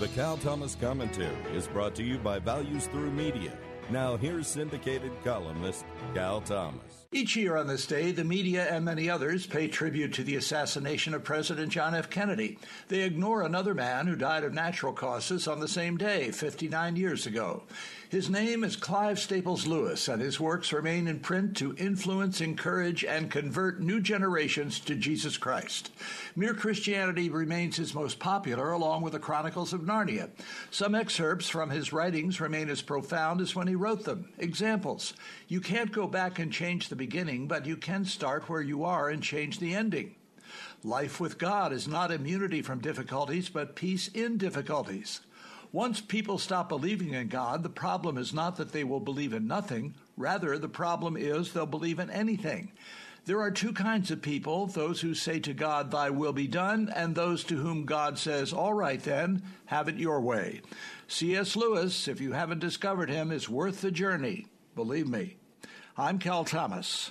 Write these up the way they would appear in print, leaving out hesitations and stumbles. The Cal Thomas Commentary is brought to you by Values Through Media. Now here's syndicated columnist Cal Thomas. Each year on this day, the media and many others pay tribute to the assassination of President John F. Kennedy. They ignore another man who died of natural causes on the same day, 59 years ago. His name is Clive Staples Lewis, and his works remain in print to influence, encourage, and convert new generations to Jesus Christ. Mere Christianity remains his most popular, along with the Chronicles of Narnia. Some excerpts from his writings remain as profound as when he wrote them. Examples: you can't go back and change the beginning, but you can start where you are and change the ending. Life with God is not immunity from difficulties, but peace in difficulties. Once people stop believing in God, the problem is not that they will believe in nothing. Rather, the problem is they'll believe in anything. There are two kinds of people, those who say to God, "Thy will be done," and those to whom God says, "All right then, have it your way." C.S. Lewis, if you haven't discovered him, is worth the journey. Believe me. I'm Cal Thomas.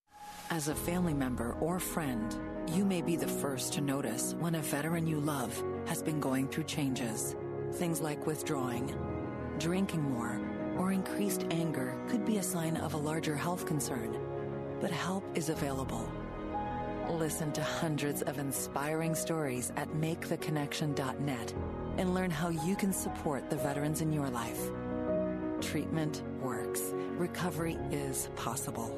As a family member or friend, you may be the first to notice when a veteran you love has been going through changes. Things like withdrawing, drinking more, or increased anger could be a sign of a larger health concern. But help is available. Listen to hundreds of inspiring stories at maketheconnection.net and learn how you can support the veterans in your life. Treatment works. Recovery is possible.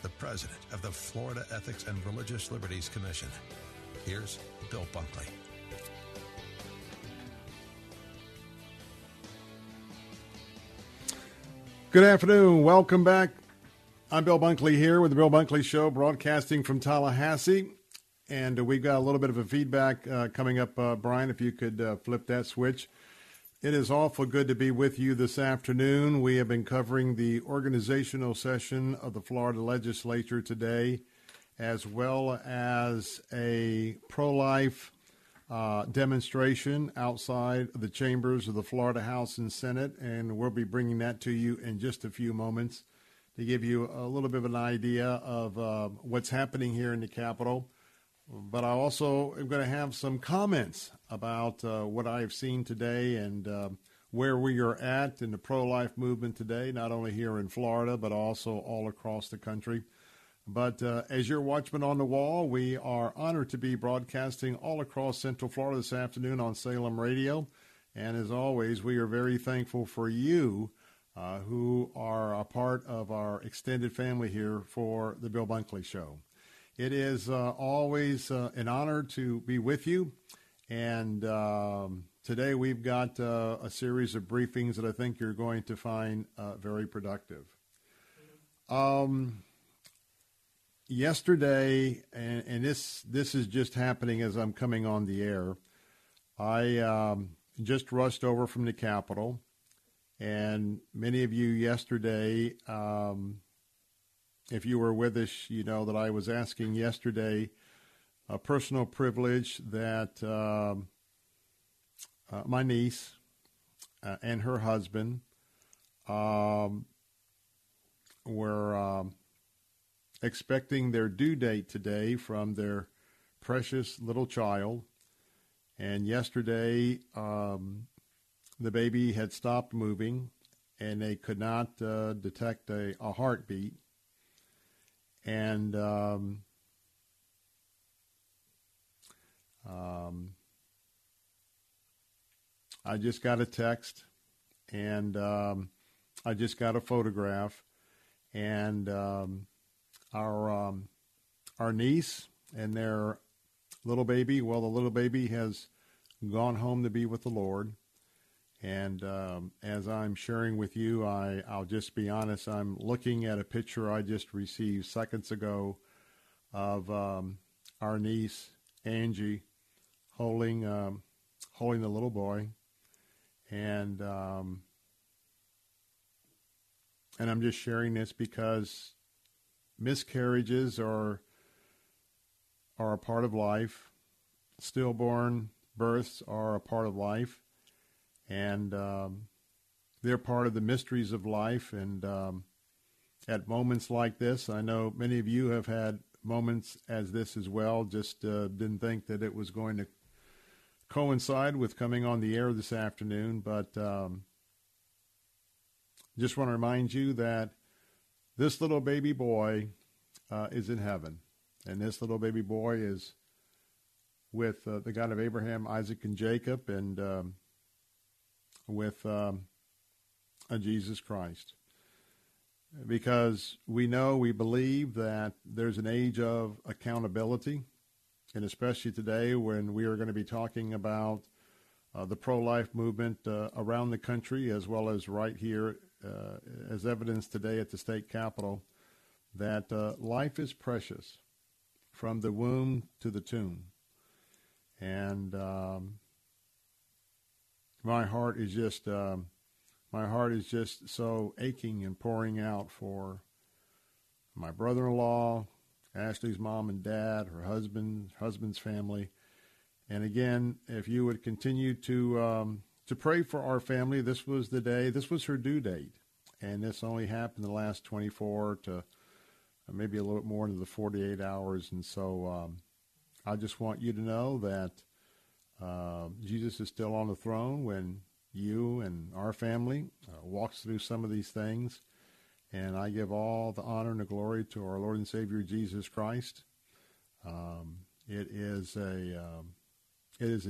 the president of the Florida Ethics and Religious Liberties Commission. Here's Bill Bunkley. Good afternoon. Welcome back. I'm Bill Bunkley here with the Bill Bunkley Show, broadcasting from Tallahassee. And we've got a little bit of a feedback coming up, Brian, if you could flip that switch. It is awful good to be with you this afternoon. We have been covering the organizational session of the Florida legislature today, as well as a pro-life demonstration outside the chambers of the Florida House and Senate, and we'll be bringing that to you in just a few moments to give you a little bit of an idea of what's happening here in the Capitol. But I also am going to have some comments about what I've seen today and where we are at in the pro-life movement today, not only here in Florida, but also all across the country. But as your watchman on the wall, we are honored to be broadcasting all across Central Florida this afternoon on Salem Radio. And as always, we are very thankful for you who are a part of our extended family here for the Bill Bunkley Show. It is always an honor to be with you. And today we've got a series of briefings that I think you're going to find very productive. Yesterday, and this is just happening as I'm coming on the air, I just rushed over from the Capitol, and many of you yesterday, if you were with us, you know that I was asking yesterday a personal privilege that my niece and her husband were expecting their due date today from their precious little child. And yesterday, the baby had stopped moving, and they could not detect a heartbeat. And I just got a text, and I just got a photograph, and our niece and their little baby, well, the little baby has gone home to be with the Lord. And as I'm sharing with you, I'll just be honest, I'm looking at a picture I just received seconds ago of our niece, Angie, holding the little boy. And I'm just sharing this because miscarriages are a part of life. Stillborn births are a part of life. And they're part of the mysteries of life. And at moments like this, I know many of you have had moments as this as well. Just didn't think that it was going to coincide with coming on the air this afternoon. But just want to remind you that this little baby boy is in heaven, and this little baby boy is with the God of Abraham, Isaac, and Jacob, and with Jesus Christ. Because we know, we believe that there's an age of accountability, and especially today when we are going to be talking about the pro-life movement around the country, as well as right here as evidence today at the state capitol, that life is precious from the womb to the tomb. And my heart is just so aching and pouring out for my brother-in-law, Ashley's mom and dad, her husband's family. And again, if you would continue to pray for our family, this was the day, this was her due date. And this only happened in the last 24 to maybe a little bit more into the 48 hours. And so I just want you to know that Jesus is still on the throne when you and our family walks through some of these things. And I give all the honor and the glory to our Lord and Savior, Jesus Christ. It is a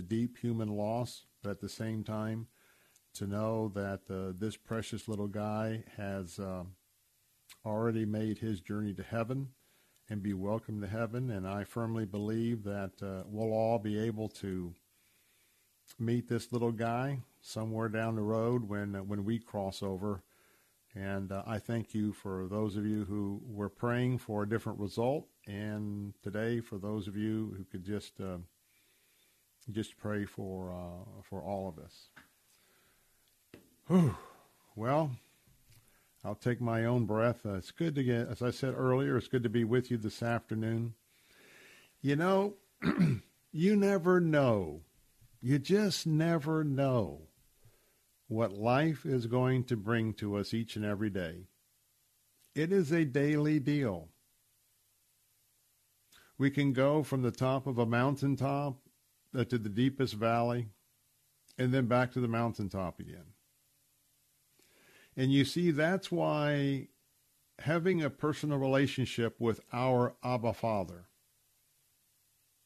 deep human loss. But at the same time, to know that this precious little guy has already made his journey to heaven and be welcomed to heaven. And I firmly believe that we'll all be able to meet this little guy somewhere down the road when we cross over. And I thank you for those of you who were praying for a different result. And today, for those of you who could just pray for all of us. Whew. Well, I'll take my own breath. It's good to get, as I said earlier, it's good to be with you this afternoon. You know, You never know. You just never know what life is going to bring to us each and every day. It is a daily deal. We can go from the top of a mountaintop to the deepest valley and then back to the mountaintop again. And you see, that's why having a personal relationship with our Abba Father.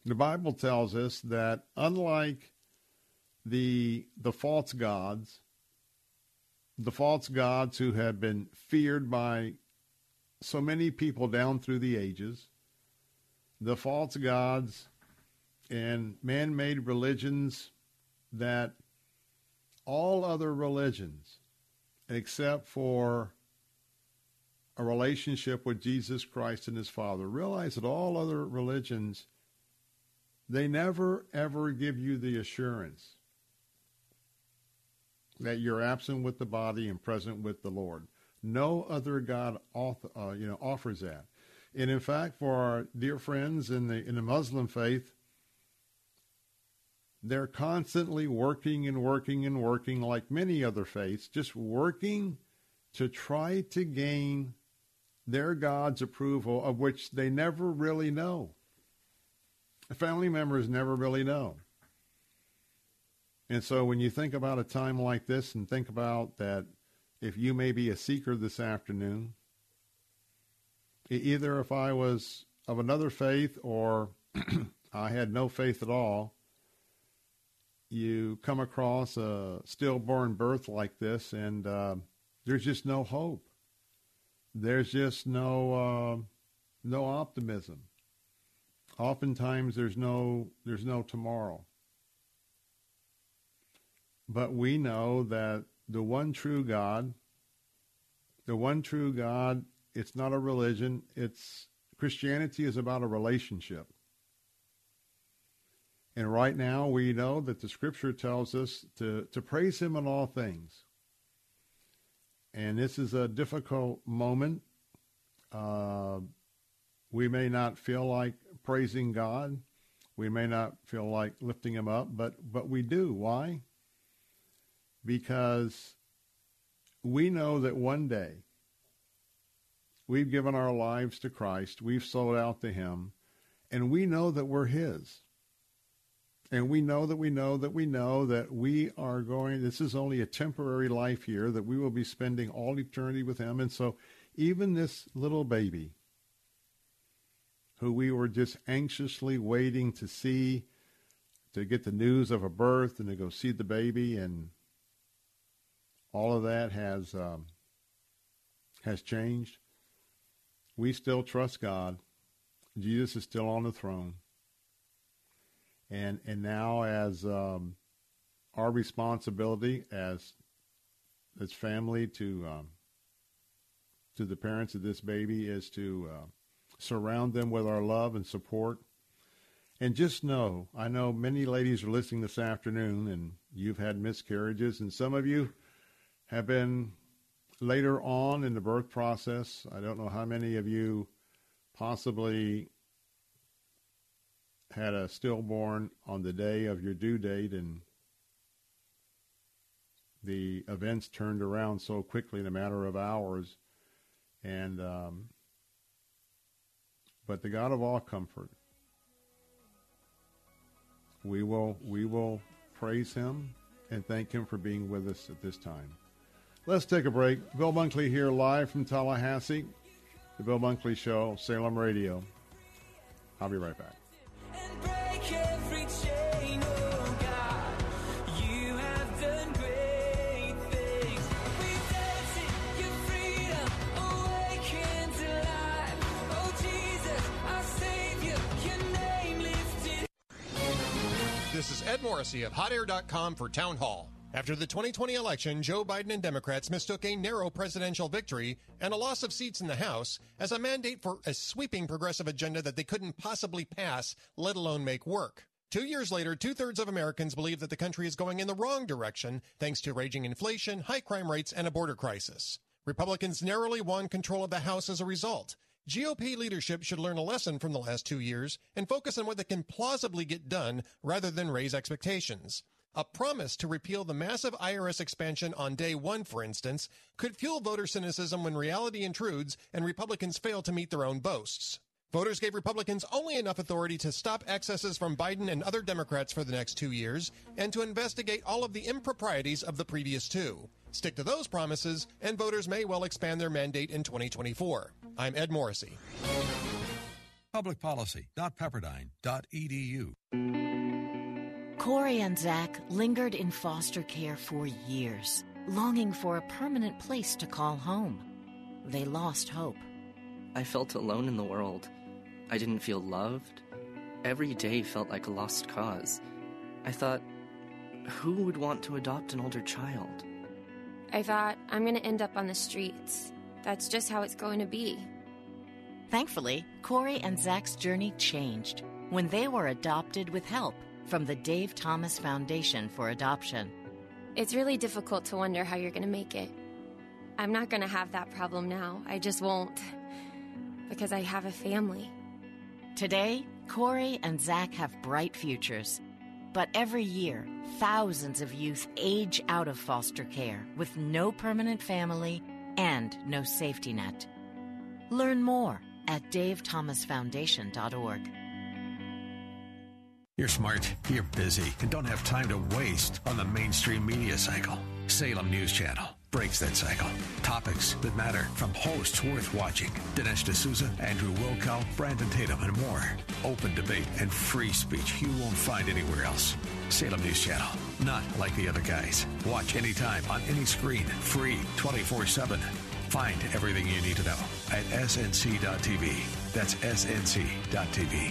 The Bible tells us that unlike the false gods who have been feared by so many people down through the ages, the false gods and man-made religions that all other religions, except for a relationship with Jesus Christ and his Father, realize that all other religions, they never, ever give you the assurance that you're absent with the body and present with the Lord. No other God offers that. And in fact, for our dear friends in the Muslim faith, they're constantly working and working and working, like many other faiths, just working to try to gain their God's approval, of which they never really know. Family members never really know. And so when you think about a time like this, and think about that, if you may be a seeker this afternoon, either if I was of another faith or I had no faith at all, you come across a stillborn birth like this, and there's just no hope. There's just no optimism. Oftentimes there's no tomorrow. But we know that the one true God, it's not a religion. Christianity is about a relationship. And right now we know that the Scripture tells us to praise him in all things. And this is a difficult moment. We may not feel like praising God. We may not feel like lifting him up, but we do. Why? Because we know that one day we've given our lives to Christ. We've sold out to him. And we know that we're his. And we know that we are going, this is only a temporary life here, that we will be spending all eternity with him. And so even this little baby, who we were just anxiously waiting to see, to get the news of a birth and to go see the baby, and all of that has changed. We still trust God. Jesus is still on the throne. And now, as our responsibility as family to the parents of this baby is to surround them with our love and support. And just know, I know many ladies are listening this afternoon, and you've had miscarriages, and some of you have been later on in the birth process. I don't know how many of you possibly had a stillborn on the day of your due date, and the events turned around so quickly in a matter of hours. And but the God of all comfort, we will praise him and thank him for being with us at this time. Let's take a break. Bill Bunkley here, live from Tallahassee. The Bill Bunkley Show, Salem Radio. I'll be right back. Ed Morrissey of HotAir.com for Town Hall. After the 2020 election, Joe Biden and Democrats mistook a narrow presidential victory and a loss of seats in the House as a mandate for a sweeping progressive agenda that they couldn't possibly pass, let alone make work. 2 years later, two-thirds of Americans believe that the country is going in the wrong direction thanks to raging inflation, high crime rates, and a border crisis. Republicans narrowly won control of the House as a result. GOP leadership should learn a lesson from the last 2 years and focus on what they can plausibly get done rather than raise expectations. A promise to repeal the massive IRS expansion on day one, for instance, could fuel voter cynicism when reality intrudes and Republicans fail to meet their own boasts. Voters gave Republicans only enough authority to stop excesses from Biden and other Democrats for the next 2 years and to investigate all of the improprieties of the previous two. Stick to those promises, and voters may well expand their mandate in 2024. I'm Ed Morrissey. Publicpolicy.pepperdine.edu. Corey and Zach lingered in foster care for years, longing for a permanent place to call home. They lost hope. I felt alone in the world. I didn't feel loved. Every day felt like a lost cause. I thought, who would want to adopt an older child? I thought, I'm going to end up on the streets. That's just how it's going to be. Thankfully, Corey and Zach's journey changed when they were adopted with help from the Dave Thomas Foundation for Adoption. It's really difficult to wonder how you're going to make it. I'm not going to have that problem now. I just won't, because I have a family. Today, Corey and Zach have bright futures. But every year, thousands of youth age out of foster care with no permanent family and no safety net. Learn more at DaveThomasFoundation.org. You're smart, you're busy, and don't have time to waste on the mainstream media cycle. Salem News Channel breaks that cycle. Topics that matter from hosts worth watching. Dinesh D'Souza, Andrew Wilkow, Brandon Tatum, and more. Open debate and free speech you won't find anywhere else. Salem News Channel. Not like the other guys. Watch anytime on any screen. Free 24/7. Find everything you need to know at snc.tv. That's snc.tv.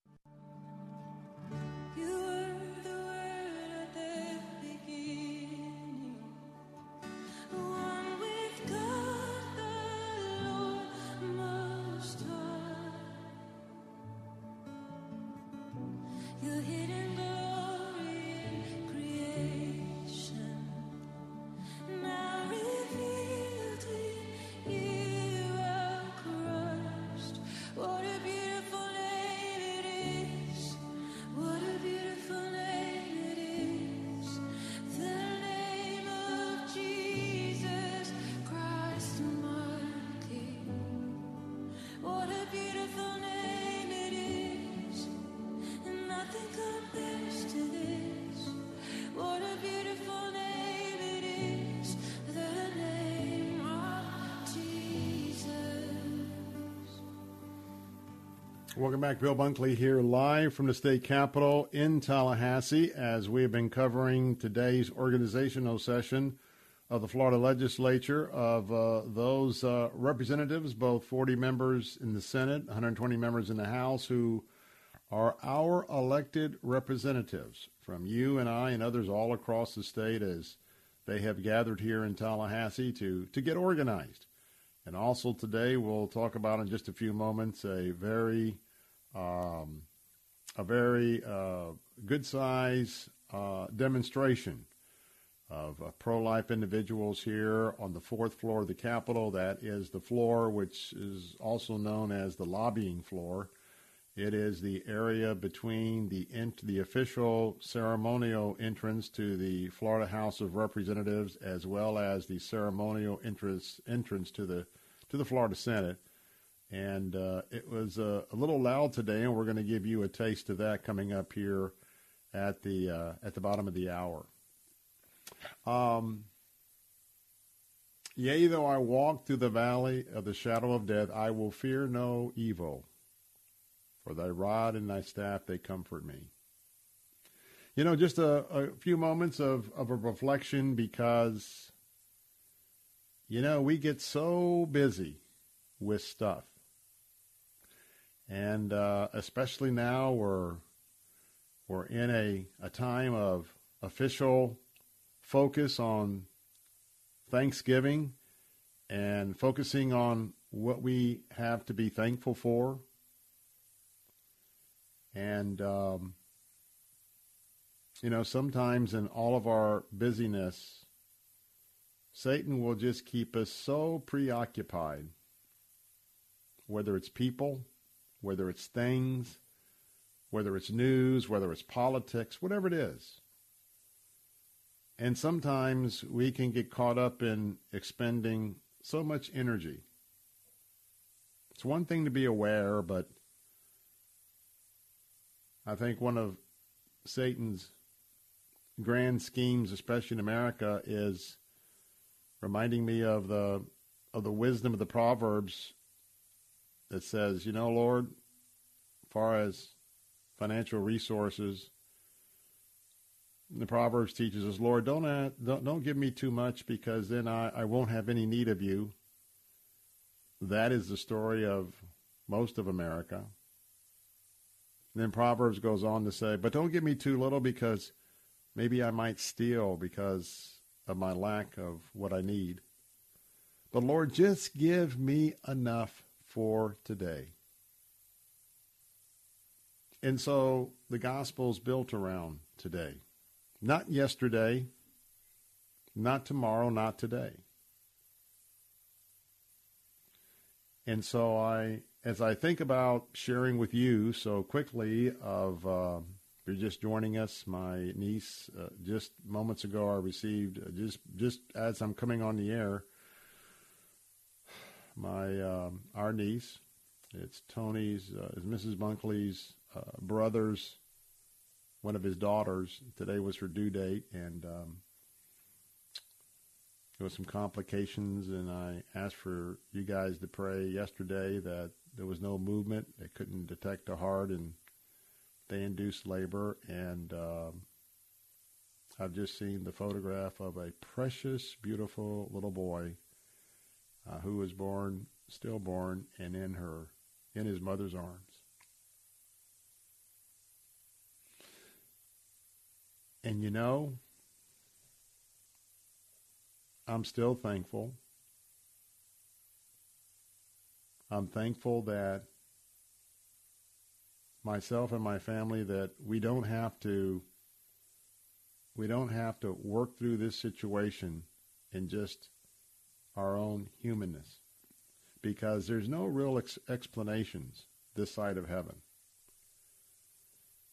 Welcome back. Bill Bunkley here live from the state capitol in Tallahassee as we have been covering today's organizational session of the Florida legislature of those representatives, both 40 members in the Senate, 120 members in the House, who are our elected representatives from you and I and others all across the state as they have gathered here in Tallahassee to get organized. And also today, we'll talk about in just a few moments a very good size demonstration of pro-life individuals here on the fourth floor of the Capitol. That is the floor which is also known as the lobbying floor. It is the area between the official ceremonial entrance to the Florida House of Representatives as well as the ceremonial entrance to the Florida Senate. And it was a little loud today, and we're going to give you a taste of that coming up here at the bottom of the hour. Yea, though I walk through the valley of the shadow of death, I will fear no evil. For thy rod and thy staff, they comfort me. You know, just a few moments of a reflection because, you know, we get so busy with stuff. And especially now we're in a time of official focus on Thanksgiving and focusing on what we have to be thankful for. And, sometimes in all of our busyness, Satan will just keep us so preoccupied, whether it's people, whether it's things, whether it's news, whether it's politics, whatever it is. And sometimes we can get caught up in expending so much energy. It's one thing to be aware, but I think one of Satan's grand schemes, especially in America, is reminding me of the wisdom of the Proverbs that says, Lord, as far as financial resources, the Proverbs teaches us, Lord, don't give me too much, because then I won't have any need of you. That is the story of most of America. And then Proverbs goes on to say, but don't give me too little, because maybe I might steal because of my lack of what I need. But Lord, just give me enough for today. And so the gospel's built around today. Not yesterday, not tomorrow, not today. And so as I think about sharing with you so quickly of, if you're just joining us, my niece, just moments ago, I received, just as I'm coming on the air, our niece, it's Tony's, is Mrs. Bunkley's brother's, one of his daughters. Today was her due date, and there was some complications, and I asked for you guys to pray yesterday that there was no movement. They couldn't detect a heart, and they induced labor. And I've just seen the photograph of a precious, beautiful little boy who was born, stillborn, and in his mother's arms. And I'm still thankful. I'm thankful that myself and my family, that we don't have to work through this situation in just our own humanness, because there's no real explanations this side of heaven.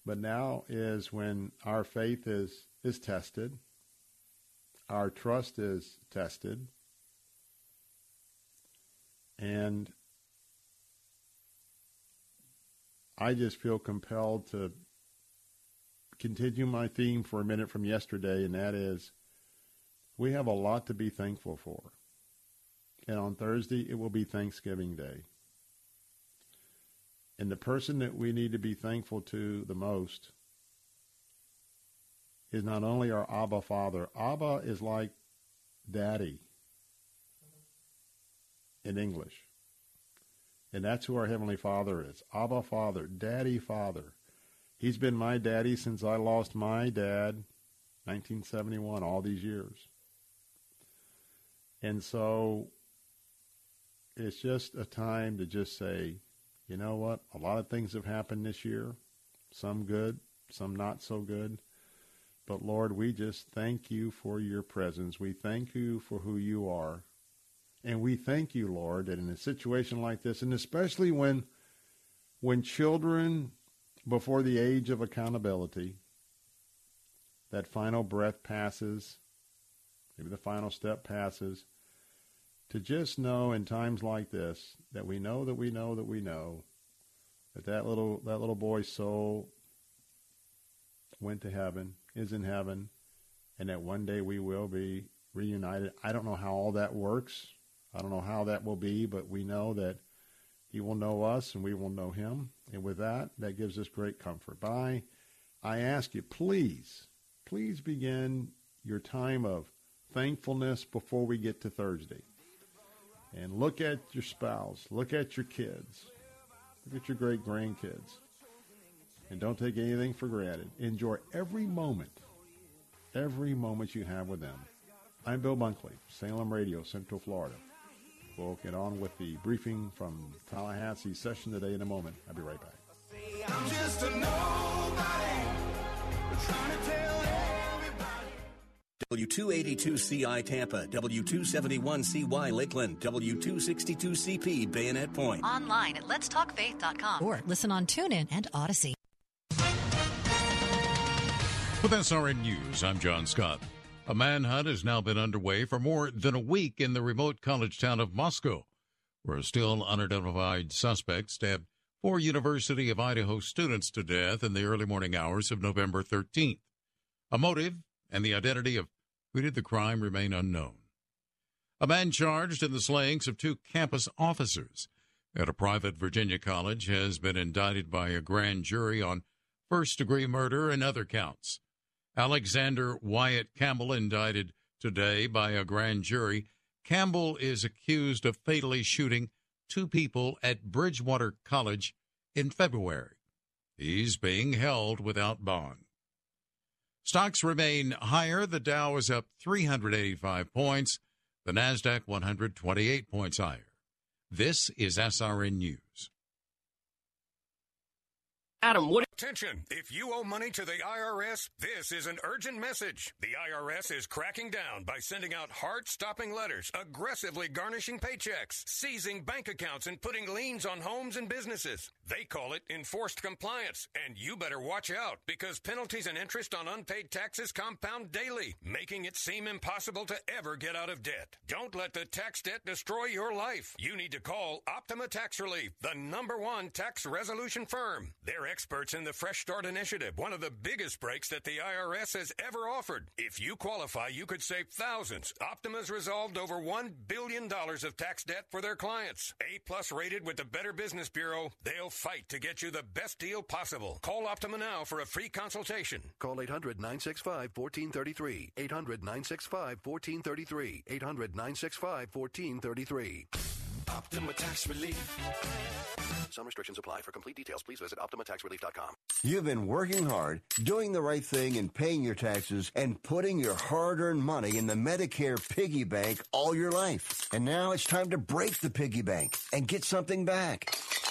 But now is when our faith is tested, our trust is tested, and I just feel compelled to continue my theme for a minute from yesterday, and that is, we have a lot to be thankful for. And on Thursday, it will be Thanksgiving Day. And the person that we need to be thankful to the most is not only our Abba Father. Abba is like daddy in English. And that's who our Heavenly Father is. Abba Father, Daddy Father. He's been my daddy since I lost my dad, 1971, all these years. And so it's just a time to just say, you know what? A lot of things have happened this year, some good, some not so good. But Lord, we just thank you for your presence. We thank you for who you are. And we thank you, Lord, that in a situation like this, and especially when children before the age of accountability, that final breath passes, maybe the final step passes, to just know in times like this that we know that little boy's soul went to heaven, is in heaven, and that one day we will be reunited. I don't know how all that works. I don't know how that will be, but we know that he will know us and we will know him. And with that, that gives us great comfort. But I ask you, please begin your time of thankfulness before we get to Thursday. And look at your spouse. Look at your kids. Look at your great-grandkids. And don't take anything for granted. Enjoy every moment you have with them. I'm Bill Bunkley, Salem Radio, Central Florida. We'll get on with the briefing from Tallahassee's session today in a moment. I'll be right back. I'm just a nobody trying to tell W282CI Tampa, W271CY Lakeland, W262CP Bayonet Point. Online at letstalkfaith.com or listen on TuneIn and Odyssey. With SRN News, I'm John Scott. A manhunt has now been underway for more than a week in the remote college town of Moscow, where a still unidentified suspect stabbed four University of Idaho students to death in the early morning hours of November 13th. A motive and the identity of who did the crime remain unknown. A man charged in the slayings of two campus officers at a private Virginia college has been indicted by a grand jury on first-degree murder and other counts. Alexander Wyatt Campbell indicted today by a grand jury. Campbell is accused of fatally shooting two people at Bridgewater College in February. He's being held without bond. Stocks remain higher. The Dow is up 385 points. The NASDAQ 128 points higher. This is SRN News. Adam, what? Attention! If you owe money to the IRS, this is an urgent message. The IRS is cracking down by sending out heart-stopping letters, aggressively garnishing paychecks, seizing bank accounts, and putting liens on homes and businesses. They call it enforced compliance, and you better watch out because penalties and interest on unpaid taxes compound daily, making it seem impossible to ever get out of debt. Don't let the tax debt destroy your life. You need to call Optima Tax Relief, the #1 tax resolution firm. They're experts in the Fresh Start Initiative, one of the biggest breaks that the IRS has ever offered. If you qualify, you could save thousands. Optima's resolved over $1 billion of tax debt for their clients. A-plus rated with the Better Business Bureau, they'll fight to get you the best deal possible. Call Optima now for a free consultation. Call 800-965-1433. 800-965-1433. 800-965-1433. Optima Tax Relief. Some restrictions apply. For complete details, please visit OptimaTaxRelief.com. You've been working hard, doing the right thing, and paying your taxes, and putting your hard-earned money in the Medicare piggy bank all your life. And now it's time to break the piggy bank and get something back.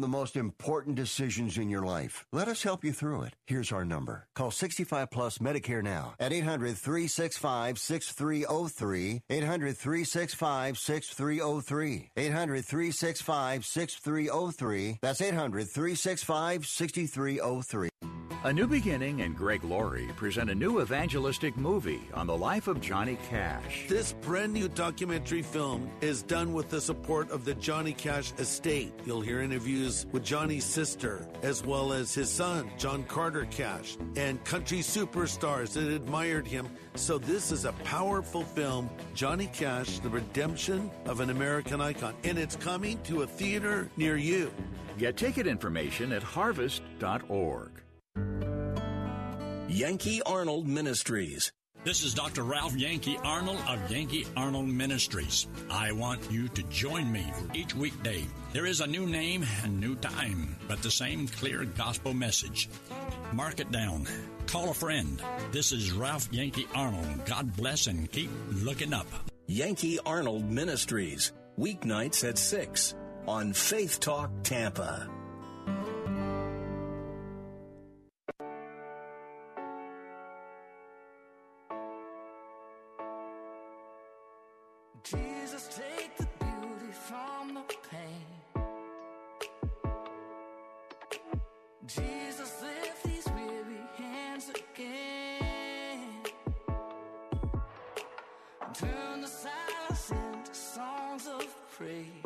the most important decisions in your life. Let us help you through it. Here's our number. Call 65 Plus Medicare now at 800-365-6303. 800-365-6303. 6303 800-365-6303. That's 800-365-6303. A New Beginning and Greg Laurie present a new evangelistic movie on the life of Johnny Cash. This brand new documentary film is done with the support of the Johnny Cash estate. You'll hear interviews with Johnny's sister, as well as his son, John Carter Cash, and country superstars that admired him. So this is a powerful film, Johnny Cash, The Redemption of an American Icon, and it's coming to a theater near you. Get ticket information at harvest.org. Yankee Arnold Ministries. This is Dr. Ralph Yankee Arnold of Yankee Arnold Ministries. I want you to join me for each weekday. There is a new name and new time, but the same clear gospel message. Mark it down. Call a friend. This is Ralph Yankee Arnold. God bless and keep looking up. Yankee Arnold Ministries. Weeknights at 6 on Faith Talk Tampa. Jesus, take the beauty from the pain. Jesus, lift these weary hands again. Turn the silence into songs of praise.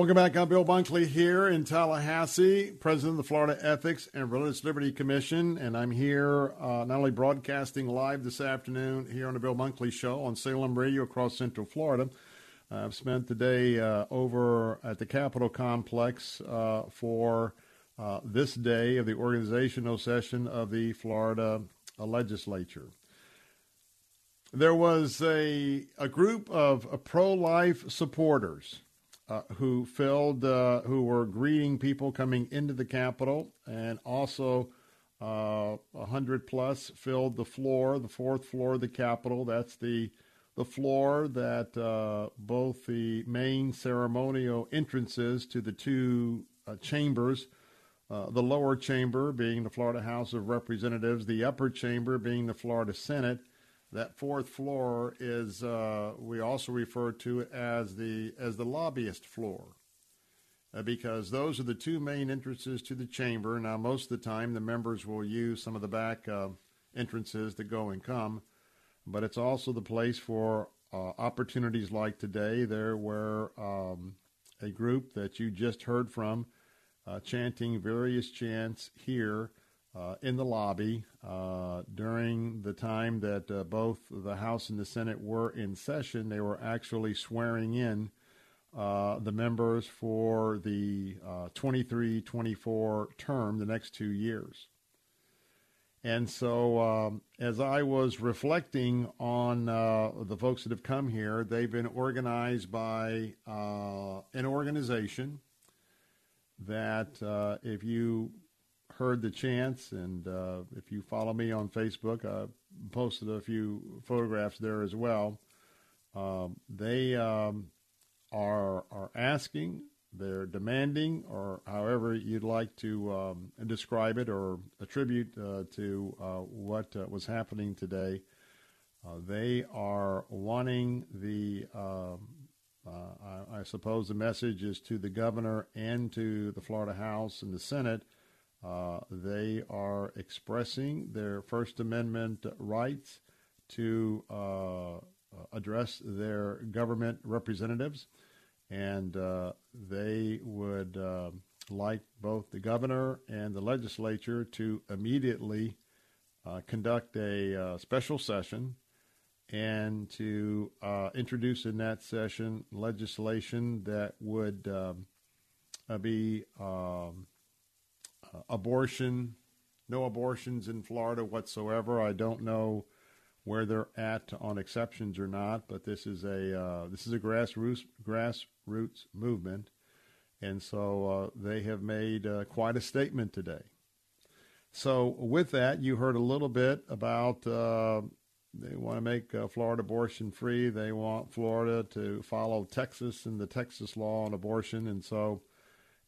Welcome back. I'm Bill Bunkley here in Tallahassee, president of the Florida Ethics and Religious Liberty Commission, and I'm here not only broadcasting live this afternoon here on the Bill Bunkley Show on Salem Radio across Central Florida. I've spent the day over at the Capitol Complex for this day of the organizational session of the Florida legislature. There was a group of pro-life supporters who were greeting people coming into the Capitol, and also 100-plus filled the floor, the fourth floor of the Capitol. That's the floor that both the main ceremonial entrances to the two chambers, the lower chamber being the Florida House of Representatives, the upper chamber being the Florida Senate. That fourth floor is we also refer to as the lobbyist floor, because those are the two main entrances to the chamber. Now, most of the time, the members will use some of the back entrances to go and come, but it's also the place for opportunities like today. There were a group that you just heard from chanting various chants here in the lobby during the time that both the House and the Senate were in session. They were actually swearing in the members for the 23-24 term, the next 2 years. And so as I was reflecting on the folks that have come here, they've been organized by an organization that if you heard the chants, and if you follow me on Facebook, I posted a few photographs there as well. They are asking, they're demanding, or however you'd like to describe it or attribute to what was happening today. They are wanting the, I suppose the message is to the governor and to the Florida House and the Senate. They are expressing their First Amendment rights to address their government representatives, and they would like both the governor and the legislature to immediately conduct a special session and to introduce in that session legislation that would be abortion, no abortions in Florida whatsoever. I don't know where they're at on exceptions or not, but this is a grassroots movement, and so they have made quite a statement today. So with that, you heard a little bit about they want to make Florida abortion free. They want Florida to follow Texas and the Texas law on abortion, and so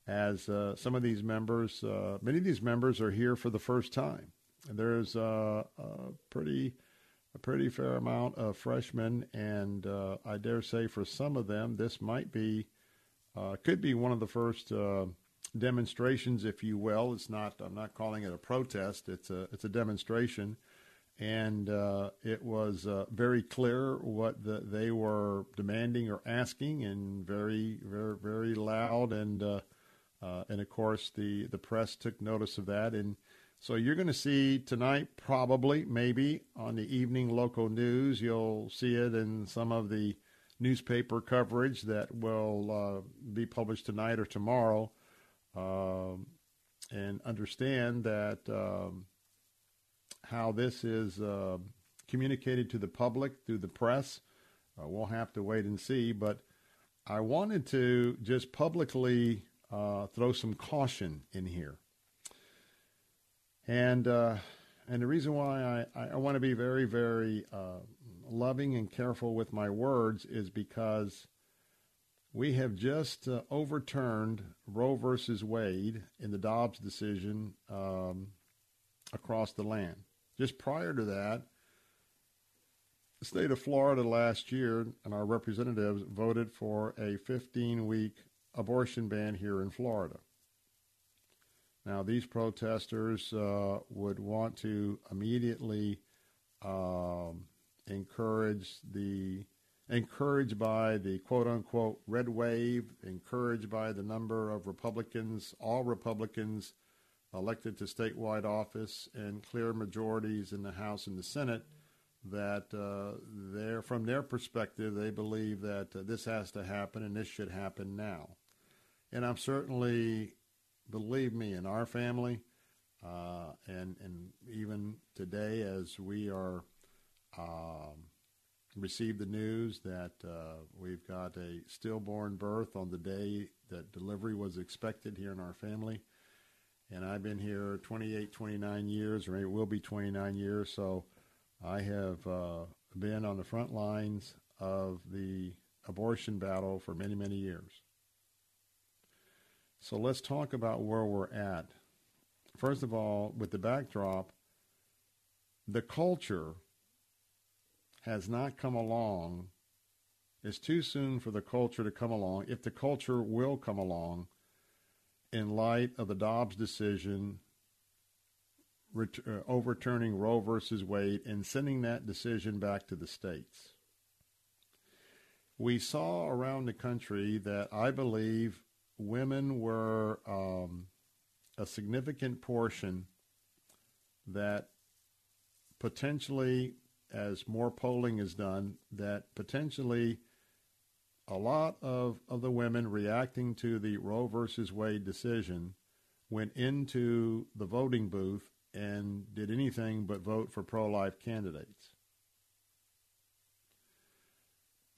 as some of these members, many of these members are here for the first time. And there's a pretty fair amount of freshmen, and I dare say for some of them, this could be one of the first demonstrations, if you will. I'm not calling it a protest. It's a demonstration, and it was very clear what they were demanding or asking, and very, very, very loud, and of course, the press took notice of that. And so you're going to see tonight, probably, maybe, on the evening local news. You'll see it in some of the newspaper coverage that will be published tonight or tomorrow. And understand that how this is communicated to the public through the press. We'll have to wait and see. But I wanted to just publicly throw some caution in here. And the reason why I want to be very, very loving and careful with my words is because we have just overturned Roe versus Wade in the Dobbs decision across the land. Just prior to that, the state of Florida last year and our representatives voted for a 15-week abortion ban here in Florida. Now, these protesters would want to immediately encourage encouraged by the quote-unquote red wave, encouraged by the number of Republicans, all Republicans elected to statewide office and clear majorities in the House and the Senate, that they're, from their perspective, they believe that this has to happen and this should happen now. And I'm certainly, believe me, in our family, and even today as we are received the news that we've got a stillborn birth on the day that delivery was expected here in our family. And I've been here 29 years, or it will be 29 years. So I have been on the front lines of the abortion battle for many, many years. So let's talk about where we're at. First of all, with the backdrop, the culture has not come along. It's too soon for the culture to come along, if the culture will come along, in light of the Dobbs decision overturning Roe v. Wade and sending that decision back to the states. We saw around the country that I believe women were a significant portion that potentially, as more polling is done, that potentially a lot of the women reacting to the Roe versus Wade decision went into the voting booth and did anything but vote for pro-life candidates.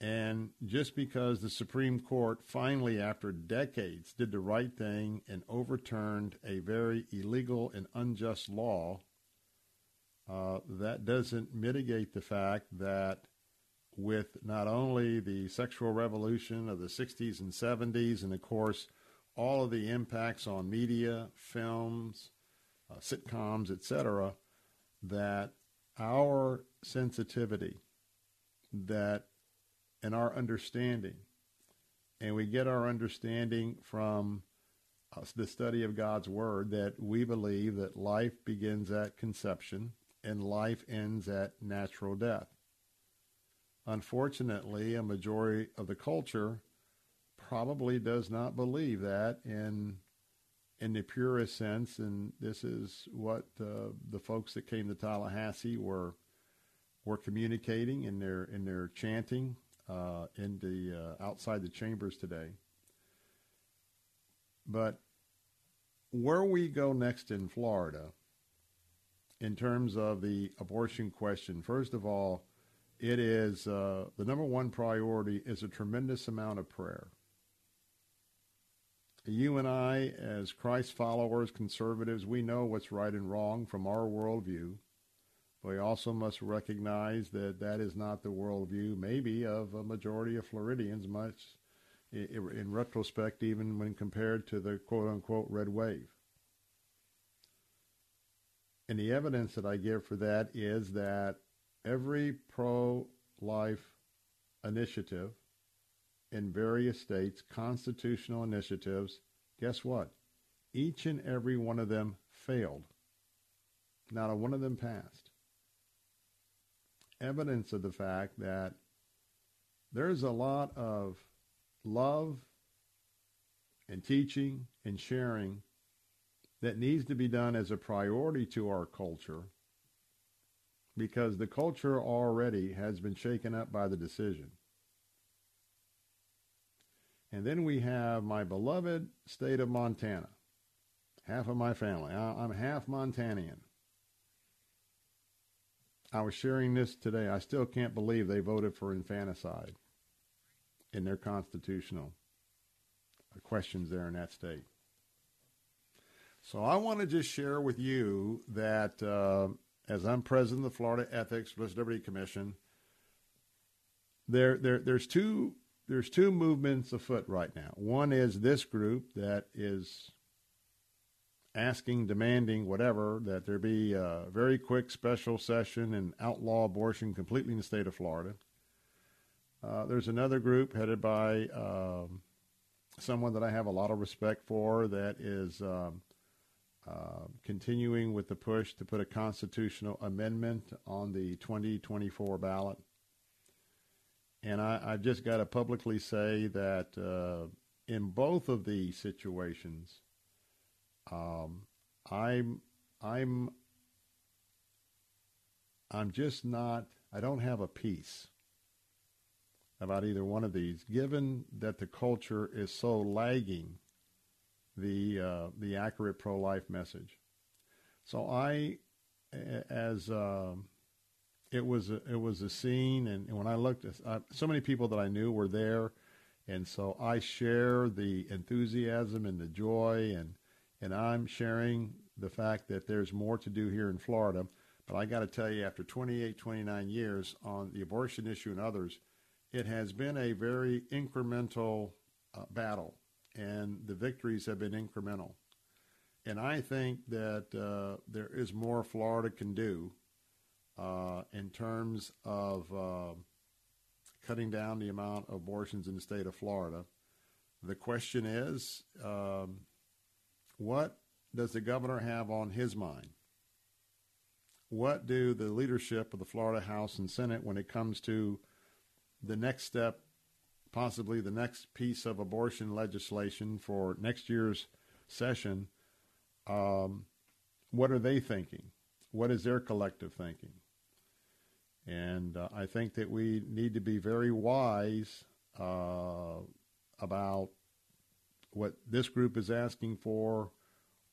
And just because the Supreme Court finally, after decades, did the right thing and overturned a very illegal and unjust law, that doesn't mitigate the fact that with not only the sexual revolution of the 60s and 70s, and of course, all of the impacts on media, films, sitcoms, etc., that our sensitivity, that and our understanding, and we get our understanding from the study of God's Word, that we believe that life begins at conception, and life ends at natural death. Unfortunately, a majority of the culture probably does not believe that in the purest sense, and this is what the folks that came to Tallahassee were communicating in their chanting in the outside the chambers today. But where we go next in Florida, in terms of the abortion question, first of all, it is the number one priority is a tremendous amount of prayer. You and I, as Christ followers, conservatives, we know what's right and wrong from our worldview. But we also must recognize that that is not the worldview, maybe, of a majority of Floridians, much in retrospect, even when compared to the quote-unquote red wave. And the evidence that I give for that is that every pro-life initiative in various states, constitutional initiatives, guess what? Each and every one of them failed. Not a one of them passed. Evidence of the fact that there's a lot of love and teaching and sharing that needs to be done as a priority to our culture, because the culture already has been shaken up by the decision. And then we have my beloved state of Montana. Half of my family. I'm half Montanian. I was sharing this today. I still can't believe they voted for infanticide in their constitutional questions there in that state. So I want to just share with you that as I'm president of the Florida Ethics Religious Liberty Commission, there's two movements afoot right now. One is this group that is asking, demanding, whatever, that there be a very quick special session and outlaw abortion completely in the state of Florida. There's another group headed by someone that I have a lot of respect for that is continuing with the push to put a constitutional amendment on the 2024 ballot. And I've just got to publicly say that in both of these situations, I'm just not, I don't have a peace about either one of these, given that the culture is so lagging the accurate pro-life message. So it was a scene, and when I looked, so many people that I knew were there, and so I share the enthusiasm and the joy, and I'm sharing the fact that there's more to do here in Florida. But I got to tell you, after 28, 29 years on the abortion issue and others, it has been a very incremental battle, and the victories have been incremental. And I think that there is more Florida can do in terms of cutting down the amount of abortions in the state of Florida. The question is, what does the governor have on his mind? What do the leadership of the Florida House and Senate, when it comes to the next step, possibly the next piece of abortion legislation for next year's session, what are they thinking? What is their collective thinking? And I think that we need to be very wise about what this group is asking for,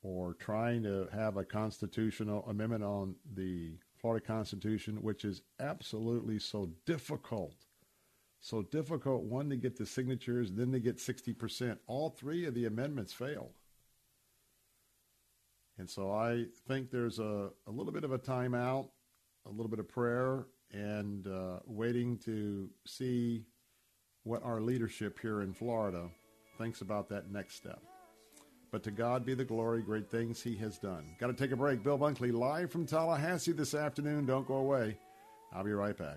or trying to have a constitutional amendment on the Florida Constitution, which is absolutely so difficult, one, to get the signatures, then to get 60%. All three of the amendments failed. And so I think there's a little bit of a timeout, a little bit of prayer, and waiting to see what our leadership here in Florida thinks about that next step. But to God be the glory, great things he has done. Got to take a break. Bill Bunkley live from Tallahassee this afternoon. Don't go away. I'll be right back.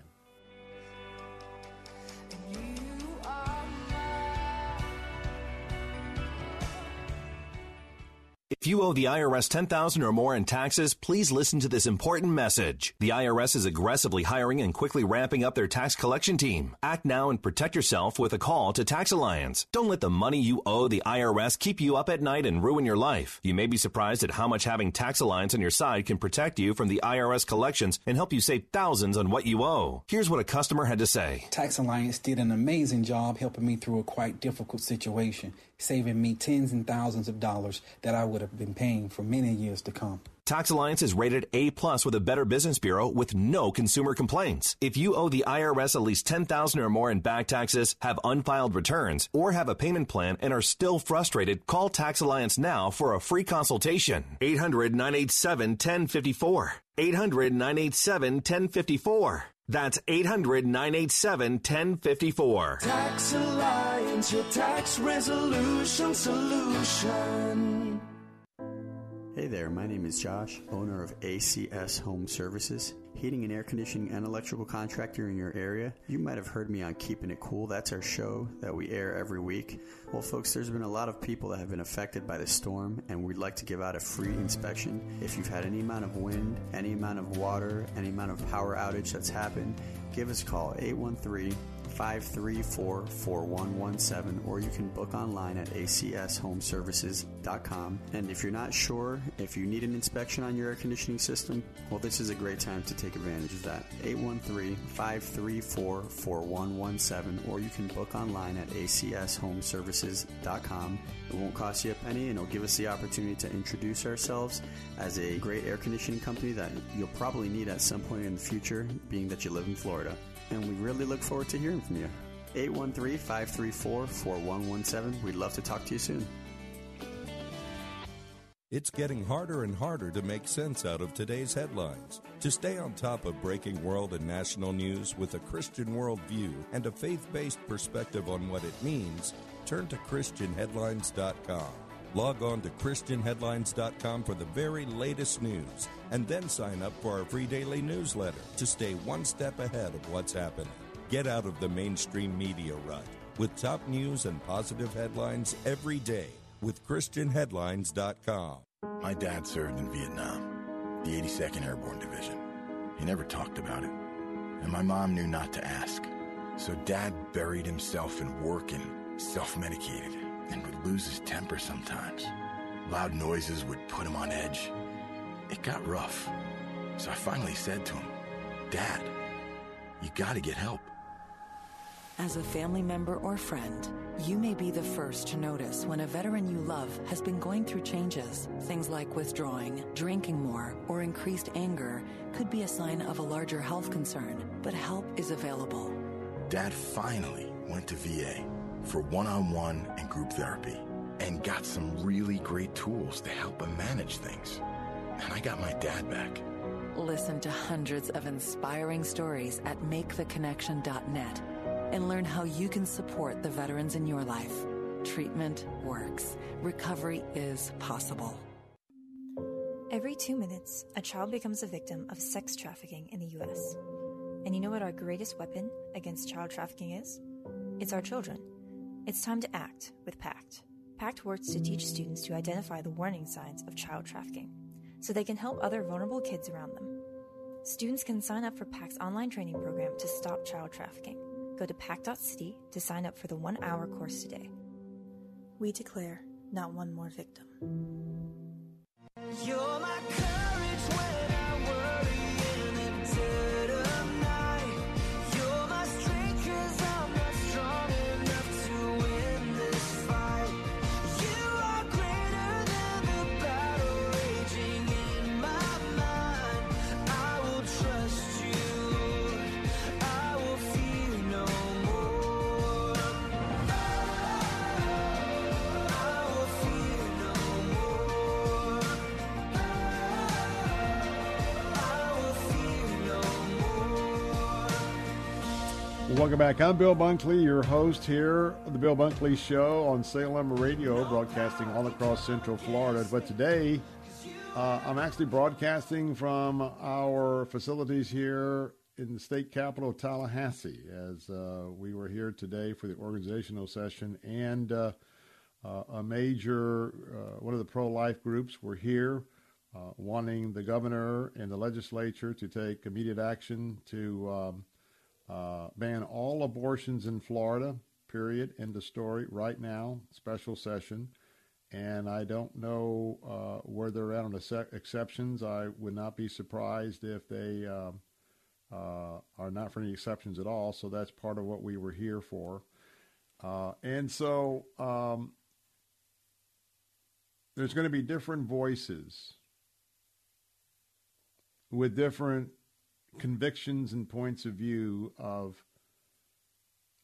If you owe the IRS $10,000 or more in taxes, please listen to this important message. The IRS is aggressively hiring and quickly ramping up their tax collection team. Act now and protect yourself with a call to Tax Alliance. Don't let the money you owe the IRS keep you up at night and ruin your life. You may be surprised at how much having Tax Alliance on your side can protect you from the IRS collections and help you save thousands on what you owe. Here's what a customer had to say. Tax Alliance did an amazing job helping me through a quite difficult situation, saving me tens and thousands of dollars that I would have been paying for many years to come. Tax Alliance is rated A+ with a Better Business Bureau with no consumer complaints. If you owe the IRS at least $10,000 or more in back taxes, have unfiled returns, or have a payment plan and are still frustrated, call Tax Alliance now for a free consultation. 800-987-1054. 800-987-1054. That's 800-987-1054. Tax Alliance, your tax resolution solution. Hey there, my name is Josh, owner of ACS Home Services, heating and air conditioning and electrical contractor in your area. You might have heard me on Keeping It Cool. That's our show that we air every week. Well, folks, there's been a lot of people that have been affected by the storm, and we'd like to give out a free inspection. If you've had any amount of wind, any amount of water, any amount of power outage that's happened, give us a call, 813-534-4117, or you can book online at acshomeservices.com. And if you're not sure, if you need an inspection on your air conditioning system, well, this is a great time to take advantage of that. 813-534-4117, or you can book online at acshomeservices.com. It won't cost you a penny, and it'll give us the opportunity to introduce ourselves as a great air conditioning company that you'll probably need at some point in the future, being that you live in Florida. And we really look forward to hearing from you. 813-534-4117. We'd love to talk to you soon. It's getting harder and harder to make sense out of today's headlines. To stay on top of breaking world and national news with a Christian worldview and a faith-based perspective on what it means, turn to ChristianHeadlines.com. Log on to ChristianHeadlines.com for the very latest news, and then sign up for our free daily newsletter to stay one step ahead of what's happening. Get out of the mainstream media rut with top news and positive headlines every day with ChristianHeadlines.com. My dad served in Vietnam, the 82nd Airborne Division. He never talked about it, and my mom knew not to ask. So Dad buried himself in work and self-medicated and would lose his temper sometimes. Loud noises would put him on edge. It got rough. So I finally said to him, Dad, you gotta get help. As a family member or friend, you may be the first to notice when a veteran you love has been going through changes. Things like withdrawing, drinking more, or increased anger could be a sign of a larger health concern, but help is available. Dad finally went to VA for one-on-one and group therapy and got some really great tools to help him manage things. And I got my dad back. Listen to hundreds of inspiring stories at maketheconnection.net and learn how you can support the veterans in your life. Treatment works. Recovery is possible. Every 2 minutes, a child becomes a victim of sex trafficking in the U.S. And you know what our greatest weapon against child trafficking is? It's our children. It's time to act with PACT. PACT works to teach students to identify the warning signs of child trafficking so they can help other vulnerable kids around them. Students can sign up for PACT's online training program to stop child trafficking. Go to pact.city to sign up for the 1-hour course today. We declare not one more victim. You're my courage when I worry in the dead of night. You're my strength 'cause I'm not strong enough to win this fight. You are greater than the battle raging in my mind. I will trust you. I will fear no more. I will fear no more. I will fear no more. Welcome back. I'm Bill Bunkley, your host here of The Bill Bunkley Show on Salem Radio, broadcasting all across Central Florida. But today, I'm actually broadcasting from our facilities here in the state capital of Tallahassee, as we were here today for the organizational session, and a major, one of the pro-life groups were here wanting the governor and the legislature to take immediate action to ban all abortions in Florida, period, end of story, right now, special session. And I don't know where they're at on exceptions. I would not be surprised if they are not for any exceptions at all. So that's part of what we were here for. And so there's going to be different voices with different convictions and points of view of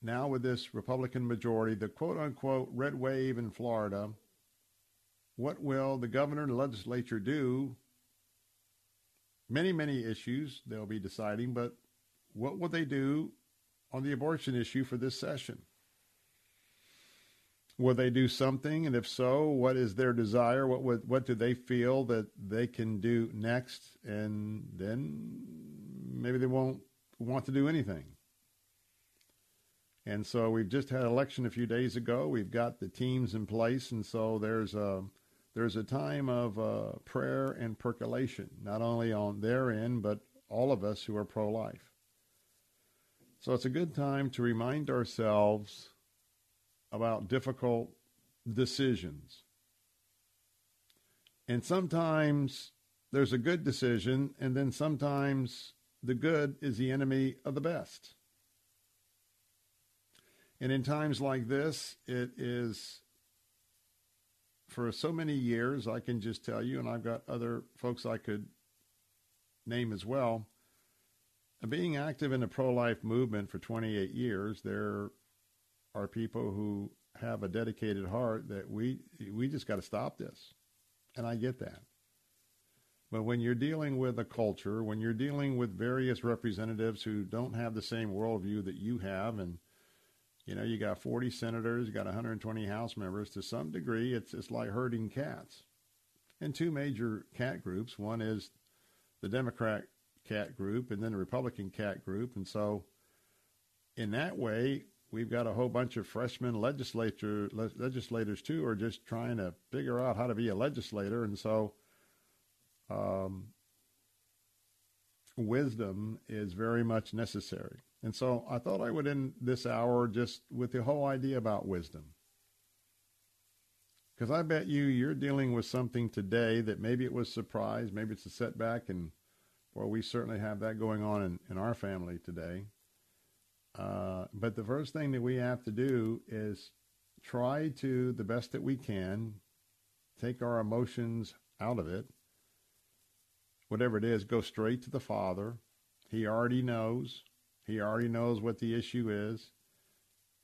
now with this Republican majority, the quote-unquote red wave in Florida. What will the governor and legislature do? Many, many issues they'll be deciding, but what will they do on the abortion issue for this session? Will they do something? And if so, what is their desire? What do they feel that they can do next? And then maybe they won't want to do anything. And so we've just had an election a few days ago. We've got the teams in place. And so there's a time of prayer and percolation, not only on their end, but all of us who are pro-life. So it's a good time to remind ourselves about difficult decisions. And sometimes there's a good decision, and then sometimes the good is the enemy of the best. And in times like this, it is, for so many years, I can just tell you, and I've got other folks I could name as well, being active in a pro-life movement for 28 years, there are people who have a dedicated heart that we just got to stop this. And I get that. But when you're dealing with a culture, when you're dealing with various representatives who don't have the same worldview that you have, and you know, you got 40 senators, you got 120 House members. To some degree, it's like herding cats. And two major cat groups. One is the Democrat cat group and then the Republican cat group. And so in that way, we've got a whole bunch of freshman legislators, too, who are just trying to figure out how to be a legislator. And so wisdom is very much necessary. And so I thought I would end this hour just with the whole idea about wisdom. Because I bet you're dealing with something today that maybe it was surprise, maybe it's a setback, and boy, we certainly have that going on in our family today. But the first thing that we have to do is try to, the best that we can, take our emotions out of it. Whatever it is, go straight to the Father. He already knows. He already knows what the issue is.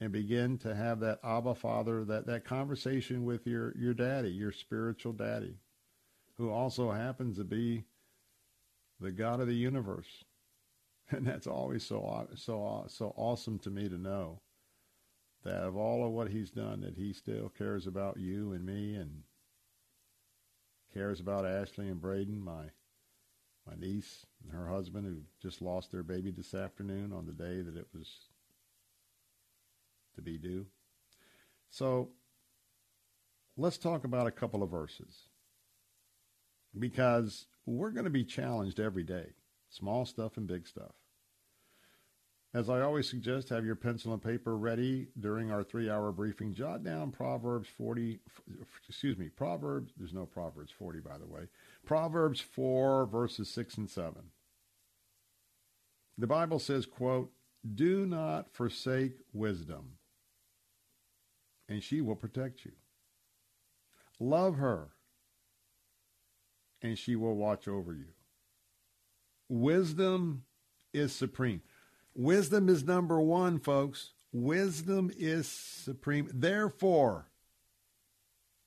And begin to have that Abba Father, that conversation with your daddy, your spiritual daddy, who also happens to be the God of the universe. And that's always so awesome to me to know that of all of what he's done, that he still cares about you and me and cares about Ashley and Braden, my niece and her husband, who just lost their baby this afternoon on the day that it was to be due. So let's talk about a couple of verses, because we're going to be challenged every day, small stuff and big stuff. As I always suggest, have your pencil and paper ready during our 3-hour briefing. Jot down Proverbs 4, verses 6 and 7. The Bible says, quote, "Do not forsake wisdom, and she will protect you. Love her, and she will watch over you." Wisdom is supreme. Wisdom is number one, folks. Wisdom is supreme. Therefore,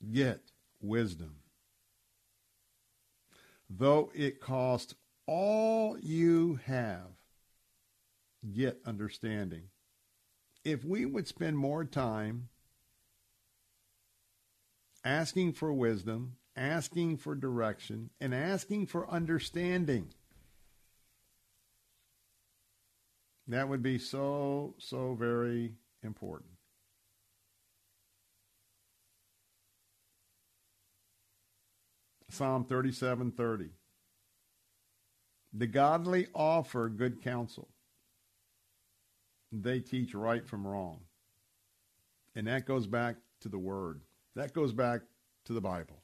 get wisdom. Though it costs all you have, get understanding. If we would spend more time asking for wisdom, asking for direction, and asking for understanding, that would be so, so very important. Psalm 37:30. The godly offer good counsel. They teach right from wrong. And that goes back to the Word. That goes back to the Bible.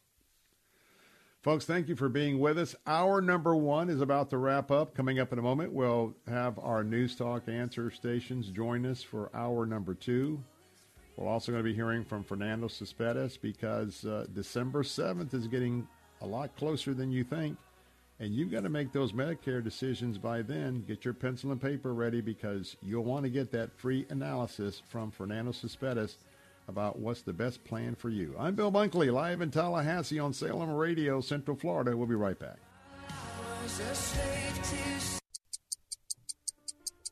Folks, thank you for being with us. Hour number one is about to wrap up. Coming up in a moment, we'll have our News Talk answer stations join us for hour number two. We're also going to be hearing from Fernando Cespedes, because December 7th is getting a lot closer than you think. And you've got to make those Medicare decisions by then. Get your pencil and paper ready, because you'll want to get that free analysis from Fernando Cespedes about what's the best plan for you. I'm Bill Bunkley, live in Tallahassee on Salem Radio, Central Florida. We'll be right back.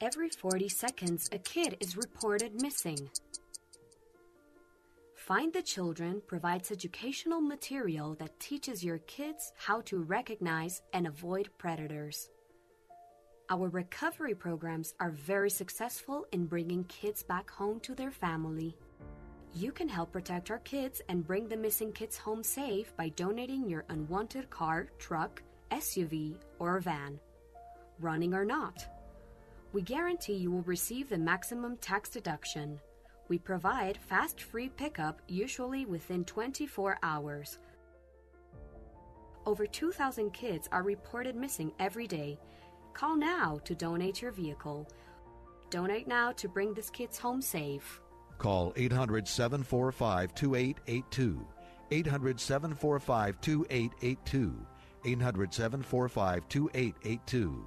Every 40 seconds, a kid is reported missing. Find the Children provides educational material that teaches your kids how to recognize and avoid predators. Our recovery programs are very successful in bringing kids back home to their family. You can help protect our kids and bring the missing kids home safe by donating your unwanted car, truck, SUV, or van. Running or not, we guarantee you will receive the maximum tax deduction. We provide fast free pickup, usually within 24 hours. Over 2,000 kids are reported missing every day. Call now to donate your vehicle. Donate now to bring these kids home safe. Call 800-745-2882, 800-745-2882, 800-745-2882.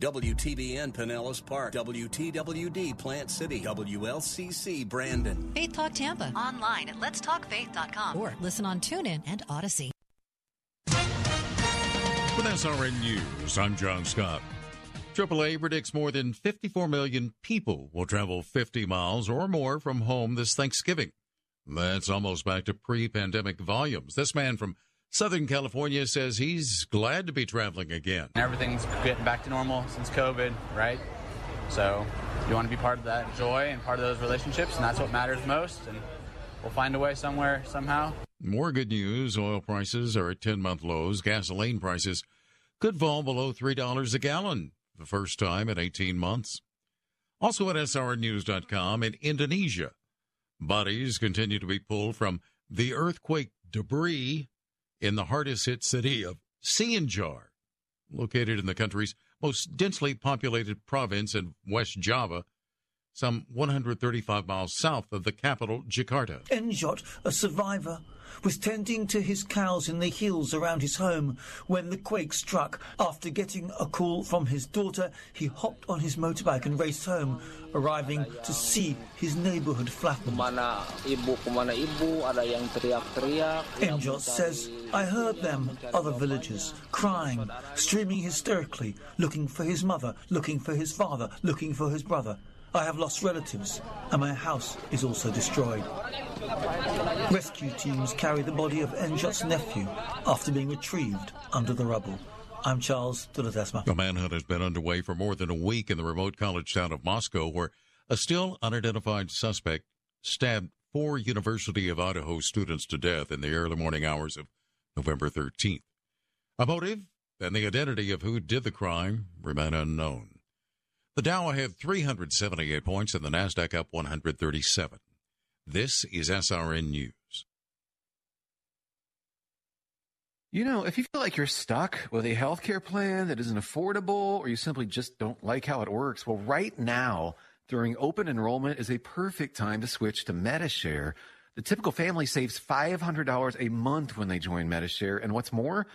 WTBN Pinellas Park, WTWD Plant City, WLCC Brandon. Faith Talk Tampa, online at letstalkfaith.com, or listen on TuneIn and Odyssey. With SRN News, I'm John Scott. AAA predicts more than 54 million people will travel 50 miles or more from home this Thanksgiving. That's almost back to pre-pandemic volumes. This man from Southern California says he's glad to be traveling again. Everything's getting back to normal since COVID, right? So you want to be part of that joy and part of those relationships, and that's what matters most. And we'll find a way somewhere, somehow. More good news. Oil prices are at 10-month lows. Gasoline prices could fall below $3 a gallon. The first time in 18 months. Also at srnews.com, in Indonesia, bodies continue to be pulled from the earthquake debris in the hardest-hit city of Sinjar, located in the country's most densely populated province in West Java, some 135 miles south of the capital, Jakarta. Enjot, a survivor, was tending to his cows in the hills around his home when the quake struck. After getting a call from his daughter, he hopped on his motorbike and raced home, arriving to see his neighbourhood flattened. Enjot says, I heard them, other villagers, crying, screaming hysterically, looking for his mother, looking for his father, looking for his brother. I have lost relatives, and my house is also destroyed. Rescue teams carry the body of Enjot's nephew after being retrieved under the rubble. I'm Charles Dulatesma. The manhunt has been underway for more than a week in the remote college town of Moscow, where a still unidentified suspect stabbed four University of Idaho students to death in the early morning hours of November 13th. A motive and the identity of who did the crime remain unknown. The Dow ahead 378 points and the Nasdaq up 137. This is SRN News. You know, if you feel like you're stuck with a healthcare plan that isn't affordable, or you simply just don't like how it works, well, right now during open enrollment is a perfect time to switch to MediShare. The typical family saves $500 a month when they join MediShare, and what's more,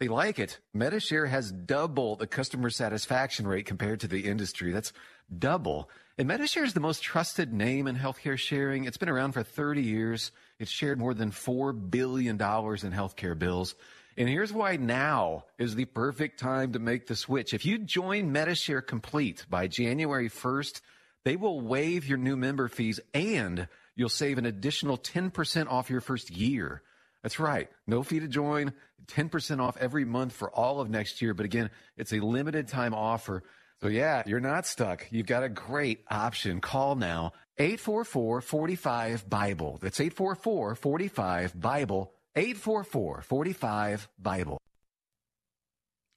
they like it. MediShare has double the customer satisfaction rate compared to the industry. That's double. And MediShare is the most trusted name in healthcare sharing. It's been around for 30 years. It's shared more than $4 billion in healthcare bills. And here's why now is the perfect time to make the switch. If you join MediShare Complete by January 1st, they will waive your new member fees and you'll save an additional 10% off your first year. That's right. No fee to join, 10% off every month for all of next year. But again, it's a limited time offer. So yeah, you're not stuck. You've got a great option. Call now. 844-45-BIBLE. That's 844-45-BIBLE. 844-45-BIBLE.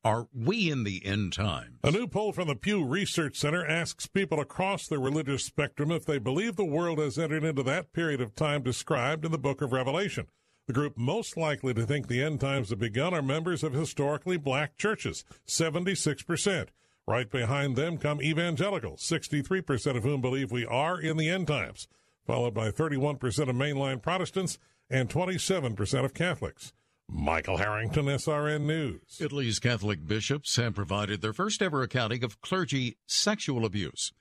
Are we in the end times? A new poll from the Pew Research Center asks people across the religious spectrum if they believe the world has entered into that period of time described in the book of Revelation. The group most likely to think the end times have begun are members of historically black churches, 76%. Right behind them come evangelicals, 63% of whom believe we are in the end times, followed by 31% of mainline Protestants and 27% of Catholics. Michael Harrington, SRN News. Italy's Catholic bishops have provided their first ever accounting of clergy sexual abuse.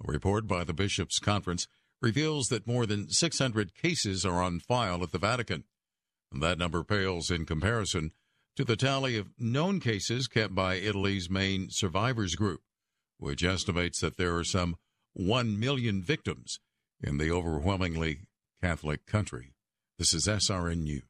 A report by the Bishops' Conference reveals that more than 600 cases are on file at the Vatican. And that number pales in comparison to the tally of known cases kept by Italy's main survivors group, which estimates that there are some 1 million victims in the overwhelmingly Catholic country. This is SRN News.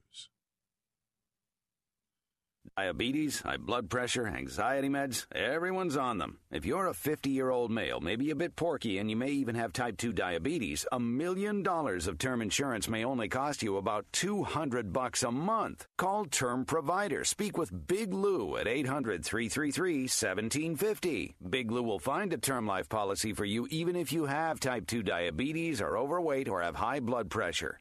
Diabetes, high blood pressure, anxiety meds, everyone's on them. If you're a 50-year-old male, maybe a bit porky, and you may even have type 2 diabetes, $1 million of term insurance may only cost you about $200 a month. Call Term Provider. Speak with Big Lou at 800-333-1750. Big Lou will find a term life policy for you even if you have type 2 diabetes, are overweight, or have high blood pressure.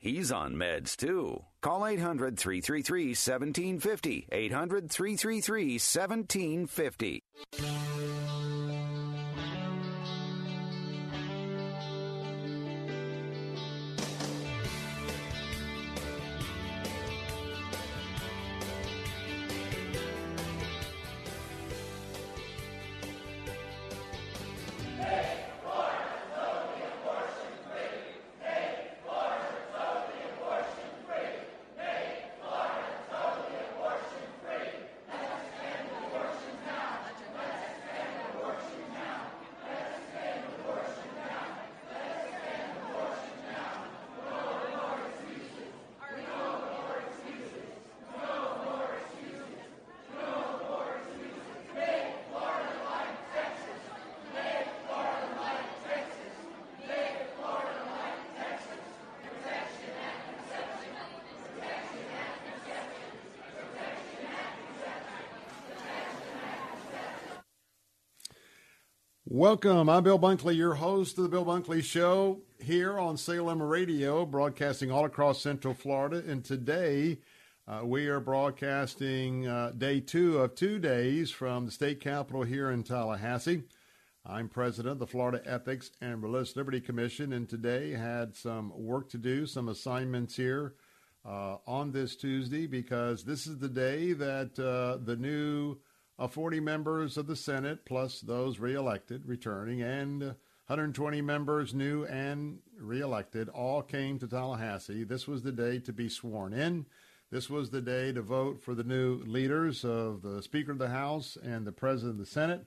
He's on meds, too. Call 800-333-1750. 800-333-1750. Welcome. I'm Bill Bunkley, your host of The Bill Bunkley Show here on Salem Radio, broadcasting all across Central Florida. And today we are broadcasting day two of 2 days from the state capitol here in Tallahassee. I'm president of the Florida Ethics and Religious Liberty Commission, and today had some work to do, some assignments here on this Tuesday, because this is the day that the new 40 members of the Senate, plus those reelected, returning, and 120 members new and reelected, all came to Tallahassee. This was the day to be sworn in. This was the day to vote for the new leaders of the Speaker of the House and the President of the Senate,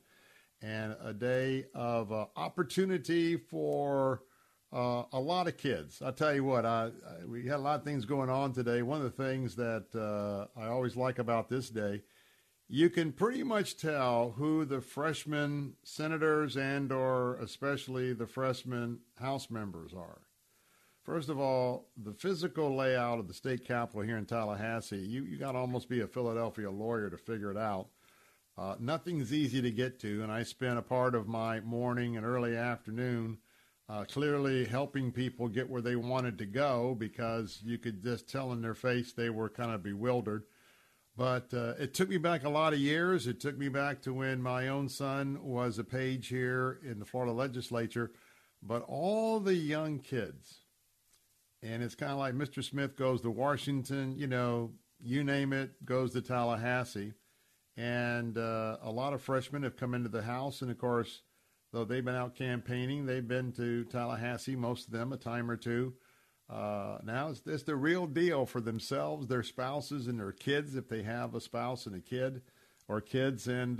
and a day of opportunity for a lot of kids. I'll tell you what, we had a lot of things going on today. One of the things that I always like about this day, you can pretty much tell who the freshman senators and or especially the freshman House members are. First of all, the physical layout of the state capitol here in Tallahassee, you got to almost be a Philadelphia lawyer to figure it out. Nothing's easy to get to, and I spent a part of my morning and early afternoon clearly helping people get where they wanted to go, because you could just tell in their face they were kind of bewildered. But it took me back a lot of years. It took me back to when my own son was a page here in the Florida legislature. But all the young kids, and it's kind of like Mr. Smith goes to Washington, you know, you name it, goes to Tallahassee. And a lot of freshmen have come into the House. And, of course, though they've been out campaigning, they've been to Tallahassee, most of them, a time or two. Now it's the real deal for themselves, their spouses, and their kids, if they have a spouse and a kid or kids. And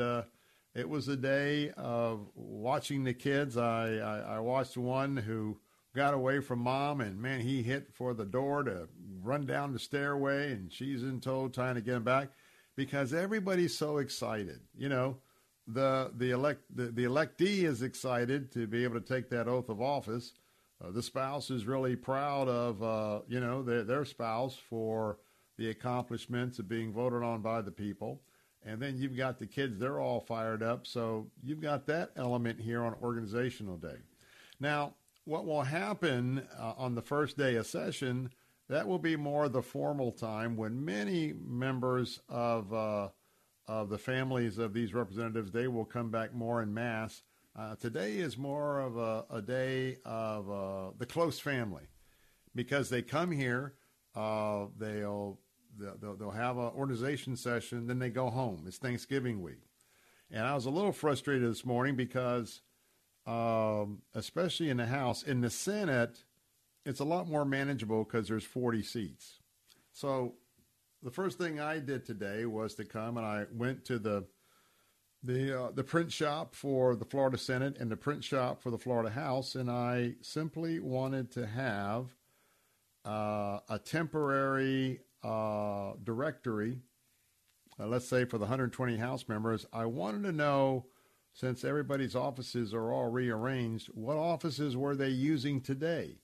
it was a day of watching the kids. I watched one who got away from mom, and, man, he hit for the door to run down the stairway, and she's in tow trying to get him back because everybody's so excited. You know, the electee is excited to be able to take that oath of office. The spouse is really proud of, you know, their spouse for the accomplishments of being voted on by the people. And then you've got the kids. They're all fired up. So you've got that element here on Organizational Day. Now, what will happen on the first day of session, that will be more the formal time when many members of the families of these representatives, they will come back more in mass. Today is more of a day of the close family, because they come here, they'll have an organization session, then they go home. It's Thanksgiving week. And I was a little frustrated this morning because, especially in the House, in the Senate, it's a lot more manageable because there's 40 seats. So the first thing I did today was to come, and I went to the print shop for the Florida Senate and the print shop for the Florida House, and I simply wanted to have a temporary directory, let's say for the 120 House members. I wanted to know, since everybody's offices are all rearranged, what offices were they using today?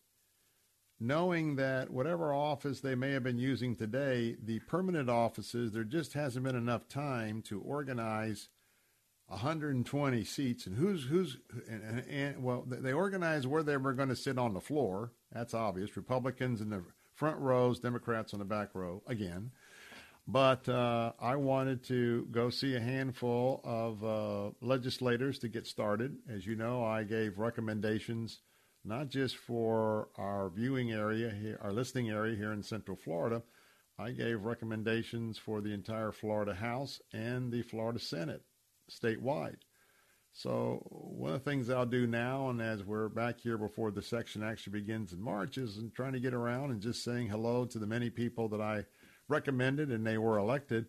Knowing that whatever office they may have been using today, the permanent offices, there just hasn't been enough time to organize 120 seats, and well, they organized where they were going to sit on the floor. That's obvious. Republicans in the front rows, Democrats on the back row again. But I wanted to go see a handful of legislators to get started. As you know, I gave recommendations not just for our viewing area here, our listening area here in Central Florida. I gave recommendations for the entire Florida House and the Florida Senate statewide. So one of the things I'll do now, and as we're back here before the section actually begins in March, is I'm trying to get around and just saying hello to the many people that I recommended and they were elected.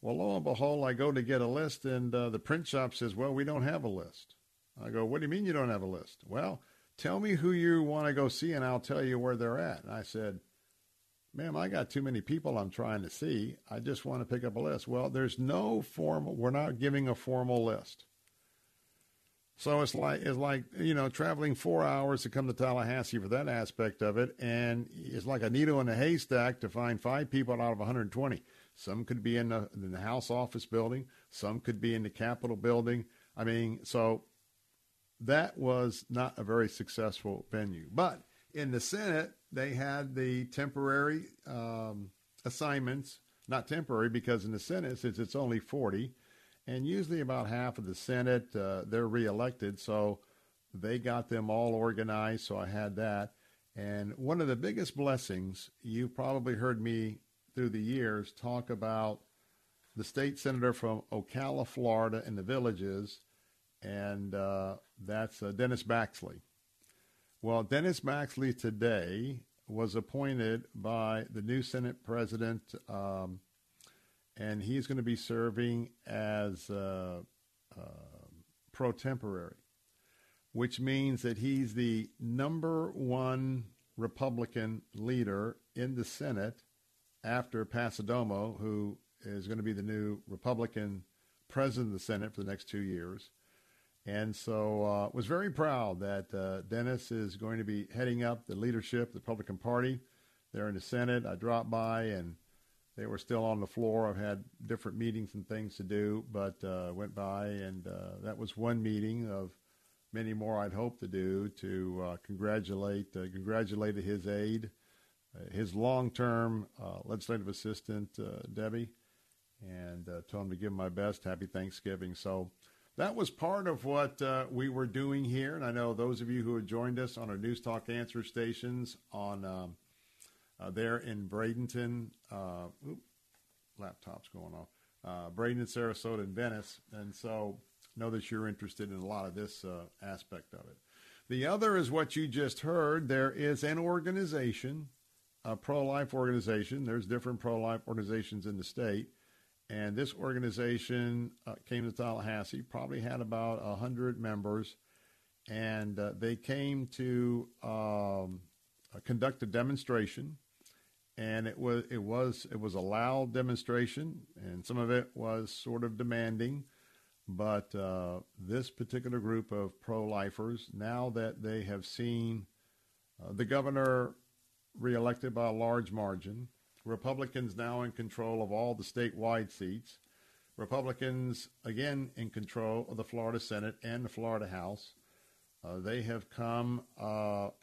Well, lo and behold, I go to get a list, and the print shop says, well, we don't have a list. I go, what do you mean you don't have a list? Well, tell me who you want to go see, and I'll tell you where they're at. And I said, ma'am, I got too many people I'm trying to see. I just want to pick up a list. Well, there's no formal. We're not giving a formal list. So it's like, you know, traveling 4 hours to come to Tallahassee for that aspect of it. And it's like a needle in a haystack to find 5 people out of 120. Some could be in the House office building. Some could be in the Capitol building. I mean, so that was not a very successful venue. But in the Senate, they had the temporary assignments, not temporary because in the Senate, since it's only 40, and usually about half of the Senate, they're reelected, so they got them all organized, so I had that. And one of the biggest blessings, you've probably heard me through the years talk about the state senator from Ocala, Florida, in the Villages, and that's Dennis Baxley. Well, Dennis Baxley today was appointed by the new Senate president, and he's going to be serving as pro tempore, which means that he's the number one Republican leader in the Senate after Pasadomo, who is going to be the new Republican president of the Senate for the next 2 years. And so I was very proud that Dennis is going to be heading up the leadership of the Republican Party there in the Senate. I dropped by, and they were still on the floor. I've had different meetings and things to do, but went by, and that was one meeting of many more I'd hope to do to congratulated his aide, his long-term legislative assistant, Debbie, and told him to give him my best. Happy Thanksgiving. So that was part of what we were doing here. And I know those of you who have joined us on our News Talk Answer stations on there in Bradenton. Laptop's going off. Bradenton, Sarasota, and Venice. And so know that you're interested in a lot of this aspect of it. The other is what you just heard. There is an organization, a pro-life organization. There's different pro-life organizations in the state. And this organization came to Tallahassee, probably had about 100 members, and they came to conduct a demonstration, and it was a loud demonstration, and some of it was sort of demanding, but this particular group of pro-lifers, now that they have seen the governor reelected by a large margin, Republicans now in control of all the statewide seats. Republicans, again, in control of the Florida Senate and the Florida House. They have come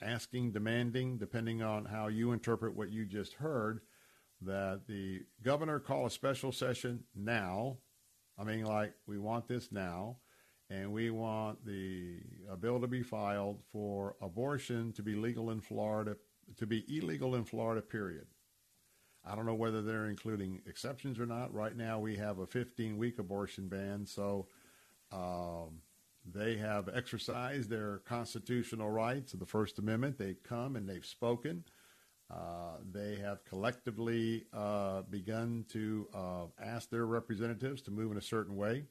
asking, demanding, depending on how you interpret what you just heard, that the governor call a special session now. I mean, like, we want this now, and we want a bill to be filed for abortion to be legal in Florida, to be illegal in Florida, period. I don't know whether they're including exceptions or not. Right now, we have a 15-week abortion ban, so they have exercised their constitutional rights of the First Amendment. They've come and they've spoken. They have collectively begun to ask their representatives to move in a certain way.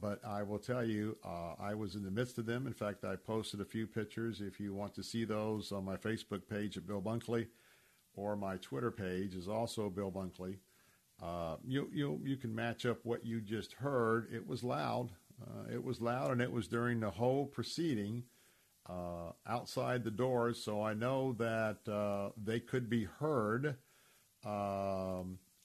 But I will tell you, I was in the midst of them. In fact, I posted a few pictures. If you want to see those on my Facebook page at Bill Bunkley, or my Twitter page is also Bill Bunkley. You can match up what you just heard. It was loud. And it was during the whole proceeding outside the doors, so I know that they could be heard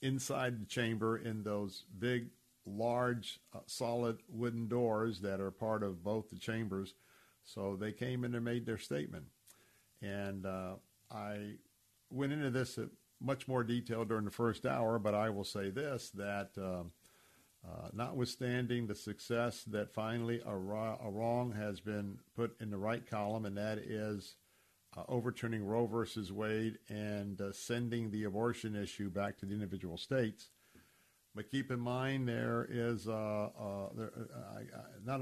inside the chamber in those big, large, solid wooden doors that are part of both the chambers. So they came in and made their statement. And I went into this in much more detail during the first hour, but I will say this, that notwithstanding the success that finally a wrong has been put in the right column, and that is overturning Roe versus Wade and sending the abortion issue back to the individual states. But keep in mind, there is not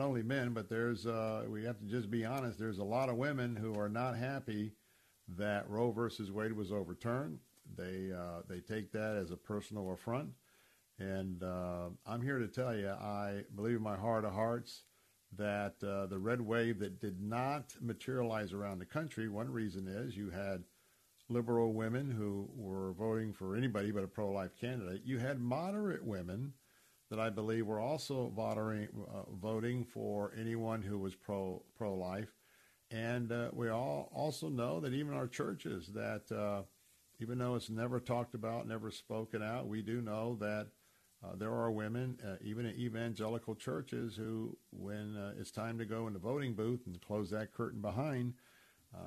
only men, but there's we have to just be honest, there's a lot of women who are not happy that Roe versus Wade was overturned. They take that as a personal affront. And I'm here to tell you, I believe in my heart of hearts that the red wave that did not materialize around the country, one reason is you had liberal women who were voting for anybody but a pro-life candidate. You had moderate women that I believe were also voting for anyone who was pro-life. And we all also know that even our churches, that even though it's never talked about, never spoken out, we do know that There are women, even in evangelical churches, who, when it's time to go in the voting booth and close that curtain behind,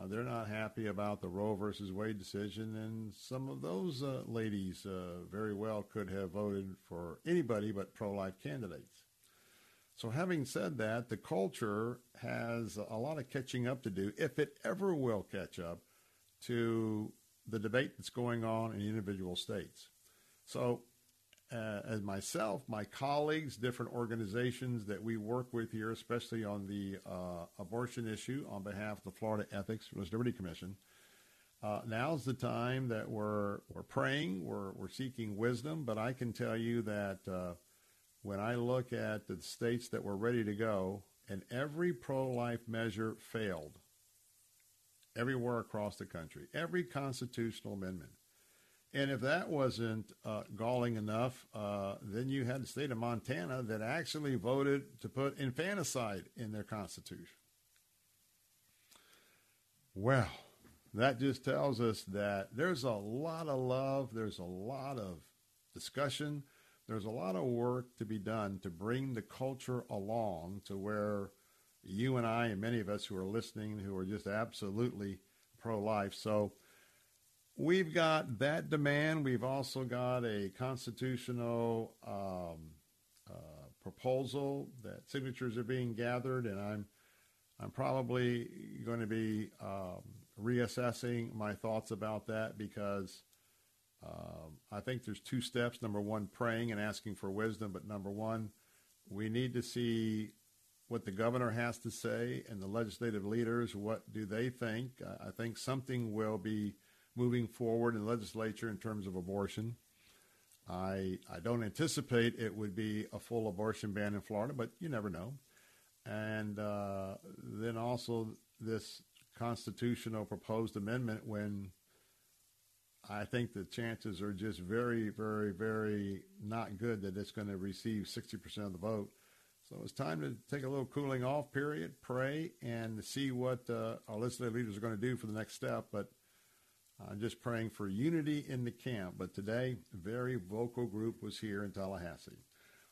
they're not happy about the Roe versus Wade decision. And some of those ladies very well could have voted for anybody but pro-life candidates. So having said that, the culture has a lot of catching up to do, if it ever will catch up, to the debate that's going on in individual states. So as myself, my colleagues, different organizations that we work with here, especially on the abortion issue on behalf of the Florida Ethics and Liberty Commission, now's the time that we're praying, we're seeking wisdom, but I can tell you that when I look at the states that were ready to go, and every pro-life measure failed everywhere across the country, every constitutional amendment. And if that wasn't galling enough, then you had the state of Montana that actually voted to put infanticide in their constitution. Well, that just tells us that there's a lot of love, there's a lot of discussion, there's a lot of work to be done to bring the culture along to where you and I and many of us who are listening who are just absolutely pro-life. So we've got that demand. We've also got a constitutional proposal that signatures are being gathered, and I'm probably going to be reassessing my thoughts about that because I think there's two steps. Number one, praying and asking for wisdom. But number one, we need to see what the governor has to say and the legislative leaders, what do they think. I think something will be moving forward in the legislature in terms of abortion. I don't anticipate it would be a full abortion ban in Florida, but you never know. And then also this constitutional proposed amendment, when I think the chances are just very, very, very not good that it's going to receive 60% of the vote. So it's time to take a little cooling off period, pray, and see what our legislative leaders are going to do for the next step. But I'm just praying for unity in the camp. But today, a very vocal group was here in Tallahassee.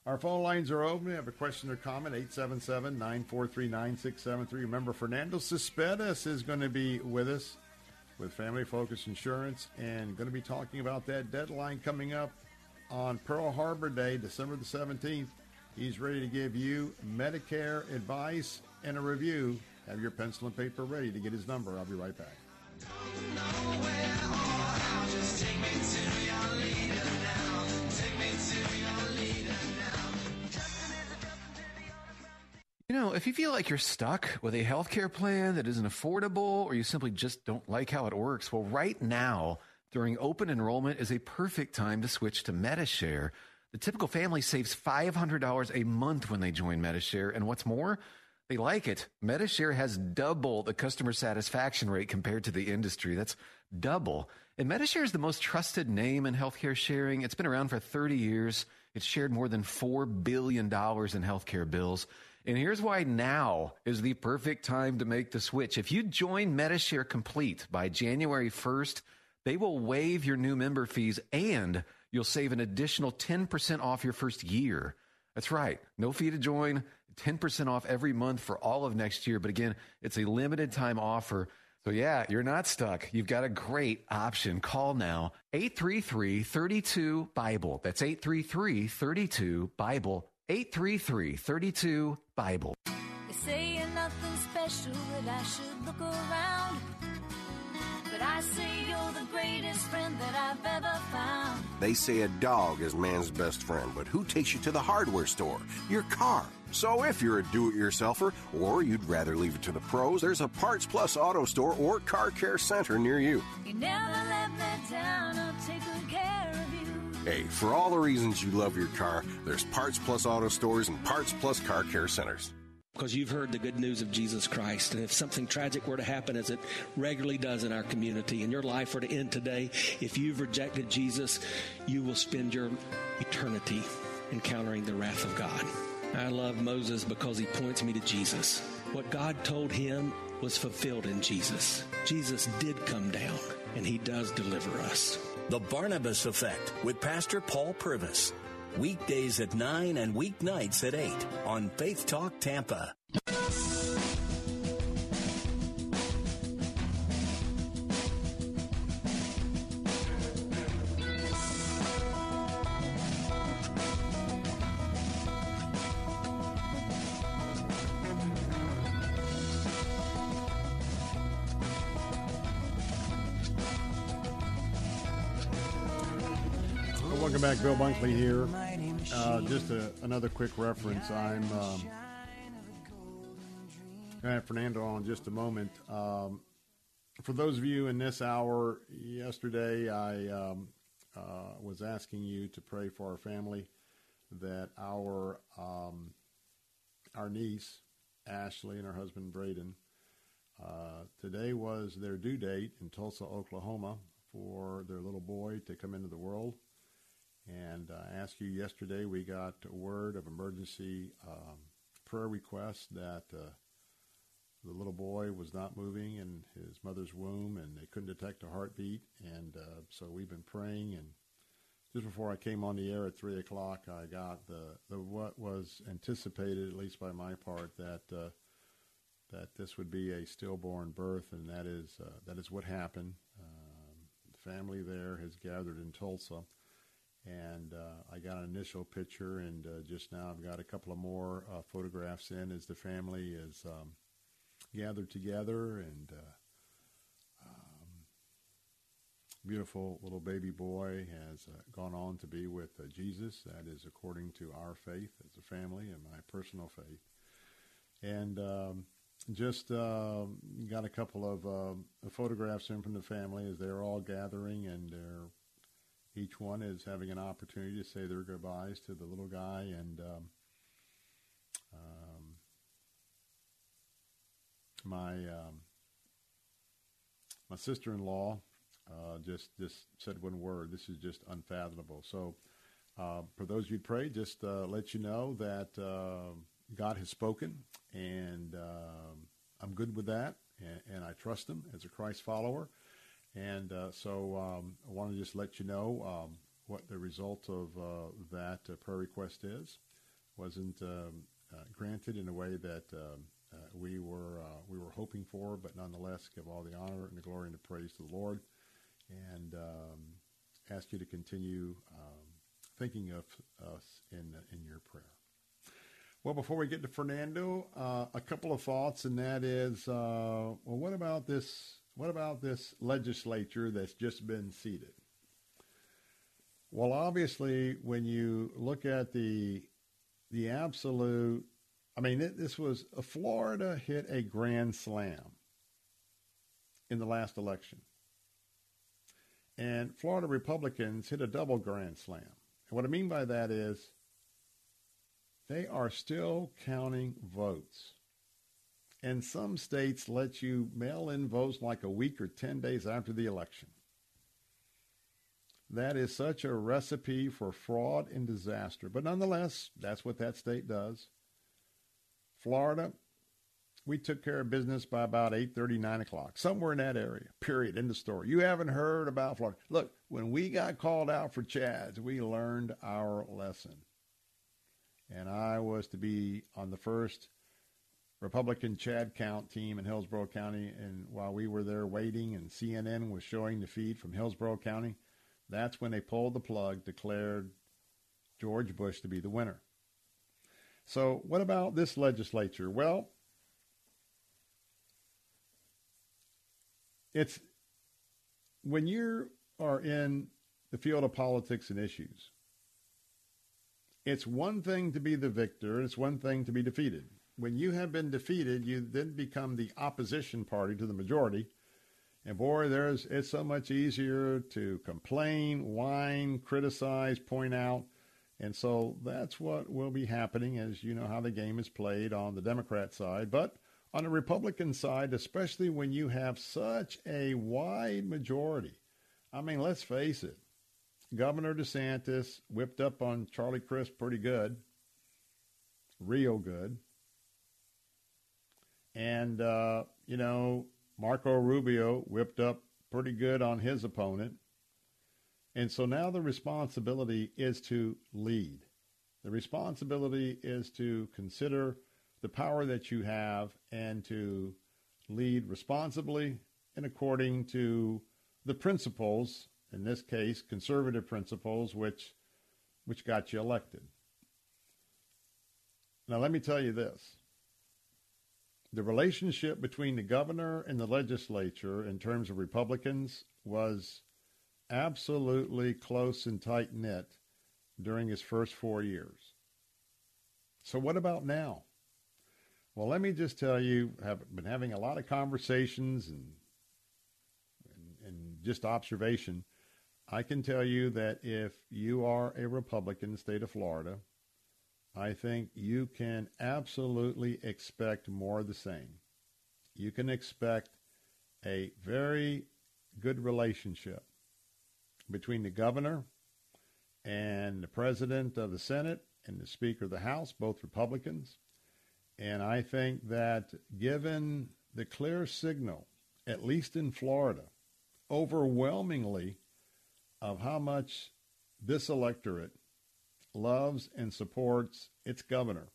Our phone lines are open. If you have a question or comment, 877-943-9673. Remember, Fernando Cespedes is going to be with us with Family Focused Insurance and going to be talking about that deadline coming up on Pearl Harbor Day, December the 17th. He's ready to give you Medicare advice and a review. Have your pencil and paper ready to get his number. I'll be right back. Don't know where or how, just take me to your leader now. Take me to your leader now. You know, if you feel like you're stuck with a healthcare plan that isn't affordable or you simply just don't like how it works, well, right now, during open enrollment is a perfect time to switch to MediShare. The typical family saves $500 a month when they join MediShare, and what's more, they like it. MediShare has double the customer satisfaction rate compared to the industry. That's double. And MediShare is the most trusted name in healthcare sharing. It's been around for 30 years. It's shared more than $4 billion in healthcare bills. And here's why now is the perfect time to make the switch. If you join MediShare Complete by January 1st, they will waive your new member fees and you'll save an additional 10% off your first year. That's right. No fee to join. 10% off every month for all of next year. But again, it's a limited time offer. So yeah, you're not stuck. You've got a great option. Call now. 833-32-BIBLE. That's 833-32-BIBLE. 833-32-BIBLE. They say you're nothing special, that I should look around. But I say you're the greatest friend that I've ever found. They say a dog is man's best friend, but who takes you to the hardware store? Your car. So if you're a do-it-yourselfer or you'd rather leave it to the pros, there's a Parts Plus Auto Store or Car Care Center near you. You never let me down, I'll take good care of you. Hey, for all the reasons you love your car, there's Parts Plus Auto Stores and Parts Plus Car Care Centers. Because you've heard the good news of Jesus Christ, and if something tragic were to happen, as it regularly does in our community, and your life were to end today, if you've rejected Jesus, you will spend your eternity encountering the wrath of God. I love Moses because he points me to Jesus. What God told him was fulfilled in Jesus. Jesus did come down, and he does deliver us. The Barnabas Effect with Pastor Paul Purvis. Weekdays at 9 and weeknights at 8 on Faith Talk Tampa. Welcome back. Bill Bunkley here. Just another quick reference. I'm going to have Fernando on in just a moment. For those of you in this hour, yesterday I was asking you to pray for our family, that our niece, Ashley, and her husband, Braden, today was their due date in Tulsa, Oklahoma, for their little boy to come into the world. And I asked you yesterday, we got a word of emergency prayer request that the little boy was not moving in his mother's womb, and they couldn't detect a heartbeat. And so we've been praying. And just before I came on the air at 3 o'clock, I got the what was anticipated, at least by my part, that this would be a stillborn birth, and that is what happened. The family there has gathered in Tulsa. And I got an initial picture, and just now I've got a couple of more photographs in as the family is gathered together. And beautiful little baby boy has gone on to be with Jesus. That is according to our faith as a family and my personal faith. And just got a couple of photographs in from the family as they're all gathering, and they're each one is having an opportunity to say their goodbyes to the little guy. And my sister-in-law just said one word. This is just unfathomable. So for those of you who pray, just let you know that God has spoken, and I'm good with that, and I trust him as a Christ follower. And so I want to just let you know what the result of that prayer request is. Wasn't granted in a way that we were hoping for, but nonetheless, give all the honor and the glory and the praise to the Lord. And ask you to continue thinking of us in your prayer. Well, before we get to Fernando, a couple of thoughts, and that is, what about this? What about this legislature that's just been seated? Well, obviously, when you look at the absolute, I mean, this was Florida hit a grand slam in the last election. And Florida Republicans hit a double grand slam. And what I mean by that is they are still counting votes. And some states let you mail in votes like a week or 10 days after the election. That is such a recipe for fraud and disaster. But nonetheless, that's what that state does. Florida, we took care of business by about 8:30, 9 o'clock, somewhere in that area, period, end of story. You haven't heard about Florida. Look, when we got called out for Chads, we learned our lesson. And I was to be on the first Republican Chad count team in Hillsborough County, and while we were there waiting and CNN was showing the feed from Hillsborough County, that's when they pulled the plug, declared George Bush to be the winner. So what about this legislature? Well, it's when you are in the field of politics and issues, it's one thing to be the victor, and it's one thing to be defeated. When you have been defeated, you then become the opposition party to the majority. And boy, it's so much easier to complain, whine, criticize, point out. And so that's what will be happening, as you know how the game is played on the Democrat side. But on the Republican side, especially when you have such a wide majority, I mean, let's face it, Governor DeSantis whipped up on Charlie Crist pretty good, real good. And, Marco Rubio whipped up pretty good on his opponent. And so now the responsibility is to lead. The responsibility is to consider the power that you have and to lead responsibly and according to the principles, in this case, conservative principles, which got you elected. Now, let me tell you this. The relationship between the governor and the legislature in terms of Republicans was absolutely close and tight-knit during his first 4 years. So what about now? Well, let me just tell you, I've been having a lot of conversations and just observation. I can tell you that if you are a Republican in the state of Florida, I think you can absolutely expect more of the same. You can expect a very good relationship between the governor and the president of the Senate and the Speaker of the House, both Republicans. And I think that given the clear signal, at least in Florida, overwhelmingly of how much this electorate loves and supports its governor,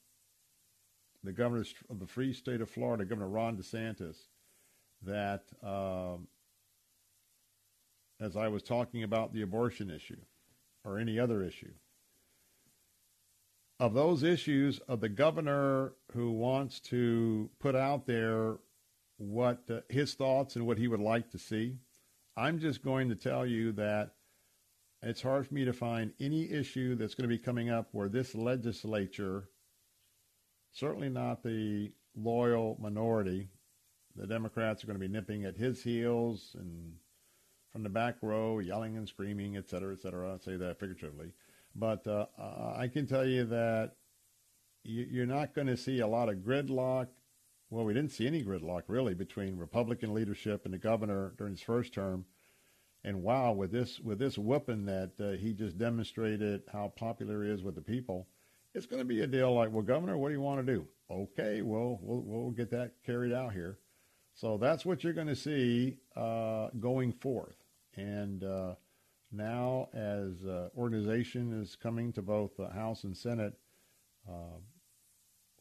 the governor of the free state of Florida, Governor Ron DeSantis, that as I was talking about the abortion issue or any other issue, of those issues of the governor who wants to put out there what his thoughts and what he would like to see, I'm just going to tell you that it's hard for me to find any issue that's going to be coming up where this legislature, certainly not the loyal minority, the Democrats are going to be nipping at his heels and from the back row, yelling and screaming, et cetera, I say that figuratively. But I can tell you that you're not going to see a lot of gridlock. Well, we didn't see any gridlock, really, between Republican leadership and the governor during his first term. And wow, with this whooping that he just demonstrated how popular he is with the people, it's going to be a deal like, well, Governor, what do you want to do? Okay, well, we'll get that carried out here. So that's what you're going to see going forth. And now as organization is coming to both the House and Senate,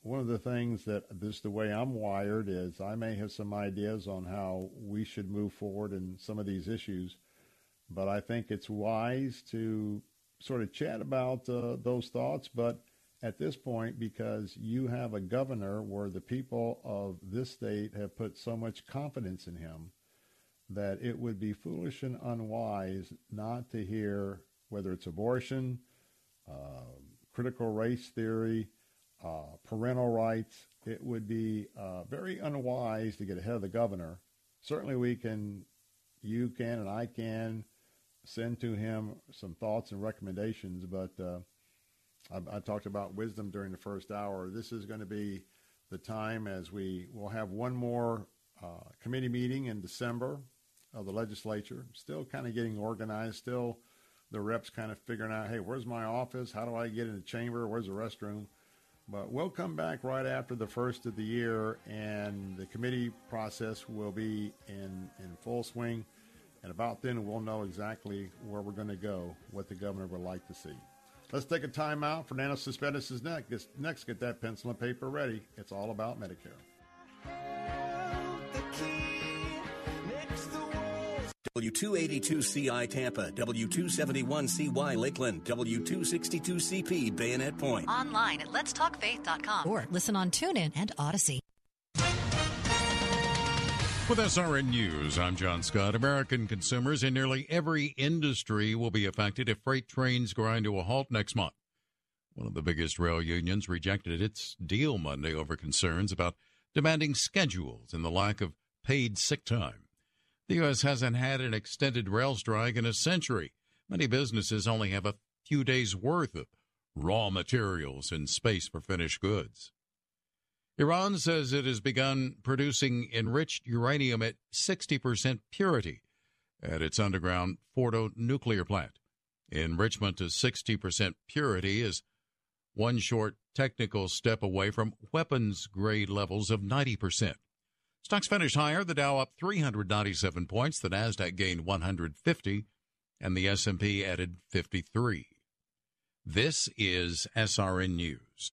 one of the things that this the way I'm wired is I may have some ideas on how we should move forward in some of these issues. But I think it's wise to sort of chat about those thoughts. But at this point, because you have a governor where the people of this state have put so much confidence in him, that it would be foolish and unwise not to hear, whether it's abortion, critical race theory, parental rights, it would be very unwise to get ahead of the governor. Certainly we can, you can and I can, send to him some thoughts and recommendations, but I talked about wisdom during the first hour. This is going to be the time as we will have one more committee meeting in December of the legislature, still kind of getting organized, still the reps kind of figuring out, hey, where's my office? How do I get in the chamber? Where's the restroom? But we'll come back right after the first of the year, and the committee process will be in full swing. And about then, we'll know exactly where we're going to go, what the governor would like to see. Let's take a time out. Fernando Cespedes is next. Get that pencil and paper ready. It's all about Medicare. W282CI Tampa, W271CY Lakeland, W262CP Bayonet Point. Online at letstalkfaith.com or listen on TuneIn and Odyssey. With SRN News, I'm John Scott. American consumers in nearly every industry will be affected if freight trains grind to a halt next month. One of the biggest rail unions rejected its deal Monday over concerns about demanding schedules and the lack of paid sick time. The U.S. hasn't had an extended rail strike in a century. Many businesses only have a few days' worth of raw materials and space for finished goods. Iran says it has begun producing enriched uranium at 60% purity at its underground Fordo nuclear plant. Enrichment to 60% purity is one short technical step away from weapons-grade levels of 90%. Stocks finished higher, the Dow up 397 points, the Nasdaq gained 150, and the S&P added 53. This is SRN News.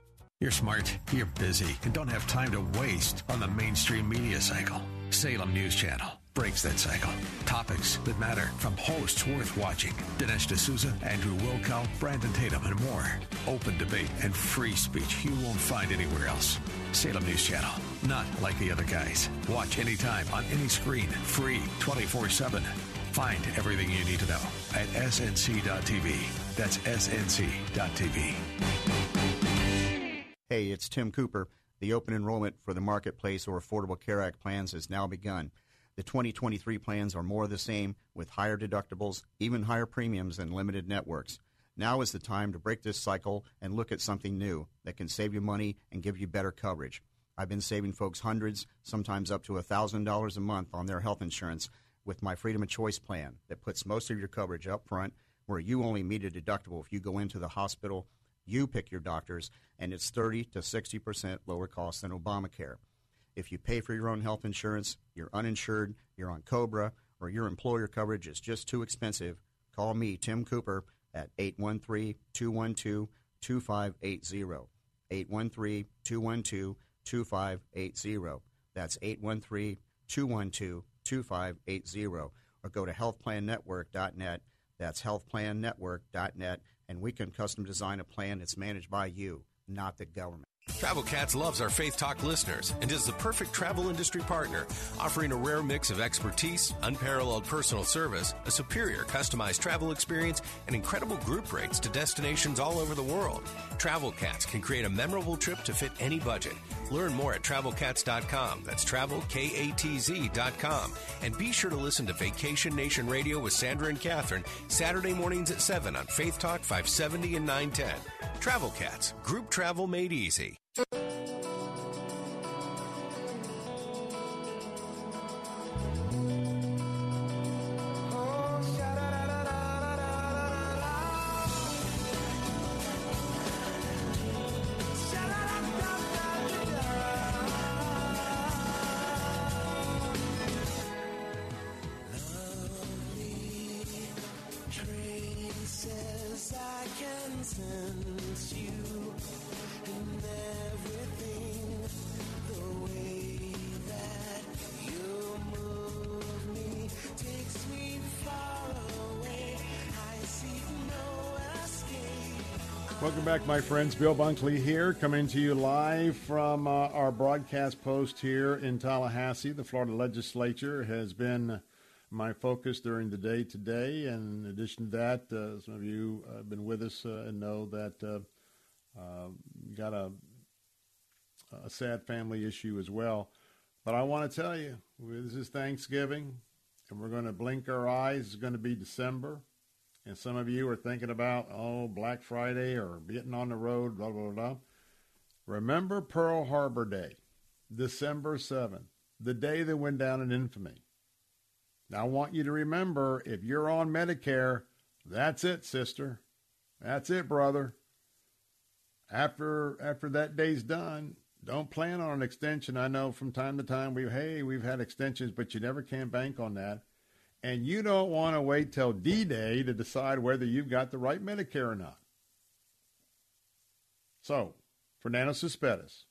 You're smart, you're busy, and don't have time to waste on the mainstream media cycle. Salem News Channel breaks that cycle. Topics that matter from hosts worth watching. Dinesh D'Souza, Andrew Wilkow, Brandon Tatum, and more. Open debate and free speech you won't find anywhere else. Salem News Channel, not like the other guys. Watch anytime, on any screen, free, 24/7. Find everything you need to know at snc.tv. That's snc.tv. Hey, it's Tim Cooper. The open enrollment for the Marketplace or Affordable Care Act plans has now begun. The 2023 plans are more of the same, with higher deductibles, even higher premiums, and limited networks. Now is the time to break this cycle and look at something new that can save you money and give you better coverage. I've been saving folks hundreds, sometimes up to $1,000 a month on their health insurance with my Freedom of Choice plan that puts most of your coverage up front, where you only meet a deductible if you go into the hospital. You pick your doctors, and it's 30 to 60% lower cost than Obamacare. If you pay for your own health insurance, you're uninsured, you're on COBRA, or your employer coverage is just too expensive, call me, Tim Cooper, at 813-212-2580. 813-212-2580. That's 813-212-2580. Or go to healthplannetwork.net. That's healthplannetwork.net. And we can custom design a plan that's managed by you, not the government. Travel Cats loves our Faith Talk listeners and is the perfect travel industry partner, offering a rare mix of expertise, unparalleled personal service, a superior customized travel experience, and incredible group rates to destinations all over the world. Travel Cats can create a memorable trip to fit any budget. Learn more at TravelCats.com. That's TravelKatz.com. And be sure to listen to Vacation Nation Radio with Sandra and Catherine Saturday mornings at 7 on Faith Talk 570 and 910. Travel Cats, group travel made easy. Welcome back, my friends. Bill Bunkley here, coming to you live from our broadcast post here in Tallahassee. The Florida legislature has been my focus during the day today. And in addition to that, some of you have been with us and know that we got a sad family issue as well. But I want to tell you, this is Thanksgiving, and we're going to blink our eyes. It's going to be December. And some of you are thinking about, oh, Black Friday or getting on the road, blah, blah, blah. Remember Pearl Harbor Day, December 7th, the day that went down in infamy. Now, I want you to remember, if you're on Medicare, that's it, sister. That's it, brother. After that day's done, don't plan on an extension. I know from time to time, we've had extensions, but you never can bank on that. And you don't want to wait till D-Day to decide whether you've got the right Medicare or not. So, Fernando Cespedes,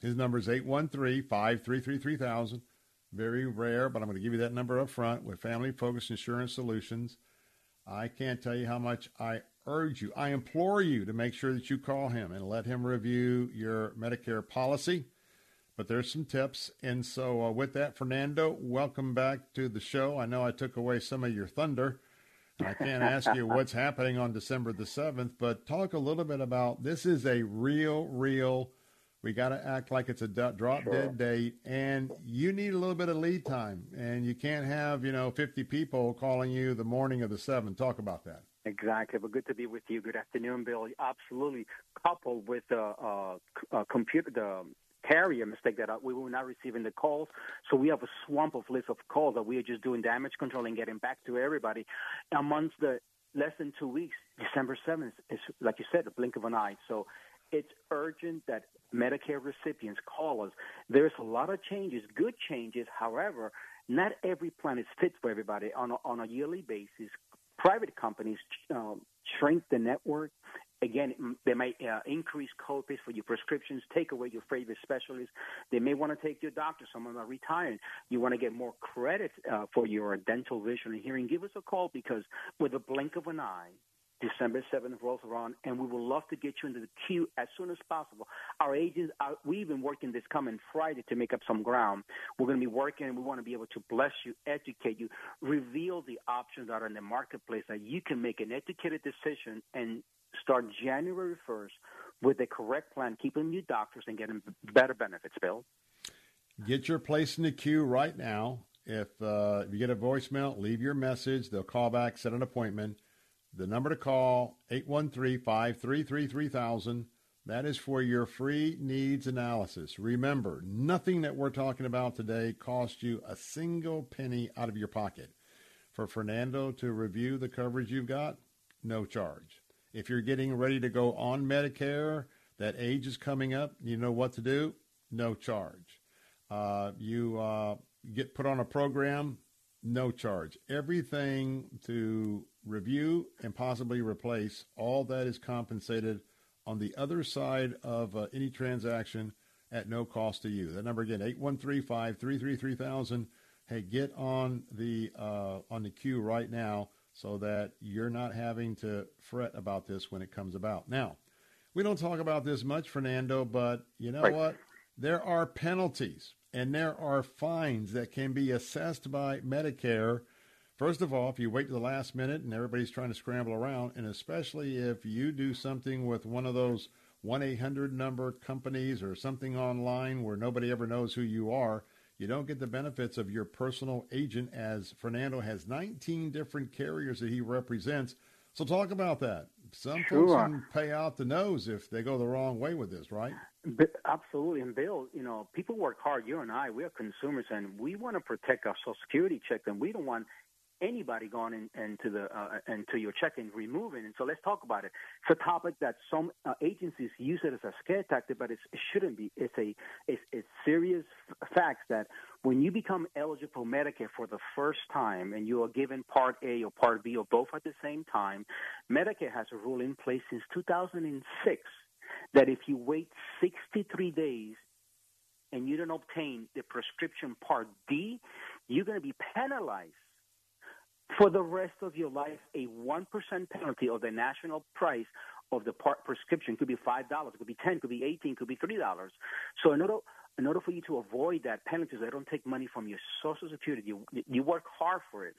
his number is 813-533-3000. Very rare, but I'm going to give you that number up front with Family Focused Insurance Solutions. I can't tell you how much I urge you, I implore you to make sure that you call him and let him review your Medicare policy. But there's some tips. And so with that, Fernando, welcome back to the show. I know I took away some of your thunder. I can't ask you what's happening on December the 7th, but talk a little bit about this is a real we got to act like it's a drop-dead date, and you need a little bit of lead time, and you can't have, 50 people calling you the morning of the 7th. Talk about that. Exactly. But good to be with you. Good afternoon, Bill. Absolutely. Coupled with the carrier mistake that we were not receiving the calls. So we have a swamp of list of calls that we are just doing damage control and getting back to everybody. Amongst the less than 2 weeks, December 7th is, like you said, a blink of an eye. So it's urgent that Medicare recipients call us. There's a lot of changes, good changes. However, not every plan is fit for everybody. On a yearly basis, private companies shrink the network. Again, they might increase copays for your prescriptions, take away your favorite specialists. They may want to take your doctor. Some of them are retiring. You want to get more credit for your dental, vision, and hearing. Give us a call, because with a blink of an eye, December 7th rolls around, and we would love to get you into the queue as soon as possible. Our agents, we've been working this coming Friday to make up some ground. We're going to be working, and we want to be able to bless you, educate you, reveal the options that are in the marketplace that you can make an educated decision and start January 1st with the correct plan, keeping your doctors and getting better benefits, Bill. Get your place in the queue right now. If you get a voicemail, leave your message. They'll call back, set an appointment. The number to call, 813-533-3000. That is for your free needs analysis. Remember, nothing that we're talking about today costs you a single penny out of your pocket. For Fernando to review the coverage you've got, no charge. If you're getting ready to go on Medicare, that age is coming up, you know what to do, no charge. You get put on a program, no charge. Everything to review and possibly replace, all that is compensated on the other side of any transaction at no cost to you. That number again, 813-533-3000. Hey, get on the queue right now, so that you're not having to fret about this when it comes about. Now, we don't talk about this much, Fernando, but you know what? There are penalties and there are fines that can be assessed by Medicare. First of all, if you wait to the last minute and everybody's trying to scramble around, and especially if you do something with one of those 1-800 number companies or something online where nobody ever knows who you are, you don't get the benefits of your personal agent, as Fernando has 19 different carriers that he represents. So talk about that. Some folks can pay out the nose if they go the wrong way with this, right? Absolutely. And, Bill, people work hard. You and I, we are consumers, and we want to protect our Social Security check, and we don't want anybody going into your check-in, removing. And so let's talk about it. It's a topic that some agencies use it as a scare tactic, but it shouldn't be. It's serious facts that when you become eligible for Medicare for the first time and you are given Part A or Part B or both at the same time, Medicare has a rule in place since 2006 that if you wait 63 days and you don't obtain the prescription Part D, you're going to be penalized for the rest of your life. A 1% penalty of the national price of the prescription could be $5, could be $10, could be $18, could be $3. So in order for you to avoid that penalty, they don't take money from your Social Security. You work hard for it.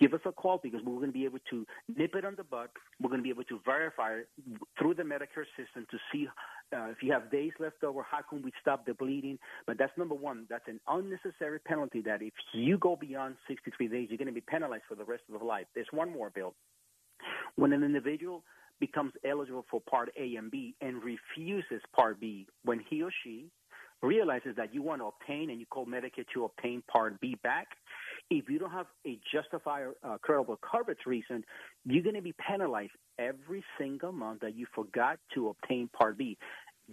Give us a call, because we're going to be able to nip it on the bud. We're going to be able to verify it through the Medicare system to see if you have days left over, how can we stop the bleeding? But that's number one. That's an unnecessary penalty that if you go beyond 63 days, you're going to be penalized for the rest of your life. There's one more, Bill. When an individual becomes eligible for Part A and B and refuses Part B, when he or she realizes that you want to obtain and you call Medicare to obtain Part B back, if you don't have a justifiable, credible coverage reason, you're going to be penalized every single month that you forgot to obtain Part B.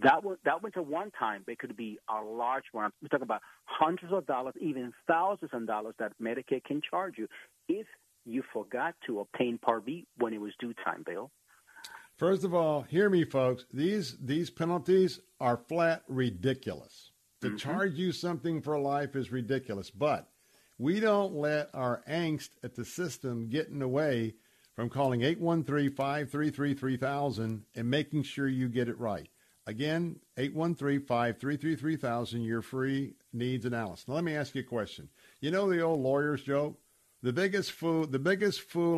That was a one-time, but it could be a large one. We're talking about hundreds of dollars, even thousands of dollars that Medicare can charge you if you forgot to obtain Part B when it was due time, Bill. First of all, hear me, folks. These penalties are flat ridiculous. To charge you something for life is ridiculous. But we don't let our angst at the system get in the way from calling 813-533-3000 and making sure you get it right. Again, 813-533-3000, your free needs analysis. Now, let me ask you a question. You know the old lawyer's joke? The biggest fool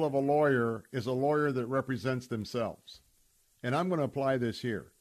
of a lawyer is a lawyer that represents themselves. And I'm going to apply this here.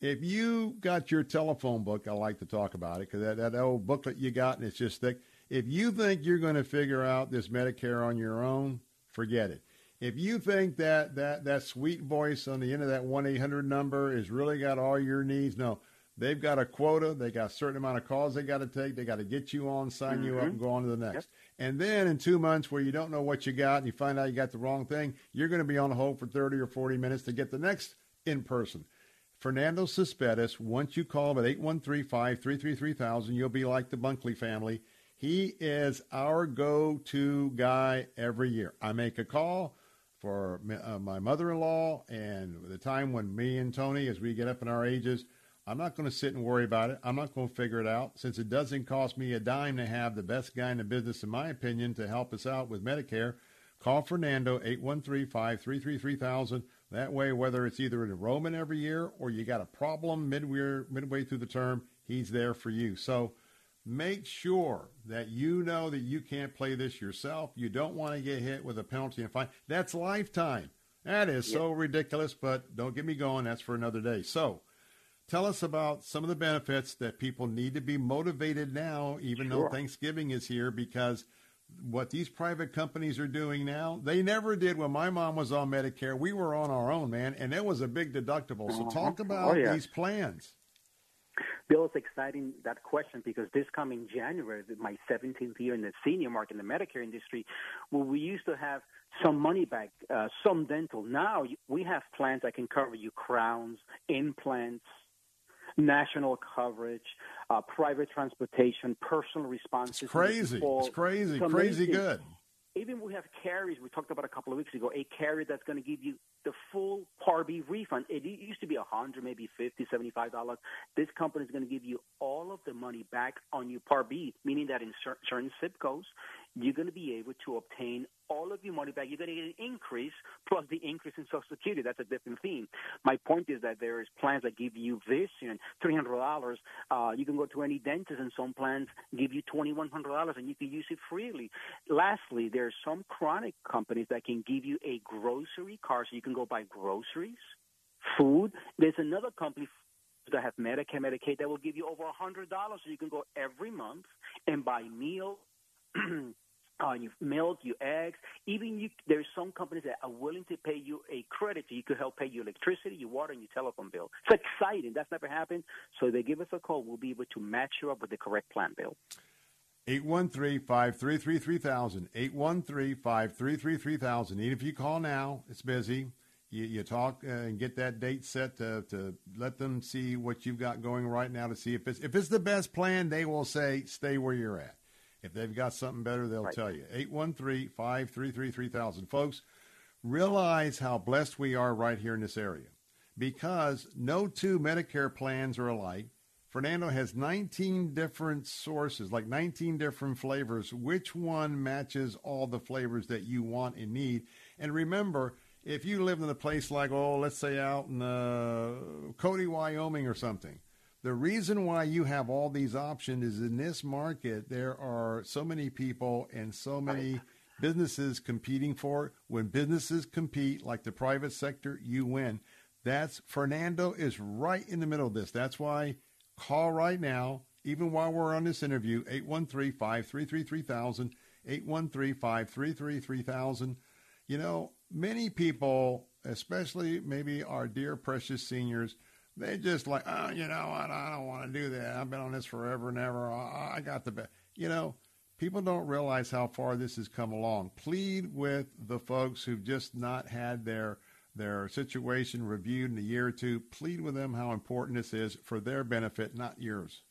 If you got your telephone book, I like to talk about it because that old booklet you got, and it's just thick. If you think you're going to figure out this Medicare on your own, forget it. If you think that sweet voice on the end of that 1-800 number has really got all your needs, no. They've got a quota. They got a certain amount of calls they got to take. They got to get you on, sign you up, and go on to the next. Yep. And then in 2 months where you don't know what you got and you find out you got the wrong thing, you're going to be on hold for 30 or 40 minutes to get the next in person. Fernando Cespedes, once you call him at 813-533-3000, you'll be like the Bunkley family. He is our go-to guy every year. I make a call for my mother-in-law, and the time when me and Tony, as we get up in our ages, I'm not going to sit and worry about it. I'm not going to figure it out, since it doesn't cost me a dime to have the best guy in the business, in my opinion, to help us out with Medicare. Call Fernando, 813-533-3000. That way, whether it's either an enrollment every year or you got a problem midway through the term, he's there for you. So make sure that you know that you can't play this yourself. You don't want to get hit with a penalty and fine. That's lifetime. That is so ridiculous, but don't get me going. That's for another day. So tell us about some of the benefits that people need to be motivated now, even though Thanksgiving is here, because what these private companies are doing now, they never did when my mom was on Medicare. We were on our own, man, and it was a big deductible. So talk about these plans. Bill, it's exciting, that question, because this coming January, my 17th year in the senior market in the Medicare industry, where we used to have some money back, some dental. Now we have plans that can cover you, crowns, implants, national coverage, private transportation, personal responses. It's crazy. It's crazy. So crazy good. Even we have carriers. We talked about a couple of weeks ago, a carrier that's going to give you the full Part B refund. It used to be $100, maybe $50, $75. This company is going to give you all of the money back on your Part B, meaning that in certain zip codes, you're going to be able to obtain all of your money back. You're going to get an increase plus the increase in Social Security. That's a different theme. My point is that there is plans that give you vision, $300. You can go to any dentist, and some plans give you $2,100, and you can use it freely. Lastly, there are some chronic companies that can give you a grocery card, so you can go buy groceries, food. There's another company that have Medicare, Medicaid that will give you over $100, so you can go every month and buy meals, your milk, your eggs. There's some companies that are willing to pay you a credit so you could help pay your electricity, your water, and your telephone bill. It's exciting. That's never happened. So they give us a call. We'll be able to match you up with the correct plan, Bill. 813-533-3000. 813-533-3000. And if you call now, it's busy. You talk and get that date set to let them see what you've got going right now to see if it's the best plan. They will say, stay where you're at. If they've got something better, they'll tell you. 813-533-3000. Folks, realize how blessed we are right here in this area, because no two Medicare plans are alike. Fernando has 19 different sources, like 19 different flavors. Which one matches all the flavors that you want and need? And remember, if you live in a place like, let's say out in Cody, Wyoming or something, the reason why you have all these options is in this market, there are so many people and so many businesses competing for it. When businesses compete, like the private sector, you win. Fernando is right in the middle of this. That's why call right now, even while we're on this interview, 813-533-3000, 813-533-3000. You know, many people, especially maybe our dear precious seniors, they just like, you know what? I don't want to do that. I've been on this forever and ever. I got the best. You know, people don't realize how far this has come along. Plead with the folks who've just not had their situation reviewed in a year or two. Plead with them how important this is for their benefit, not yours.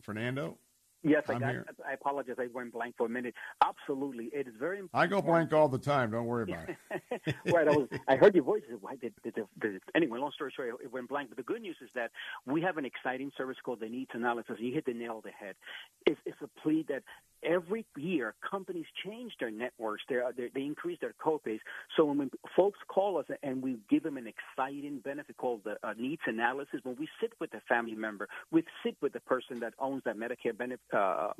Fernando? Yes, I got it. I apologize. I went blank for a minute. Absolutely. It is very important. I go blank all the time. Don't worry about it. Right. I heard your voice. Anyway, long story short, it went blank. But the good news is that we have an exciting service called the Needs Analysis. You hit the nail on the head. It's a plea that every year companies change their networks. They increase their co-pays. So when folks call us and we give them an exciting benefit called the Needs Analysis, when we sit with the family member, we sit with the person that owns that Medicare benefit,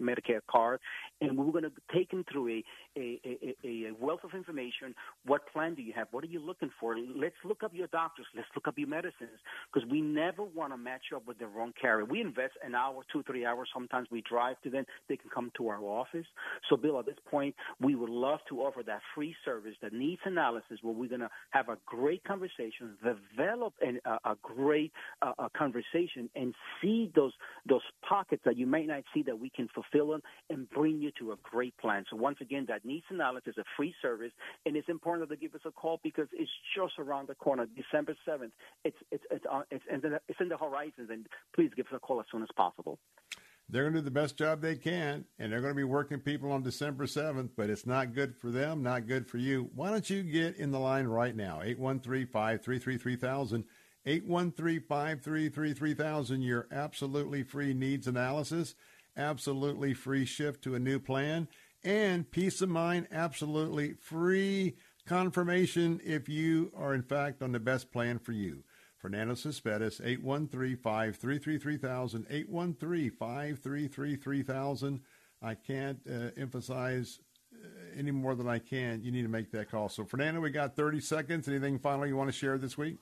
Medicare card, and we're going to take them through a wealth of information. What plan do you have? What are you looking for? Let's look up your doctors. Let's look up your medicines, because we never want to match up with the wrong carrier. We invest an hour, 2-3 hours. Sometimes we drive to them. They can come to our office. So, Bill, at this point, we would love to offer that free service, the Needs Analysis, where we're going to have a great conversation, develop a great conversation, and see those pockets that you may not see that we can fulfill them and bring you to a great plan. So once again, that Needs Analysis is a free service, and it's important that they give us a call because it's just around the corner, December 7th. It's in the horizons, and please give us a call as soon as possible. They're going to do the best job they can, and they're going to be working people on December 7th, but it's not good for them, not good for you. Why don't you get in the line right now, 813-533-3000, 813-533-3000, your absolutely free Needs Analysis. Absolutely free shift to a new plan, and peace of mind, absolutely free confirmation if you are, in fact, on the best plan for you. Fernando Cespedes, 813-533-3000, 813-533-3000. I can't emphasize any more than I can. You need to make that call. So, Fernando, we got 30 seconds. Anything final you want to share this week?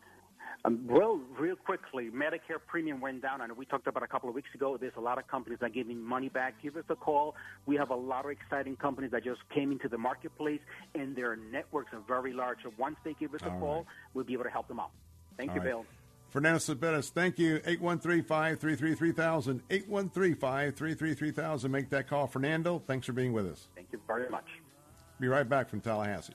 Well, real quickly, Medicare premium went down, and we talked about a couple of weeks ago. There's a lot of companies that are giving money back. Give us a call. We have a lot of exciting companies that just came into the marketplace, and their networks are very large. So once they give us a call, we'll be able to help them out. Thank you, Bill. Fernando Cespedes, thank you. 813-533-3000, 813-533-3000. Make that call. Fernando, thanks for being with us. Thank you very much. Be right back from Tallahassee.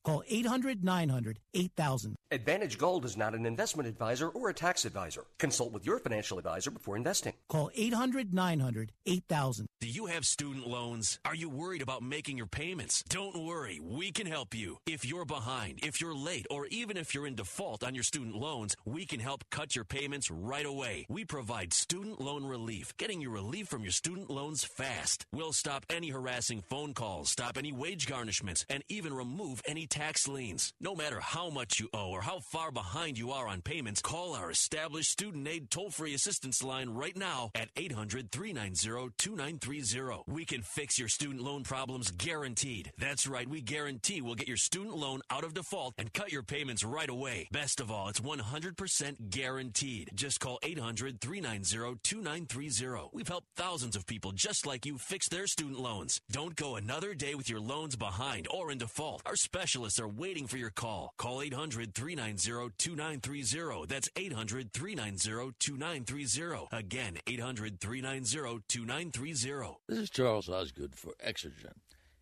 Call 800-900-8000. Advantage Gold is not an investment advisor or a tax advisor. Consult with your financial advisor before investing. Call 800-900-8000. Do you have student loans? Are you worried about making your payments? Don't worry. We can help you. If you're behind, if you're late, or even if you're in default on your student loans, we can help cut your payments right away. We provide student loan relief, getting you relief from your student loans fast. We'll stop any harassing phone calls, stop any wage garnishments, and even remove any tax liens. No matter how much you owe or how far behind you are on payments, call our established student aid toll-free assistance line right now at 800-390-2930. We can fix your student loan problems guaranteed. That's right, we guarantee we'll get your student loan out of default and cut your payments right away. Best of all, it's 100% guaranteed. Just call 800-390-2930. We've helped thousands of people just like you fix their student loans. Don't go another day with your loans behind or in default. Our specialists are waiting for your call. Call 800-390-2930. That's 800-390-2930. Again, 800-390-2930. This is Charles Osgood for Exergen.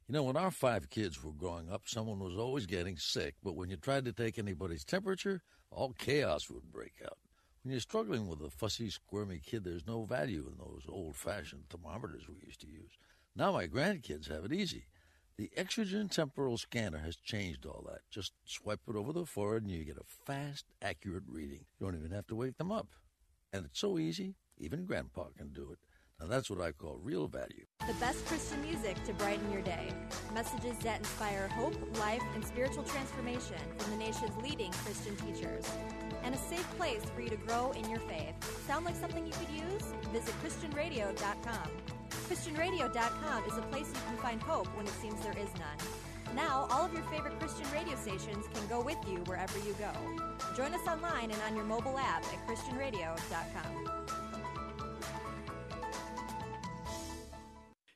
You know, when our 5 kids were growing up, someone was always getting sick, but when you tried to take anybody's temperature, all chaos would break out. When you're struggling with a fussy, squirmy kid, there's no value in those old-fashioned thermometers we used to use. Now my grandkids have it easy. The Exergen temporal scanner has changed all that. Just swipe it over the forehead and you get a fast, accurate reading. You don't even have to wake them up. And it's so easy, even Grandpa can do it. Now that's what I call real value. The best Christian music to brighten your day. Messages that inspire hope, life, and spiritual transformation from the nation's leading Christian teachers. And a safe place for you to grow in your faith. Sound like something you could use? Visit ChristianRadio.com. ChristianRadio.com is a place you can find hope when it seems there is none. Now, all of your favorite Christian radio stations can go with you wherever you go. Join us online and on your mobile app at ChristianRadio.com.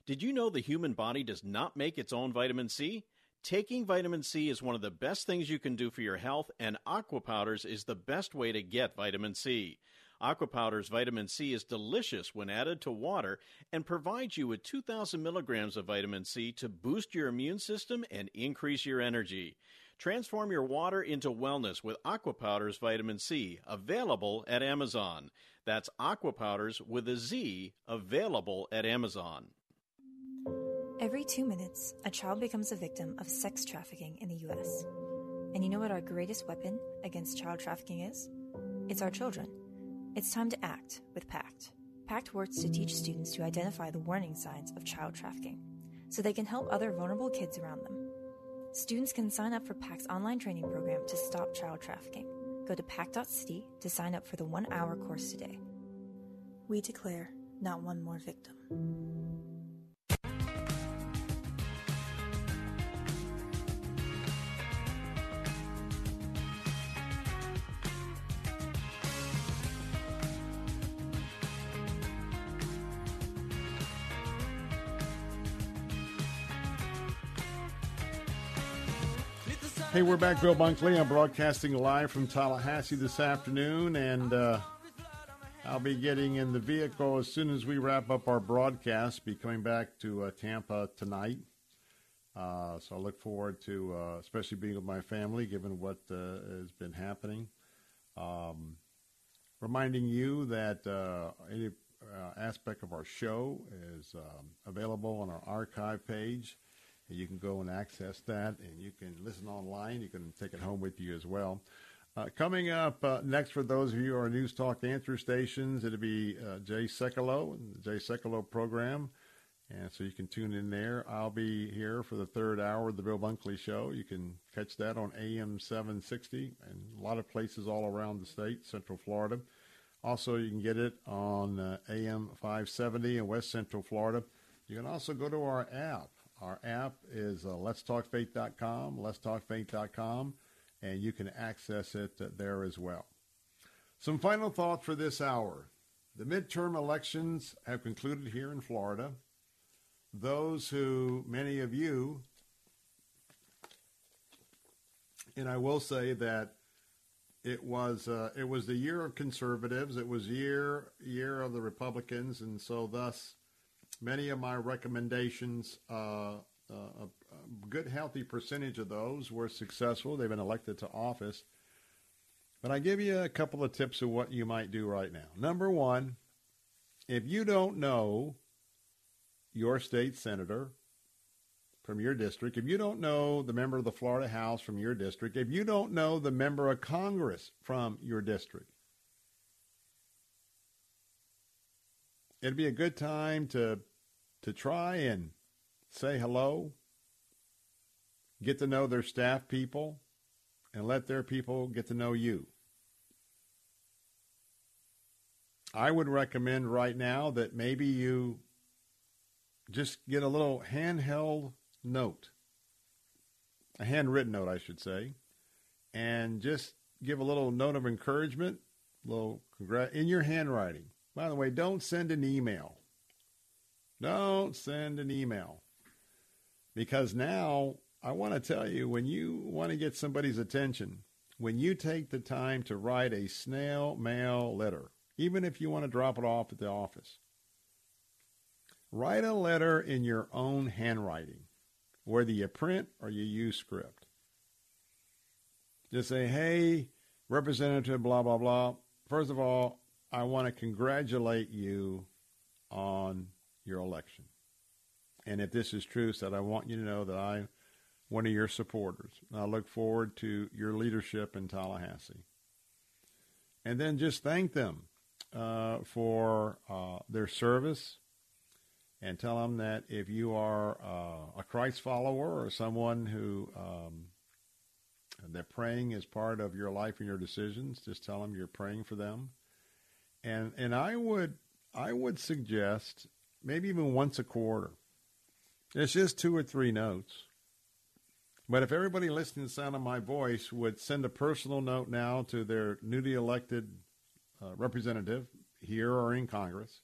Did you know the human body does not make its own vitamin C? Taking vitamin C is one of the best things you can do for your health, and Aqua Powders is the best way to get vitamin C. Aqua Powders vitamin C is delicious when added to water and provides you with 2,000 milligrams of vitamin C to boost your immune system and increase your energy. Transform your water into wellness with Aqua Powders vitamin C, available at Amazon. That's Aqua Powders with a Z, available at Amazon. Every 2 minutes, a child becomes a victim of sex trafficking in the U.S. And you know what our greatest weapon against child trafficking is? It's our children. It's time to act with PACT. PACT works to teach students to identify the warning signs of child trafficking so they can help other vulnerable kids around them. Students can sign up for PACT's online training program to stop child trafficking. Go to PACT.city to sign up for the 1-hour course today. We declare not one more victim. Hey, we're back. Bill Bunkley. I'm broadcasting live from Tallahassee this afternoon, and I'll be getting in the vehicle as soon as we wrap up our broadcast. Be coming back to Tampa tonight, so I look forward to especially being with my family, given what has been happening. Reminding you that any aspect of our show is available on our archive page. You can go and access that, and you can listen online. You can take it home with you as well. Coming up next, for those of you who are News Talk Answer Stations, it'll be Jay Sekulow and the Jay Sekulow program, and so you can tune in there. I'll be here for the third hour of the Bill Bunkley Show. You can catch that on AM 760 and a lot of places all around the state, Central Florida. Also, you can get it on AM 570 in West Central Florida. You can also go to our app. Our app is letstalkfaith.com, letstalkfaith.com, and you can access it there as well. Some final thoughts for this hour. The midterm elections have concluded here in Florida. Those who, many of you, and I will say that it was the year of conservatives. It was year of the Republicans, and so thus, many of my recommendations, a good healthy percentage of those were successful. They've been elected to office. But I give you a couple of tips of what you might do right now. Number one, if you don't know your state senator from your district, if you don't know the member of the Florida House from your district, if you don't know the member of Congress from your district, it'd be a good time to try and say hello, get to know their staff people, and let their people get to know you. I would recommend right now that maybe you just get a little handheld note, a handwritten note, I should say, and just give a little note of encouragement, a little congrats, in your handwriting. By the way, don't send an email. Don't send an email. Because now, I want to tell you, when you want to get somebody's attention, when you take the time to write a snail mail letter, even if you want to drop it off at the office, write a letter in your own handwriting, whether you print or you use script. Just say, hey, Representative blah, blah, blah. First of all, I want to congratulate you on your election. And if this is true, said, I want you to know that I'm one of your supporters. And I look forward to your leadership in Tallahassee. And then just thank them for their service, and tell them that if you are a Christ follower or someone who that praying is part of your life and your decisions, just tell them you're praying for them. And I would suggest maybe even once a quarter. It's just 2 or 3 notes. But if everybody listening to the sound of my voice would send a personal note now to their newly elected representative here or in Congress,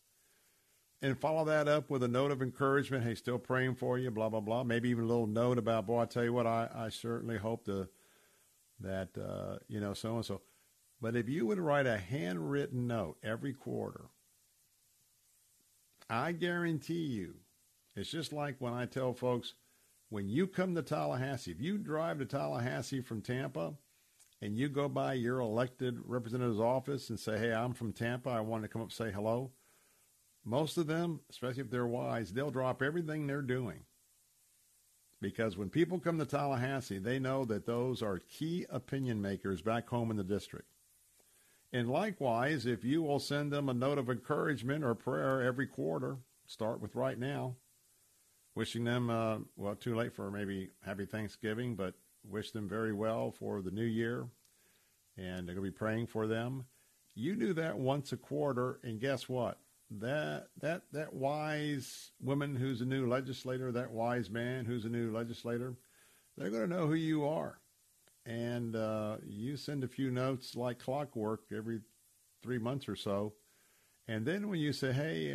and follow that up with a note of encouragement, hey, still praying for you, blah, blah, blah. Maybe even a little note about, boy, I tell you what, I certainly hope that, you know, so-and-so. But if you would write a handwritten note every quarter, I guarantee you, it's just like when I tell folks, when you come to Tallahassee, if you drive to Tallahassee from Tampa and you go by your elected representative's office and say, hey, I'm from Tampa, I want to come up and say hello, most of them, especially if they're wise, they'll drop everything they're doing. Because when people come to Tallahassee, they know that those are key opinion makers back home in the district. And likewise, if you will send them a note of encouragement or prayer every quarter, start with right now, wishing them, well, too late for maybe happy Thanksgiving, but wish them very well for the new year. And they're going to be praying for them. You do that once a quarter, and guess what? That wise woman who's a new legislator, that wise man who's a new legislator, they're going to know who you are. And you send a few notes like clockwork every 3 months or so. And then when you say, hey,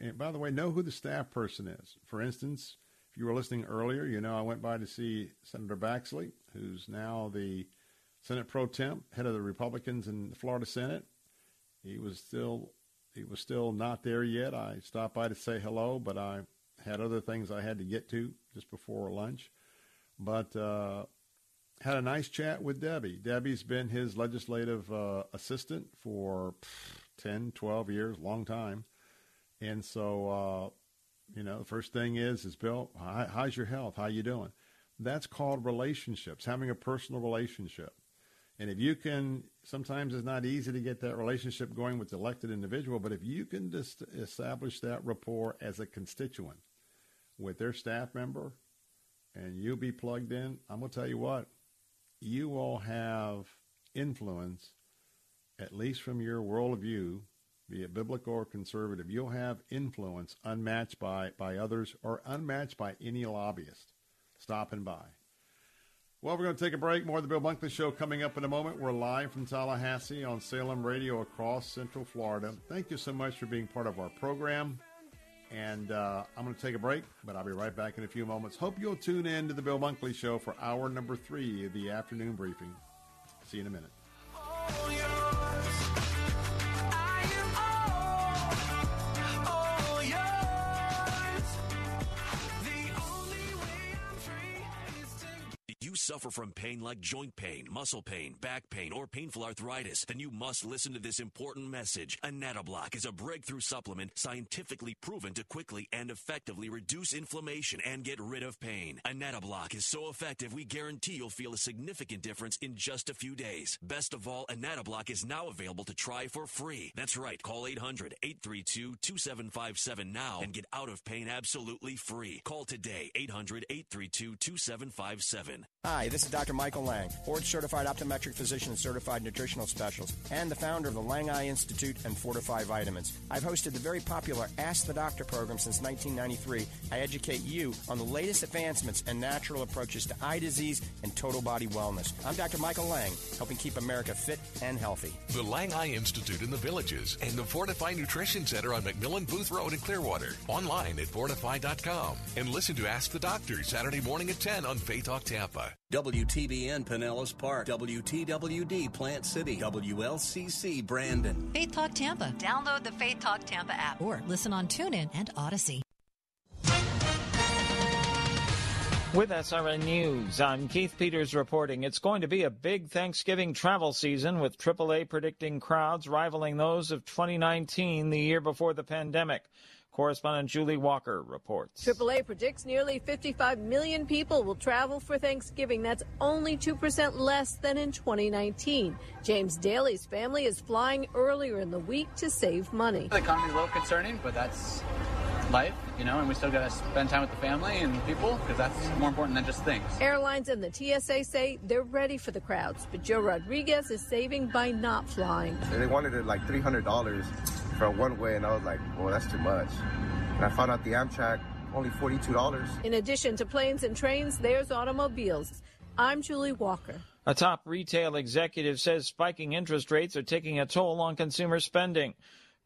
and by the way, know who the staff person is. For instance, if you were listening earlier, you know I went by to see Senator Baxley, who's now the Senate pro temp, head of the Republicans in the Florida Senate. He was still not there yet. I stopped by to say hello, but I had other things I had to get to just before lunch. But had a nice chat with Debbie. Debbie's been his legislative assistant for 10, 12 years, long time. And so, you know, the first thing is Bill, how's your health? How you doing? That's called relationships, having a personal relationship. And if you can, sometimes it's not easy to get that relationship going with the elected individual, but if you can just establish that rapport as a constituent with their staff member and you'll be plugged in, I'm going to tell you what, you will have influence, at least from your worldview, be it biblical or conservative, you'll have influence unmatched by others or unmatched by any lobbyist stopping by. Well, we're going to take a break. More of the Bill Bunkley Show coming up in a moment. We're live from Tallahassee on Salem Radio across Central Florida. Thank you so much for being part of our program. And I'm going to take a break, but I'll be right back in a few moments. Hope you'll tune in to the Bill Bunkley Show for hour number 3 of the afternoon briefing. See you in a minute. Suffer from pain like joint pain, muscle pain, back pain, or painful arthritis, then you must listen to this important message. Anatoblock is a breakthrough supplement scientifically proven to quickly and effectively reduce inflammation and get rid of pain. Anatoblock is so effective, we guarantee you'll feel a significant difference in just a few days. Best of all, Anatoblock is now available to try for free. That's right. Call 800-832-2757 now and get out of pain absolutely free. Call today, 800-832-2757. Hi, this is Dr. Michael Lang, board-certified optometric physician and certified nutritional specialist, and the founder of the Lang Eye Institute and Fortify Vitamins. I've hosted the very popular Ask the Doctor program since 1993. I educate you on the latest advancements and natural approaches to eye disease and total body wellness. I'm Dr. Michael Lang, helping keep America fit and healthy. The Lang Eye Institute in the Villages and the Fortify Nutrition Center on McMillan Booth Road in Clearwater. Online at fortify.com. And listen to Ask the Doctor Saturday morning at 10 on Faith Talk Tampa. WTBN Pinellas Park, WTWD Plant City, WLCC Brandon. Faith Talk Tampa. Download the Faith Talk Tampa app or listen on TuneIn and Odyssey. With SRN News, I'm Keith Peters reporting. It's going to be a big Thanksgiving travel season with AAA predicting crowds rivaling those of 2019, the year before the pandemic. Correspondent Julie Walker reports. AAA predicts nearly 55 million people will travel for Thanksgiving. That's only 2% less than in 2019. James Daly's family is flying earlier in the week to save money. The economy is a little concerning, but that's life, you know, and we still got to spend time with the family and people because that's more important than just things. Airlines and the TSA say they're ready for the crowds, but Joe Rodriguez is saving by not flying. They wanted it like $300 for one way, and I was like, well, that's too much. And I found out the Amtrak, only $42. In addition to planes and trains, there's automobiles. I'm Julie Walker. A top retail executive says spiking interest rates are taking a toll on consumer spending.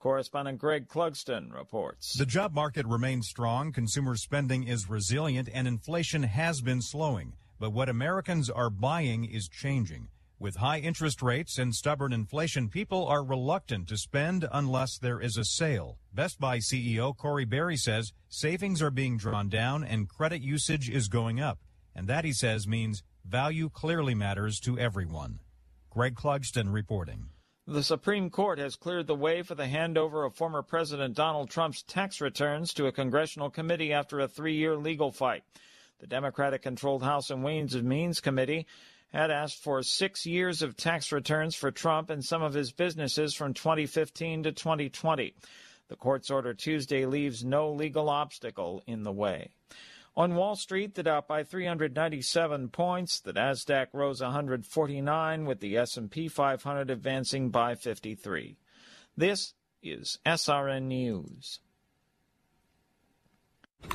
Correspondent Greg Clugston reports. The job market remains strong, consumer spending is resilient, and inflation has been slowing. But what Americans are buying is changing. With high interest rates and stubborn inflation, people are reluctant to spend unless there is a sale. Best Buy CEO Corey Barry says savings are being drawn down and credit usage is going up. And that, he says, means value clearly matters to everyone. Greg Clugston reporting. The Supreme Court has cleared the way for the handover of former President Donald Trump's tax returns to a congressional committee after a 3-year legal fight. The Democratic-controlled House and Ways and Means Committee had asked for 6 years of tax returns for Trump and some of his businesses from 2015 to 2020. The court's order Tuesday leaves no legal obstacle in the way. On Wall Street, the Dow by 397 points. The Nasdaq rose 149, with the S&P 500 advancing by 53. This is SRN News.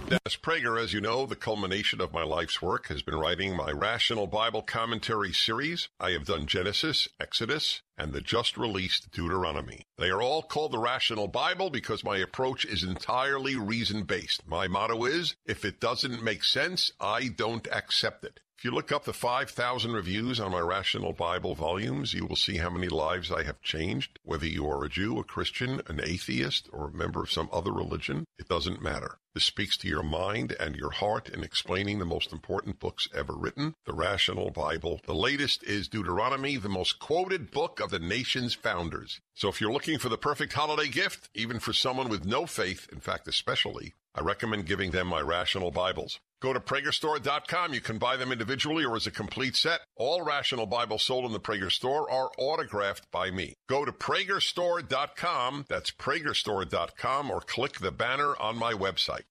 Dennis Prager, as you know, the culmination of my life's work has been writing my Rational Bible Commentary series. I have done Genesis, Exodus, and the just-released Deuteronomy. They are all called the Rational Bible because my approach is entirely reason-based. My motto is, if it doesn't make sense, I don't accept it. If you look up the 5,000 reviews on my Rational Bible volumes, you will see how many lives I have changed. Whether you are a Jew, a Christian, an atheist, or a member of some other religion, it doesn't matter. This speaks to your mind and your heart in explaining the most important books ever written, the Rational Bible. The latest is Deuteronomy, the most quoted book of the nation's founders. So if you're looking for the perfect holiday gift, even for someone with no faith, in fact, especially, I recommend giving them my Rational Bibles. Go to PragerStore.com. You can buy them individually or as a complete set. All Rational Bibles sold in the Prager Store are autographed by me. Go to PragerStore.com. That's PragerStore.com, or click the banner on my website.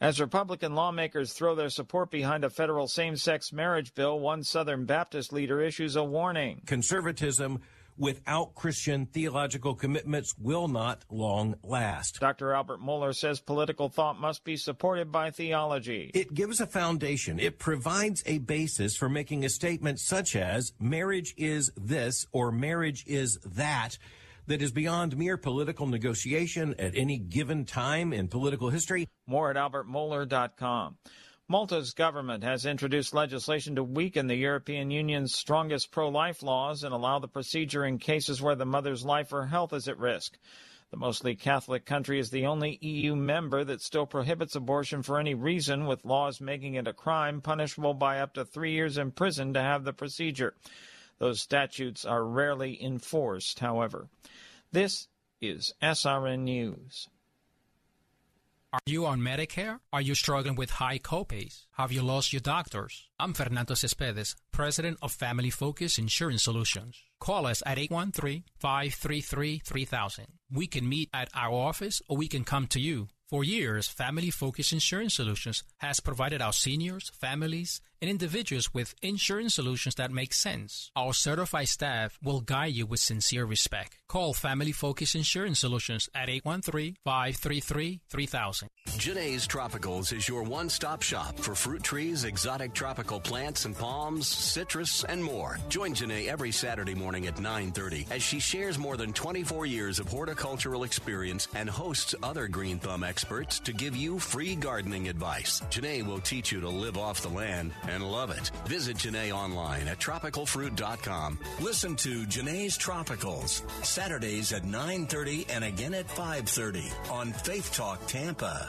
As Republican lawmakers throw their support behind a federal same-sex marriage bill, one Southern Baptist leader issues a warning. Conservatism without Christian theological commitments will not long last. Dr. Albert Mohler says political thought must be supported by theology. It gives a foundation. It provides a basis for making a statement such as marriage is this or marriage is that is beyond mere political negotiation at any given time in political history. More at albertmohler.com. Malta's government has introduced legislation to weaken the European Union's strongest pro-life laws and allow the procedure in cases where the mother's life or health is at risk. The mostly Catholic country is the only EU member that still prohibits abortion for any reason, with laws making it a crime punishable by up to 3 years in prison to have the procedure. Those statutes are rarely enforced, however. This is SRN News. Are you on Medicare? Are you struggling with high copays? Have you lost your doctors? I'm Fernando Cespedes, president of Family Focused Insurance Solutions. Call us at 813-533-3000. We can meet at our office or we can come to you. For years, Family Focused Insurance Solutions has provided our seniors, families, and individuals with insurance solutions that make sense. Our certified staff will guide you with sincere respect. Call Family Focused Insurance Solutions at 813-533-3000. Janae's Tropicals is your one-stop shop for fruit trees, exotic tropical plants and palms, citrus, and more. Join Janae every Saturday morning at 9:30 as she shares more than 24 years of horticultural experience and hosts other Green Thumb experts to give you free gardening advice. Janae will teach you to live off the land and love it. Visit Janae online at tropicalfruit.com. Listen to Janae's Tropicals, Saturdays at 9:30 and again at 5:30 on Faith Talk Tampa.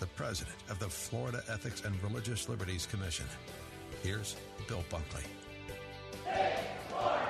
the president of the Florida Ethics and Religious Liberties Commission. Here's Bill Bunkley. Hey, Florida!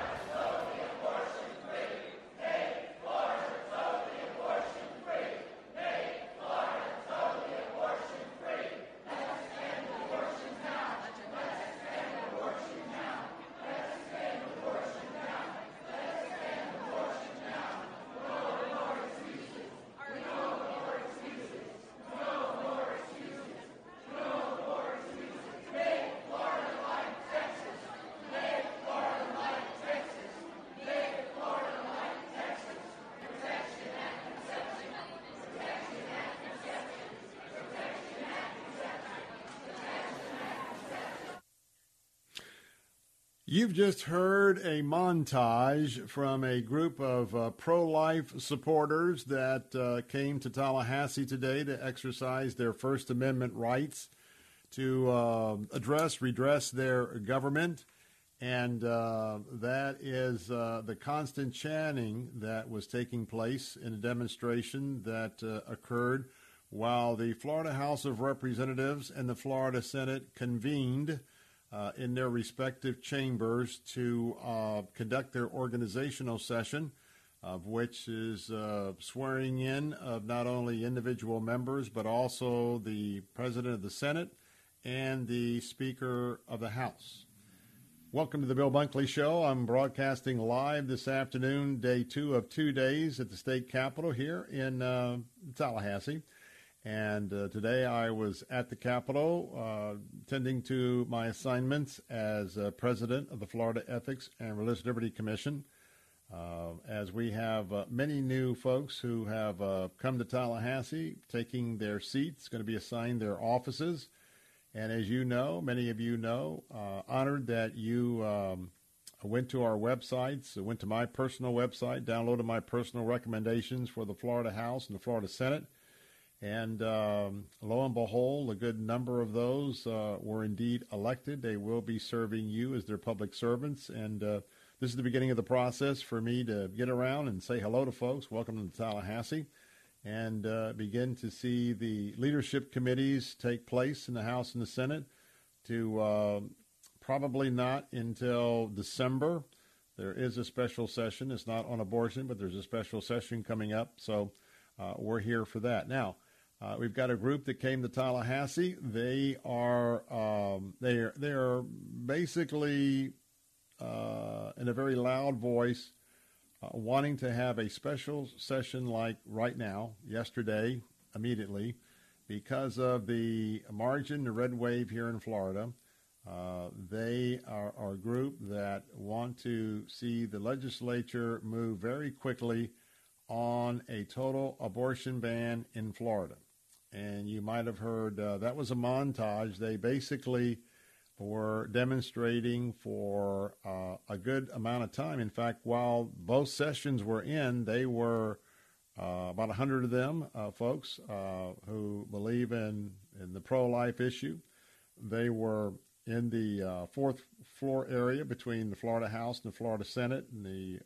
You've just heard a montage from a group of pro-life supporters that came to Tallahassee today to exercise their First Amendment rights to redress their government. And that is the constant chanting that was taking place in a demonstration that occurred while the Florida House of Representatives and the Florida Senate convened in their respective chambers to conduct their organizational session, of which is swearing in of not only individual members, but also the President of the Senate and the Speaker of the House. Welcome to the Bill Bunkley Show. I'm broadcasting live this afternoon, day two of 2 days at the state capitol here in Tallahassee. And today I was at the Capitol tending to my assignments as president of the Florida Ethics and Religious Liberty Commission, as we have many new folks who have come to Tallahassee, taking their seats, going to be assigned their offices. And as you know, many of you know, honored that you went to our websites, went to my personal website, downloaded my personal recommendations for the Florida House and the Florida Senate. And lo and behold, a good number of those were indeed elected. They will be serving you as their public servants. And this is the beginning of the process for me to get around and say hello to folks, welcome to Tallahassee, and begin to see the leadership committees take place in the House and the Senate to probably not until December. There is a special session. It's not on abortion, but there's a special session coming up. So we're here for that. Now, we've got a group that came to Tallahassee. They are they are basically in a very loud voice wanting to have a special session like right now, yesterday, immediately, because of the margin, the red wave here in Florida. They are a group that want to see the legislature move very quickly on a total abortion ban in Florida. And you might have heard that was a montage. They basically were demonstrating for a good amount of time. In fact, while both sessions were in, they were about 100 of them folks who believe in the pro-life issue. They were in the fourth floor area between the Florida House and the Florida Senate, and the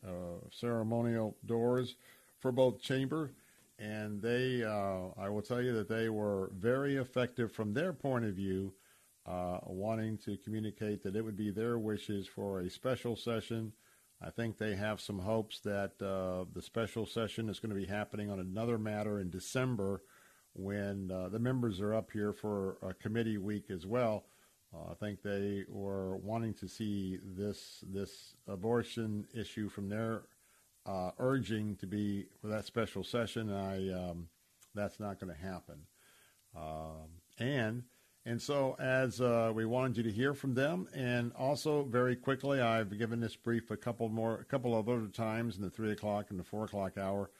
ceremonial doors for both chamber, and they, I will tell you that they were very effective from their point of view, wanting to communicate that it would be their wishes for a special session. I think they have some hopes that the special session is going to be happening on another matter in December when the members are up here for a committee week as well. I think they were wanting to see this abortion issue from their urging to be for that special session. That's not going to happen. And so as we wanted you to hear from them, and also very quickly, I've given this brief a couple of other times in the 3 o'clock and the 4 o'clock hour.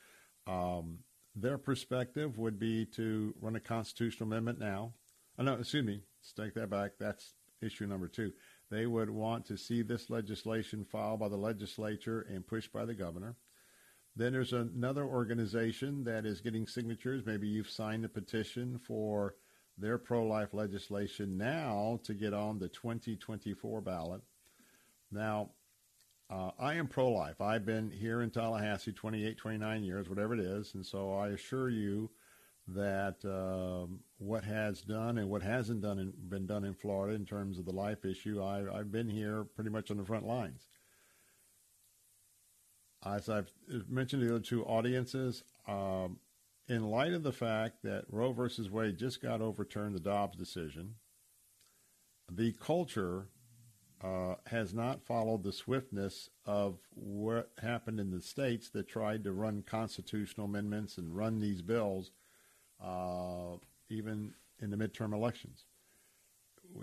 Their perspective would be to run a constitutional amendment now. Oh, no, excuse me. Let's take that back. That's issue number 2. They would want to see this legislation filed by the legislature and pushed by the governor. Then there's another organization that is getting signatures. Maybe you've signed a petition for their pro-life legislation now to get on the 2024 ballot. Now, I am pro-life. I've been here in Tallahassee 28, 29 years, whatever it is. And so I assure you that what has done and what hasn't done and been done in Florida in terms of the life issue, I've been here pretty much on the front lines. As I've mentioned to the other two audiences, in light of the fact that Roe versus Wade just got overturned, the Dobbs decision, the culture has not followed the swiftness of what happened in the states that tried to run constitutional amendments and run these bills, even in the midterm elections.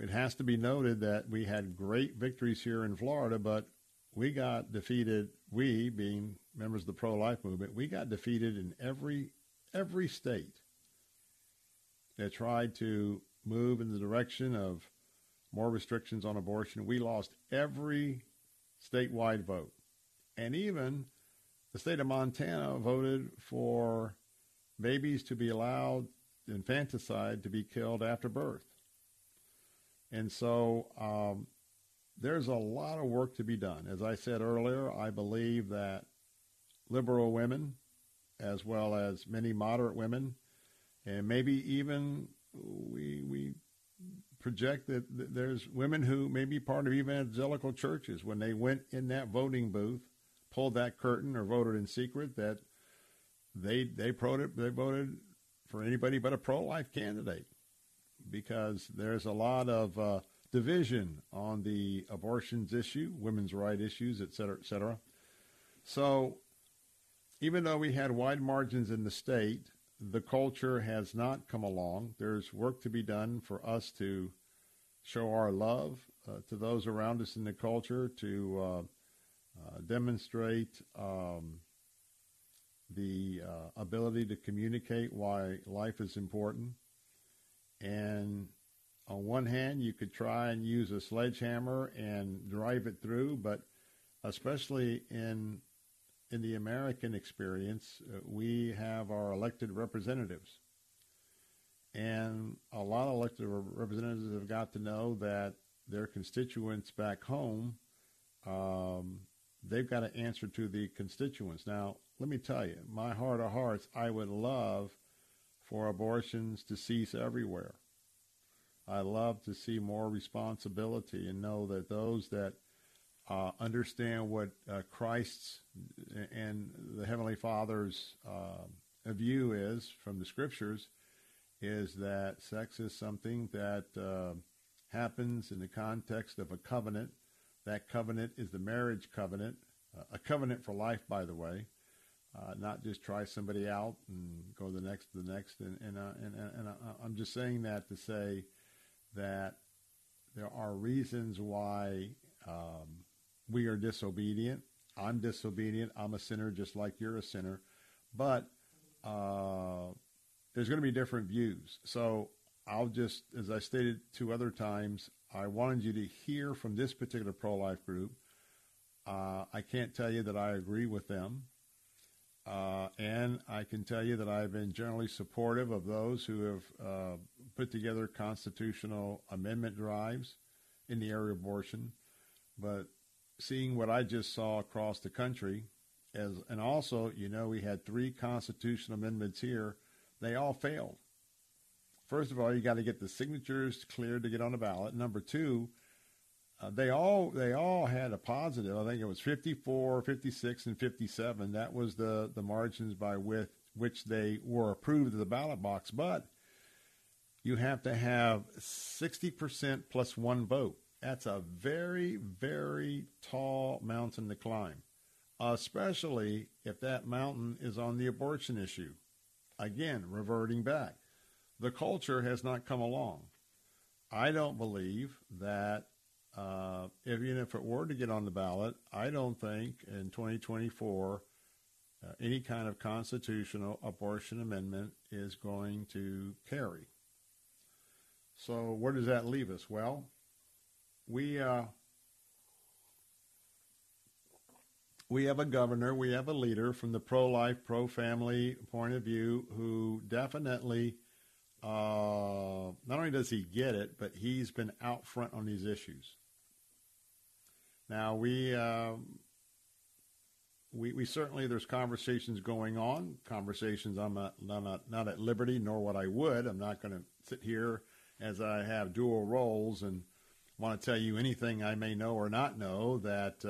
It has to be noted that we had great victories here in Florida, but we got defeated, we being members of the pro-life movement, we got defeated in every state that tried to move in the direction of more restrictions on abortion. We lost every statewide vote. And even the state of Montana voted for babies to be allowed infanticide to be killed after birth. And so there's a lot of work to be done. As I said earlier, I believe that liberal women, as well as many moderate women, and maybe even we project that there's women who may be part of evangelical churches, when they went in that voting booth, pulled that curtain, or voted in secret, that they voted for anybody but a pro-life candidate, because there's a lot of division on the abortions issue, women's right issues, et cetera, et cetera. So even though we had wide margins in the state, the culture has not come along. There's work to be done for us to show our love to those around us in the culture, to demonstrate the ability to communicate why life is important. And on one hand, you could try and use a sledgehammer and drive it through, but especially in the American experience, we have our elected representatives. And a lot of elected representatives have got to know that their constituents back home, they've got to answer to the constituents. Now, let me tell you, my heart of hearts, I would love for abortions to cease everywhere. I love to see more responsibility and know that those that understand what Christ's and the Heavenly Father's view is from the Scriptures, is that sex is something that happens in the context of a covenant. That covenant is the marriage covenant, a covenant for life, by the way, not just try somebody out and go to the next. I'm just saying that to say that there are reasons why we are disobedient. I'm disobedient. I'm a sinner just like you're a sinner. But there's going to be different views. So I'll just, as I stated two other times, I wanted you to hear from this particular pro-life group. I can't tell you that I agree with them. And I can tell you that I've been generally supportive of those who have put together constitutional amendment drives in the area of abortion. But seeing what I just saw across the country, and also, you know, we had 3 constitutional amendments here. They all failed. First of all, you got to get the signatures cleared to get on the ballot. Number 2, they all had a positive. I think it was 54, 56, and 57. That was the margins by which they were approved of the ballot box. But you have to have 60% plus 1 vote. That's a very, very tall mountain to climb, especially if that mountain is on the abortion issue. Again, reverting back. The culture has not come along. I don't believe that even if it were to get on the ballot, I don't think in 2024 any kind of constitutional abortion amendment is going to carry. So where does that leave us? Well, we have a governor, we have a leader from the pro-life, pro-family point of view who definitely, not only does he get it, but he's been out front on these issues. Now, we certainly, there's conversations going on, conversations I'm not at liberty, nor what I would. I'm not going to sit here as I have dual roles and want to tell you anything I may know or not know that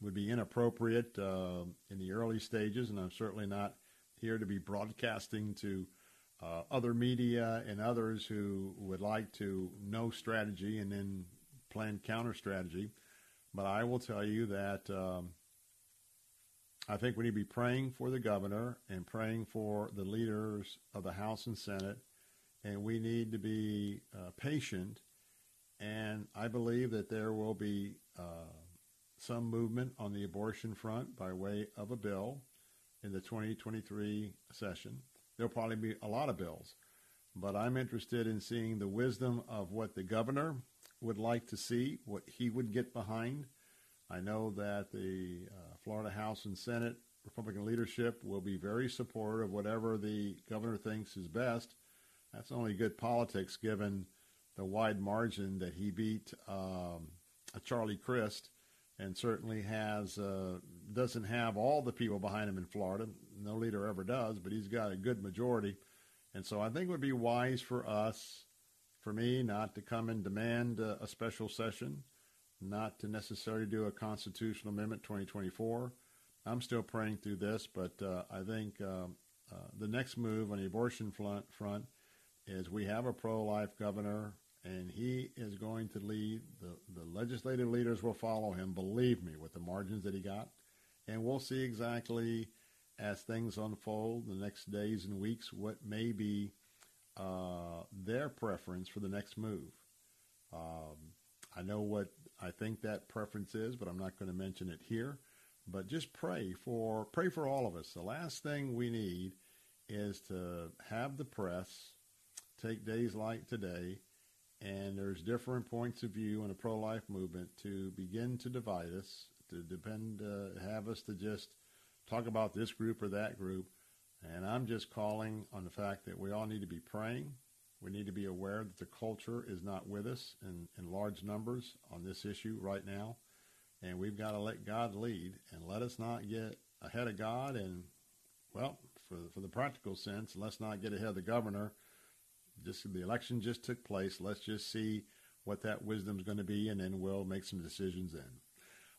would be inappropriate in the early stages, and I'm certainly not here to be broadcasting to other media and others who would like to know strategy and then plan counter-strategy. But I will tell you that I think we need to be praying for the governor and praying for the leaders of the House and Senate, and we need to be patient. And I believe that there will be some movement on the abortion front by way of a bill in the 2023 session. There'll probably be a lot of bills, but I'm interested in seeing the wisdom of what the governor would like to see, what he would get behind. I know that the Florida House and Senate Republican leadership will be very supportive of whatever the governor thinks is best. That's only good politics given the wide margin that he beat Charlie Crist, and certainly has doesn't have all the people behind him in Florida. No leader ever does, but he's got a good majority. And so I think it would be wise for us, for me, not to come and demand a special session, not to necessarily do a constitutional amendment 2024. I'm still praying through this, but I think the next move on the abortion front is we have a pro-life governor, and he is going to lead. The legislative leaders will follow him, believe me, with the margins that he got. And we'll see exactly as things unfold the next days and weeks what may be their preference for the next move. I know what I think that preference is, but I'm not going to mention it here. But just pray for all of us. The last thing we need is to have the press take days like today, and there's different points of view in a pro-life movement to begin to divide us, to have us to just talk about this group or that group. And I'm just calling on the fact that we all need to be praying. We need to be aware that the culture is not with us in large numbers on this issue right now. And we've got to let God lead and let us not get ahead of God. And, well, for the practical sense, let's not get ahead of the governor. The election just took place. Let's just see what that wisdom is going to be, and then we'll make some decisions then.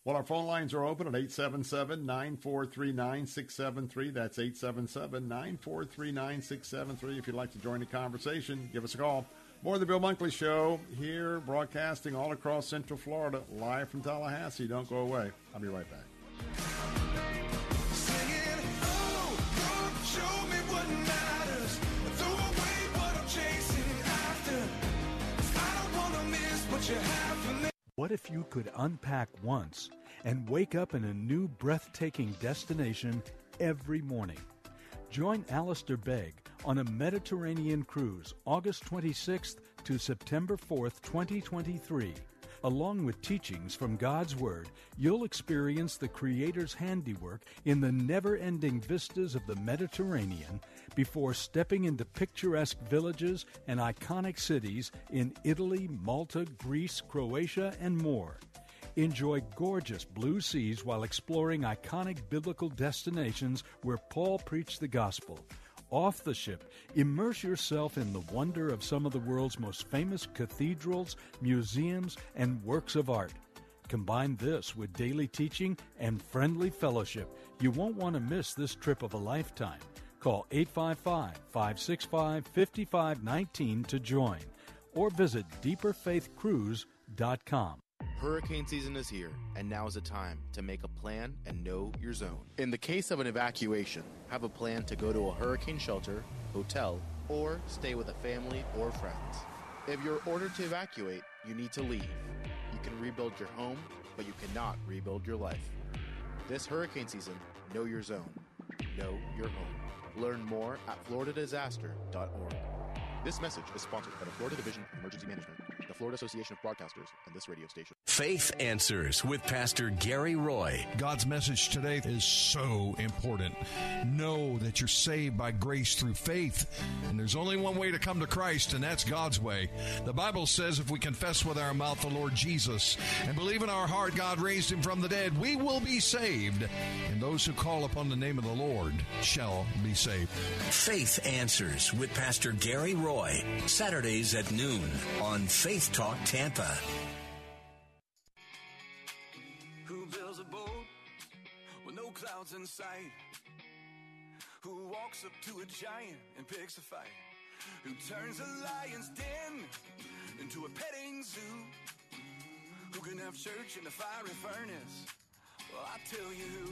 Well, our phone lines are open at 877-943-9673. That's 877-943-9673. If you'd like to join the conversation, give us a call. More of the Bill Bunkley Show here, broadcasting all across Central Florida, live from Tallahassee. Don't go away. I'll be right back. What if you could unpack once and wake up in a new breathtaking destination every morning? Join Alistair Begg on a Mediterranean cruise August 26th to September 4th, 2023. Along with teachings from God's Word, you'll experience the Creator's handiwork in the never-ending vistas of the Mediterranean before stepping into picturesque villages and iconic cities in Italy, Malta, Greece, Croatia, and more. Enjoy gorgeous blue seas while exploring iconic biblical destinations where Paul preached the gospel. Off the ship, immerse yourself in the wonder of some of the world's most famous cathedrals, museums, and works of art. Combine this with daily teaching and friendly fellowship. You won't want to miss this trip of a lifetime. Call 855-565-5519 to join, or visit deeperfaithcruise.com. Hurricane season is here, and now is the time to make a plan and know your zone. In the case of an evacuation, have a plan to go to a hurricane shelter, hotel, or stay with a family or friends. If you're ordered to evacuate, you need to leave. You can rebuild your home, but you cannot rebuild your life. This hurricane season, know your zone, know your home. Learn more at floridadisaster.org. This message is sponsored by the Florida Division of Emergency Management, the Florida Association of Broadcasters, and this radio station. Faith Answers with Pastor Gary Roy. God's message today is so important. Know that you're saved by grace through faith, and there's only one way to come to Christ, and that's God's way. The Bible says if we confess with our mouth the Lord Jesus and believe in our heart God raised him from the dead, we will be saved, and those who call upon the name of the Lord shall be saved. Faith Answers with Pastor Gary Roy, Saturdays at noon on Faith Talk Tampa. Who builds a boat with no clouds in sight? Who walks up to a giant and picks a fight? Who turns a lion's den into a petting zoo? Who can have church in a fiery furnace? Well, I tell you who.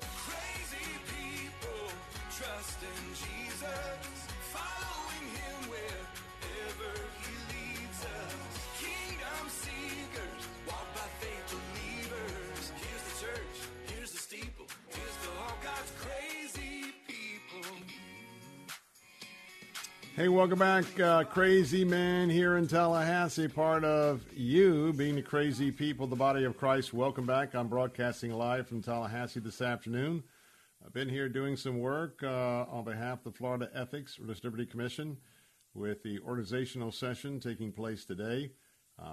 Crazy people trust in Jesus, following him wherever he leads us. Kingdom seekers, walk by faith believers. Here's the church, here's the steeple, here's to all God's crazy people. Hey, welcome back. Crazy man here in Tallahassee, part of you being the crazy people, the body of Christ. Welcome back. I'm broadcasting live from Tallahassee this afternoon. I've been here doing some work on behalf of the Florida Ethics Religious Liberty Commission with the organizational session taking place today.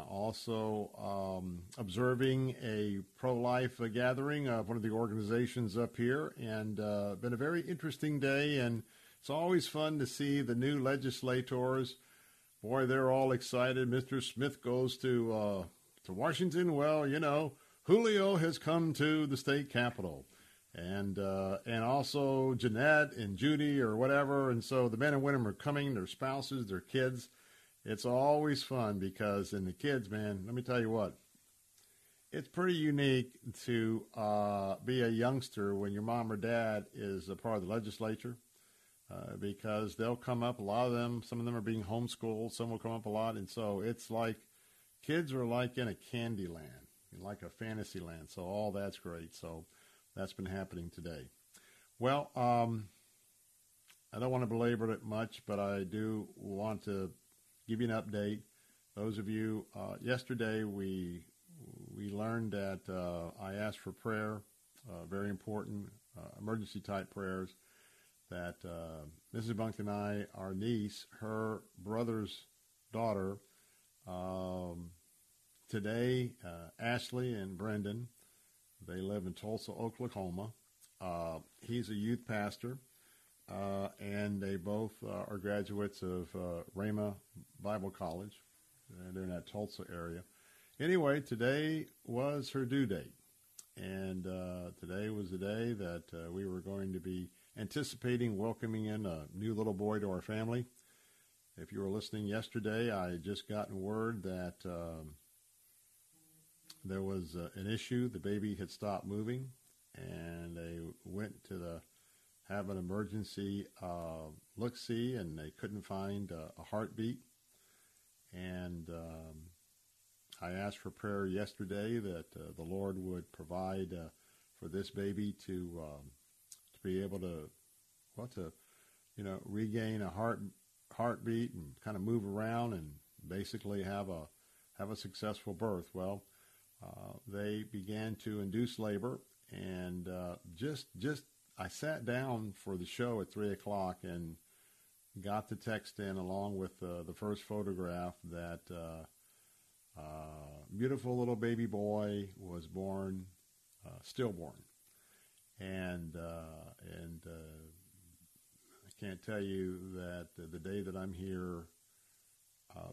Also observing a pro-life gathering of one of the organizations up here. And been a very interesting day. And it's always fun to see the new legislators. Boy, they're all excited. Mr. Smith goes to Washington. Well, you know, Julio has come to the state capitol. And also Jeanette and Judy or whatever. And so the men and women are coming, their spouses, their kids. It's always fun because, and the kids, man, let me tell you what, it's pretty unique to be a youngster when your mom or dad is a part of the legislature because they'll come up, a lot of them, some of them are being homeschooled, some will come up a lot. And so it's like kids are like in a candy land, like a fantasy land. So all that's great. So that's been happening today. Well, I don't want to belabor it much, but I do want to give you an update. Those of you, yesterday we learned that I asked for prayer, very important, emergency type prayers, that Mrs. Bunkley and I, our niece, her brother's daughter, today, Ashley and Brendan, they live in Tulsa, Oklahoma. He's a youth pastor, and they both are graduates of Rhema Bible College. They're in that Tulsa area. Anyway, today was her due date, and today was the day that we were going to be anticipating welcoming in a new little boy to our family. If you were listening yesterday, I had just gotten word that there was an issue. The baby had stopped moving, and they went to have an emergency look-see, and they couldn't find a heartbeat. And I asked for prayer yesterday that the Lord would provide for this baby to be able to regain a heartbeat and kind of move around and basically have a successful birth. Well, they began to induce labor, and I sat down for the show at 3 o'clock and got the text in along with the first photograph that beautiful little baby boy was born, stillborn. And I can't tell you that the day that I'm here,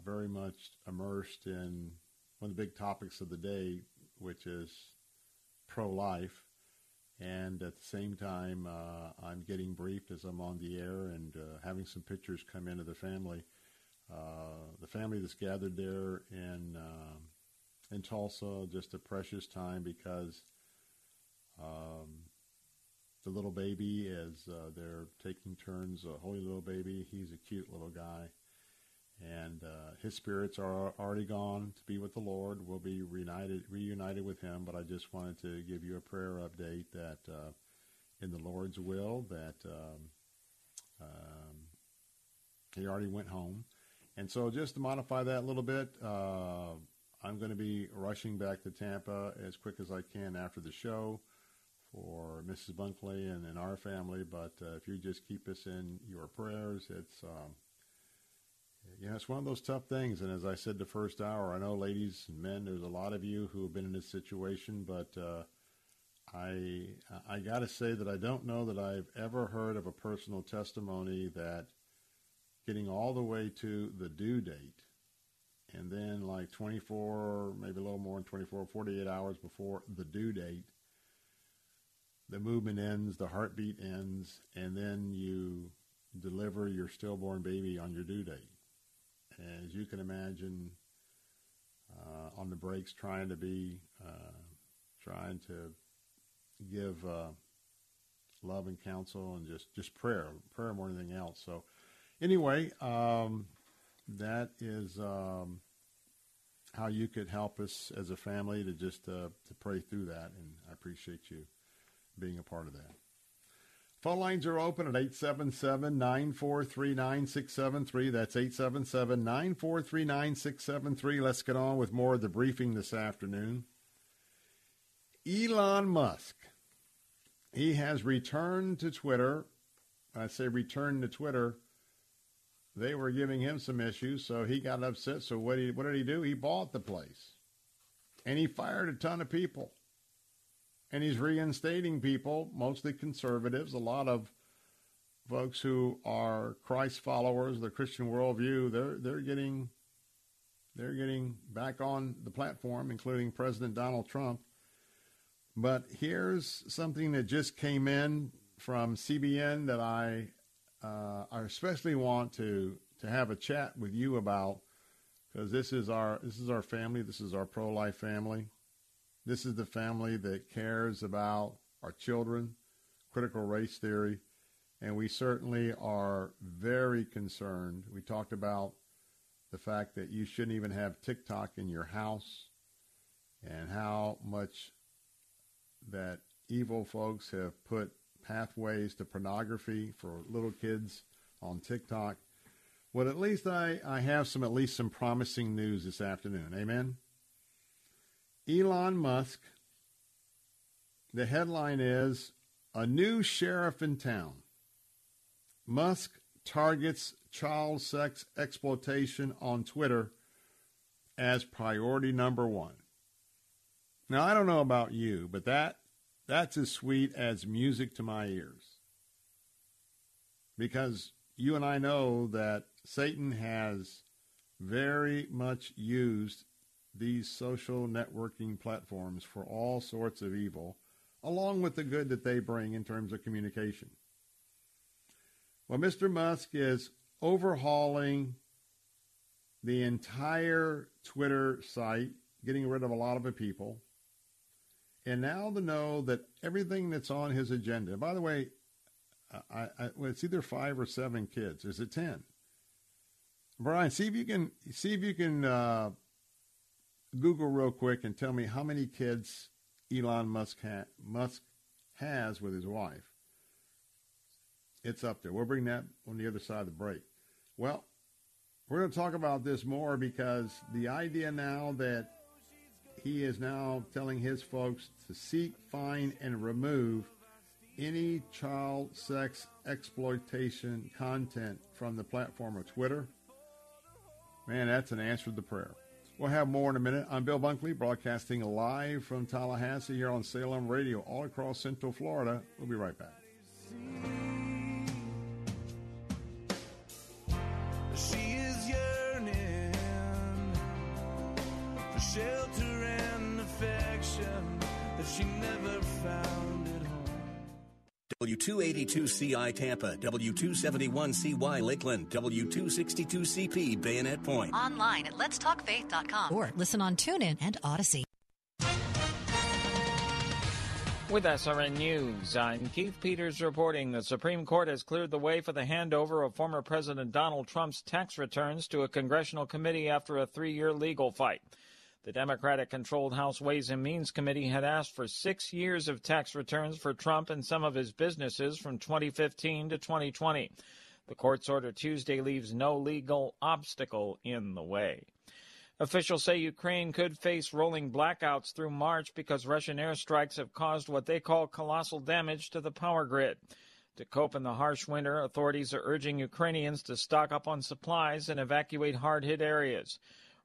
very much immersed in one of the big topics of the day, which is pro-life. And at the same time, I'm getting briefed as I'm on the air and having some pictures come into the family that's gathered there in Tulsa. Just a precious time because the little baby is they're taking turns. Holy little baby, he's a cute little guy, and his spirits are already gone to be with the Lord. We'll be reunited with him, but I just wanted to give you a prayer update that in the Lord's will that He already went home. And so just to modify that a little bit, I'm going to be rushing back to Tampa as quick as I can after the show for Mrs. Bunkley and our family. But if you just keep us in your prayers, it's you know, it's one of those tough things. And as I said the first hour, I know, ladies and men, there's a lot of you who have been in this situation, but I got to say that I don't know that I've ever heard of a personal testimony that getting all the way to the due date and then like 24, maybe a little more than 24, 48 hours before the due date, the movement ends, the heartbeat ends, and then you deliver your stillborn baby on your due date. And as you can imagine, on the breaks, trying to give love and counsel and just prayer more than anything else. So anyway, that is how you could help us as a family to just to pray through that, and I appreciate you being a part of that. Phone lines are open at 877-943-9673. That's 877-943-9673. Let's get on with more of the briefing this afternoon. Elon Musk, he has returned to Twitter. I say returned to Twitter. They were giving him some issues, so he got upset. So what did he do? He bought the place, and he fired a ton of people. And he's reinstating people, mostly conservatives, a lot of folks who are Christ followers, the Christian worldview. They're getting back on the platform, including President Donald Trump. But here's something that just came in from CBN that I especially want to have a chat with you about, because this is our family. This is our pro-life family. This is the family that cares about our children, critical race theory, and we certainly are very concerned. We talked about the fact that you shouldn't even have TikTok in your house and how much that evil folks have put pathways to pornography for little kids on TikTok. Well, at least I have some promising news this afternoon. Amen? Elon Musk, the headline is, "A New Sheriff in Town. Musk Targets Child Sex Exploitation on Twitter as Priority Number One." Now, I don't know about you, but that's as sweet as music to my ears. Because you and I know that Satan has very much used these social networking platforms for all sorts of evil, along with the good that they bring in terms of communication. Well, Mr. Musk is overhauling the entire Twitter site, getting rid of a lot of the people, and now to know that everything that's on his agenda, by the way, it's either 5 or 7 kids. Is it 10? Brian, see if you can Google real quick and tell me how many kids Elon Musk has with his wife. It's up there. We'll bring that on the other side of the break. Well, we're going to talk about this more, because the idea now that he is now telling his folks to seek, find, and remove any child sex exploitation content from the platform of Twitter, man, that's an answer to prayer. We'll have more in a minute. I'm Bill Bunkley, broadcasting live from Tallahassee here on Salem Radio, all across Central Florida. We'll be right back. She is yearning for shelter and affection that she never found at home. W282CI Tampa, W271CY Lakeland, W262CP Bayonet Point. Online at letstalkfaith.com or listen on TuneIn and Odyssey. With SRN News, I'm Keith Peters reporting. The Supreme Court has cleared the way for the handover of former President Donald Trump's tax returns to a congressional committee after a 3-year legal fight. The Democratic-controlled House Ways and Means Committee had asked for 6 years of tax returns for Trump and some of his businesses from 2015 to 2020. The court's order Tuesday leaves no legal obstacle in the way. Officials say Ukraine could face rolling blackouts through March because Russian airstrikes have caused what they call colossal damage to the power grid. To cope in the harsh winter, authorities are urging Ukrainians to stock up on supplies and evacuate hard-hit areas.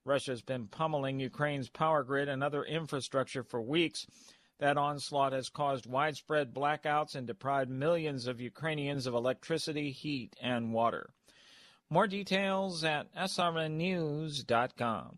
Russia's been pummeling Ukraine's power grid and other infrastructure for weeks. That onslaught has caused widespread blackouts and deprived millions of Ukrainians of electricity, heat, and water. More details at srnnews.com.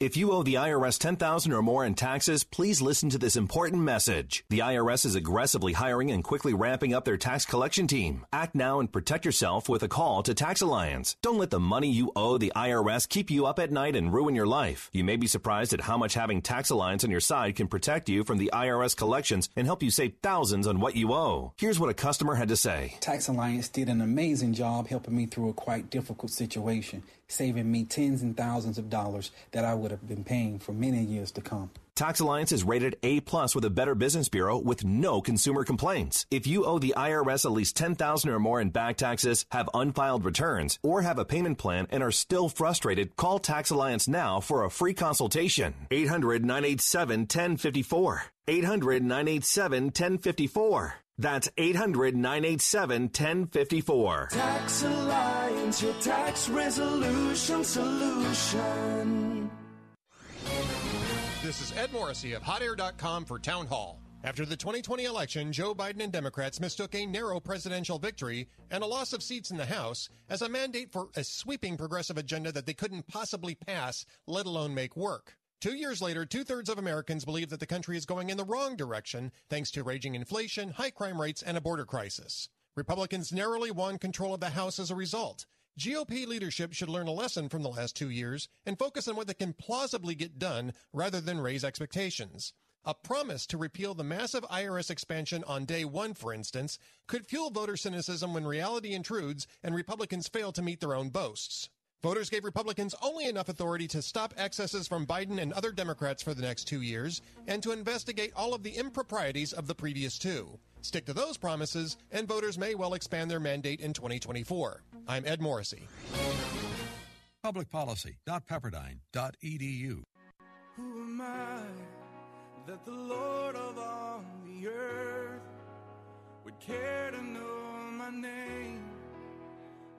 If you owe the IRS $10,000 or more in taxes, please listen to this important message. The IRS is aggressively hiring and quickly ramping up their tax collection team. Act now and protect yourself with a call to Tax Alliance. Don't let the money you owe the IRS keep you up at night and ruin your life. You may be surprised at how much having Tax Alliance on your side can protect you from the IRS collections and help you save thousands on what you owe. Here's what a customer had to say. Tax Alliance did an amazing job helping me through a quite difficult situation, saving me tens and thousands of dollars that I would have been paying for many years to come. Tax Alliance is rated A+ with a Better Business Bureau with no consumer complaints. If you owe the IRS at least $10,000 or more in back taxes, have unfiled returns, or have a payment plan and are still frustrated, call Tax Alliance now for a free consultation. 800-987-1054. 800-987-1054. That's 800-987-1054. Tax Alliance, your tax resolution solution. This is Ed Morrissey of HotAir.com for Town Hall. After the 2020 election, Joe Biden and Democrats mistook a narrow presidential victory and a loss of seats in the House as a mandate for a sweeping progressive agenda that they couldn't possibly pass, let alone make work. 2 years later, two-thirds of Americans believe that the country is going in the wrong direction thanks to raging inflation, high crime rates, and a border crisis. Republicans narrowly won control of the House as a result. GOP leadership should learn a lesson from the last 2 years and focus on what they can plausibly get done rather than raise expectations. A promise to repeal the massive IRS expansion on day one, for instance, could fuel voter cynicism when reality intrudes and Republicans fail to meet their own boasts. Voters gave Republicans only enough authority to stop excesses from Biden and other Democrats for the next 2 years and to investigate all of the improprieties of the previous two. Stick to those promises, and voters may well expand their mandate in 2024. I'm Ed Morrissey. Publicpolicy.pepperdine.edu. Who am I that the Lord of all the earth would care to know my name?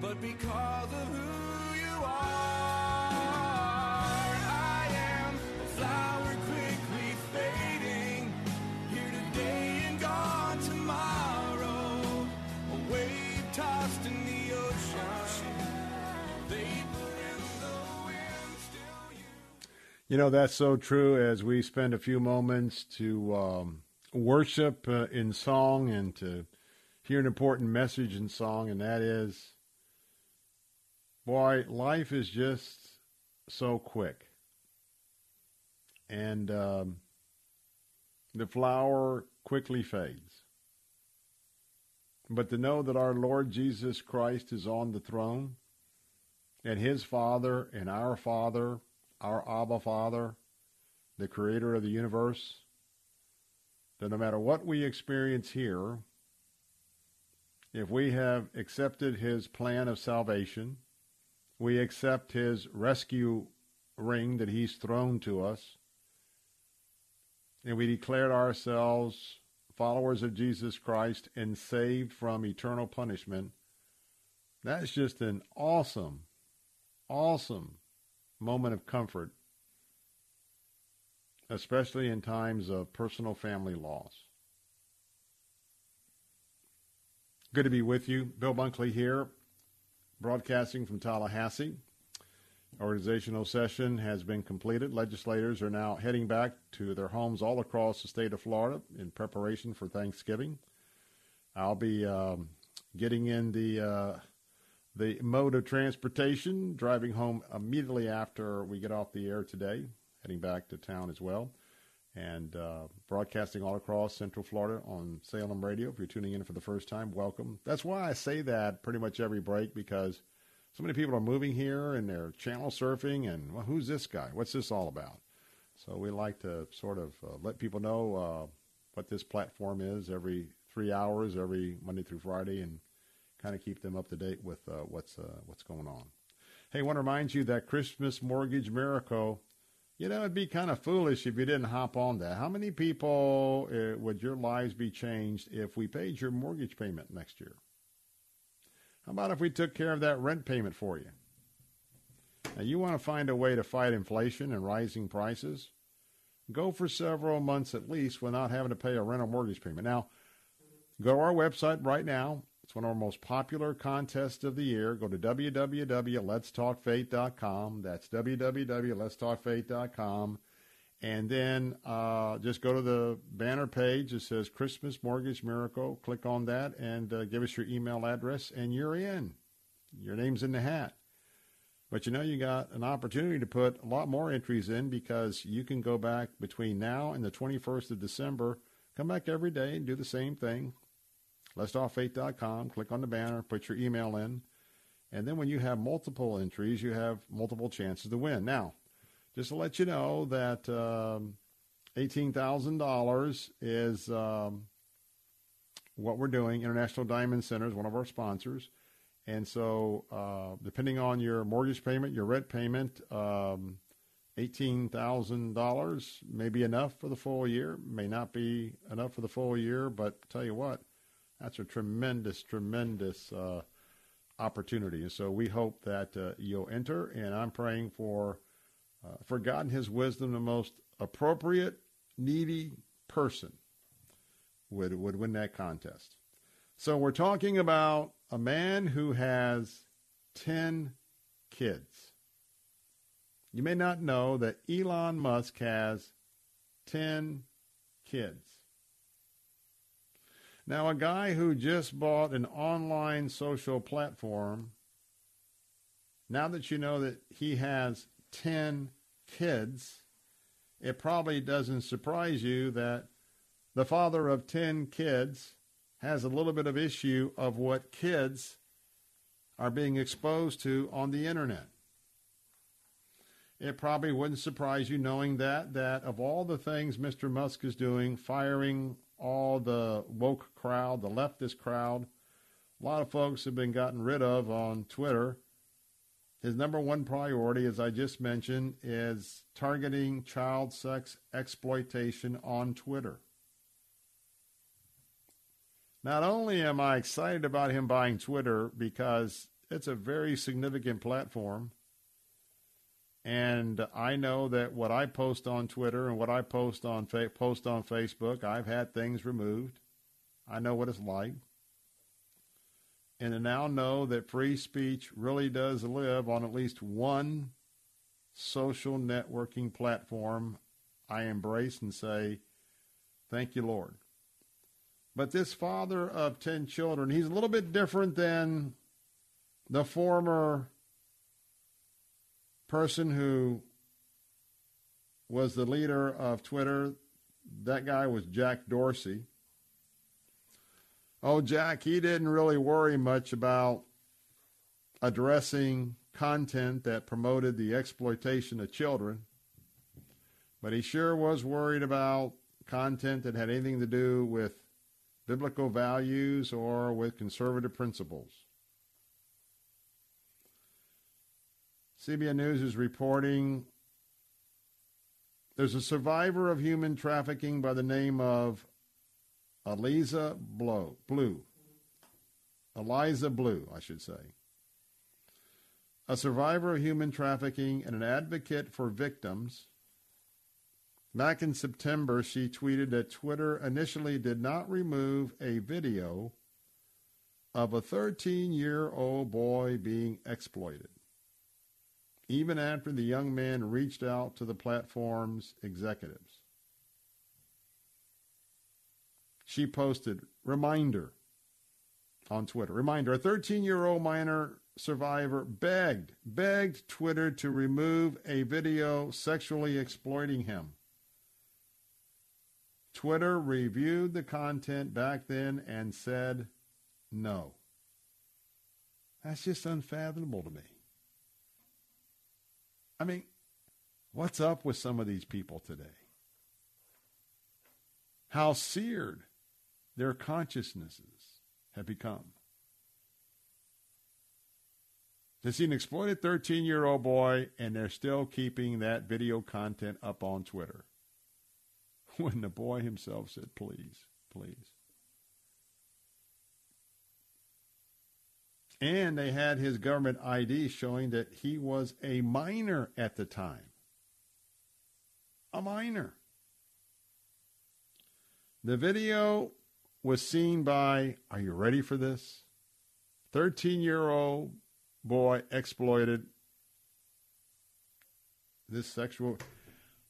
but because of who you are. I am a flower quickly fading, here today and gone tomorrow, a wave tossed in the ocean, vapor in the wind, still you. You know, that's so true. As we spend a few moments to worship in song and to hear an important message in song, and that is, boy, life is just so quick. And the flower quickly fades. But to know that our Lord Jesus Christ is on the throne, and his Father and our Father, our Abba Father, the creator of the universe, that no matter what we experience here, if we have accepted his plan of salvation, we accept his rescue ring that he's thrown to us, and we declared ourselves followers of Jesus Christ and saved from eternal punishment, that's just an awesome, awesome moment of comfort, especially in times of personal family loss. Good to be with you. Bill Bunkley here, broadcasting from Tallahassee. Organizational session has been completed. Legislators are now heading back to their homes all across the state of Florida in preparation for Thanksgiving. I'll be getting in the mode of transportation, driving home immediately after we get off the air today, heading back to town as well, and broadcasting all across Central Florida on Salem Radio. If you're tuning in for the first time, welcome. That's why I say that pretty much every break, because so many people are moving here and they're channel surfing and, well, who's this guy? What's this all about? So we like to sort of let people know what this platform is every 3 hours, every Monday through Friday, and kind of keep them up to date with what's going on. Hey, I want to remind you that Christmas Mortgage Miracle, you know, it'd be kind of foolish if you didn't hop on that. How many people would your lives be changed if we paid your mortgage payment next year? How about if we took care of that rent payment for you? Now, you want to find a way to fight inflation and rising prices? Go for several months at least without having to pay a rent or mortgage payment. Now, go to our website right now. It's one of our most popular contests of the year. Go to www.letstalkfaith.com. That's www.letstalkfaith.com. And then just go to the banner page. It says Christmas Mortgage Miracle. Click on that and give us your email address, and you're in. Your name's in the hat. But you know you got an opportunity to put a lot more entries in, because you can go back between now and the 21st of December. Come back every day and do the same thing. LetsTalkFaith.com. Click on the banner. Put your email in. And then when you have multiple entries, you have multiple chances to win. Now, just to let you know that $18,000 is what we're doing. International Diamond Center is one of our sponsors. And so depending on your mortgage payment, your rent payment, $18,000 may be enough for the full year, may not be enough for the full year. But tell you what, that's a tremendous, tremendous opportunity. And so we hope that you'll enter. And I'm praying for God and his wisdom, the most appropriate, needy person would win that contest. So we're talking about a man who has 10 kids. You may not know that Elon Musk has 10 kids. Now, a guy who just bought an online social platform, now that you know that he has 10 kids, it probably doesn't surprise you that the father of 10 kids has a little bit of issue of what kids are being exposed to on the internet. It probably wouldn't surprise you knowing that of all the things Mr. Musk is doing, firing all the woke crowd, the leftist crowd, a lot of folks have been gotten rid of on Twitter. His number one priority, as I just mentioned, is targeting child sex exploitation on Twitter. Not only am I excited about him buying Twitter because it's a very significant platform, and I know that what I post on Twitter and what I post on Facebook, I've had things removed. I know what it's like. And to now know that free speech really does live on at least one social networking platform, I embrace and say, thank you, Lord. But this father of 10 children, he's a little bit different than the former person who was the leader of Twitter. That guy was Jack Dorsey. Oh, Jack, he didn't really worry much about addressing content that promoted the exploitation of children, but he sure was worried about content that had anything to do with biblical values or with conservative principles. CBN News is reporting there's a survivor of human trafficking by the name of Eliza Blue. A survivor of human trafficking and an advocate for victims. Back in September, she tweeted that Twitter initially did not remove a video of a 13-year-old boy being exploited, even after the young man reached out to the platform's executives. She posted, "Reminder," on Twitter. Reminder, a 13-year-old minor survivor begged Twitter to remove a video sexually exploiting him. Twitter reviewed the content back then and said no. That's just unfathomable to me. I mean, what's up with some of these people today? How seared their consciousnesses have become. They see an exploited 13-year-old boy, and they're still keeping that video content up on Twitter, when the boy himself said, "Please, please." And they had his government ID showing that he was a minor at the time. A minor. The video was seen by, are you ready for this? 13-year-old boy exploited this sexual,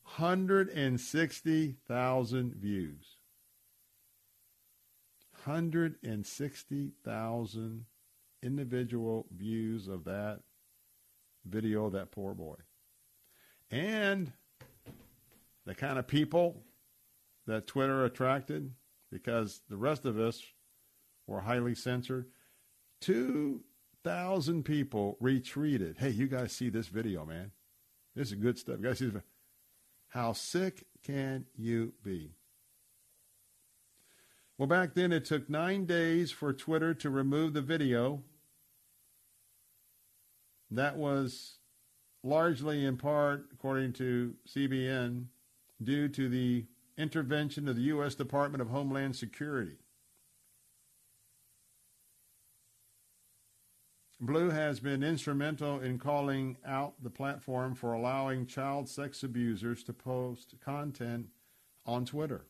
160,000 views. 160,000 individual views of that video, that poor boy. And the kind of people that Twitter attracted, because the rest of us were highly censored, 2,000 people retweeted. Hey, you guys see this video, man. This is good stuff. You guys see this. How sick can you be? Well, back then it took 9 days for Twitter to remove the video. That was largely in part, according to CBN, due to the intervention of the U.S. Department of Homeland Security. Blue has been instrumental in calling out the platform for allowing child sex abusers to post content on Twitter.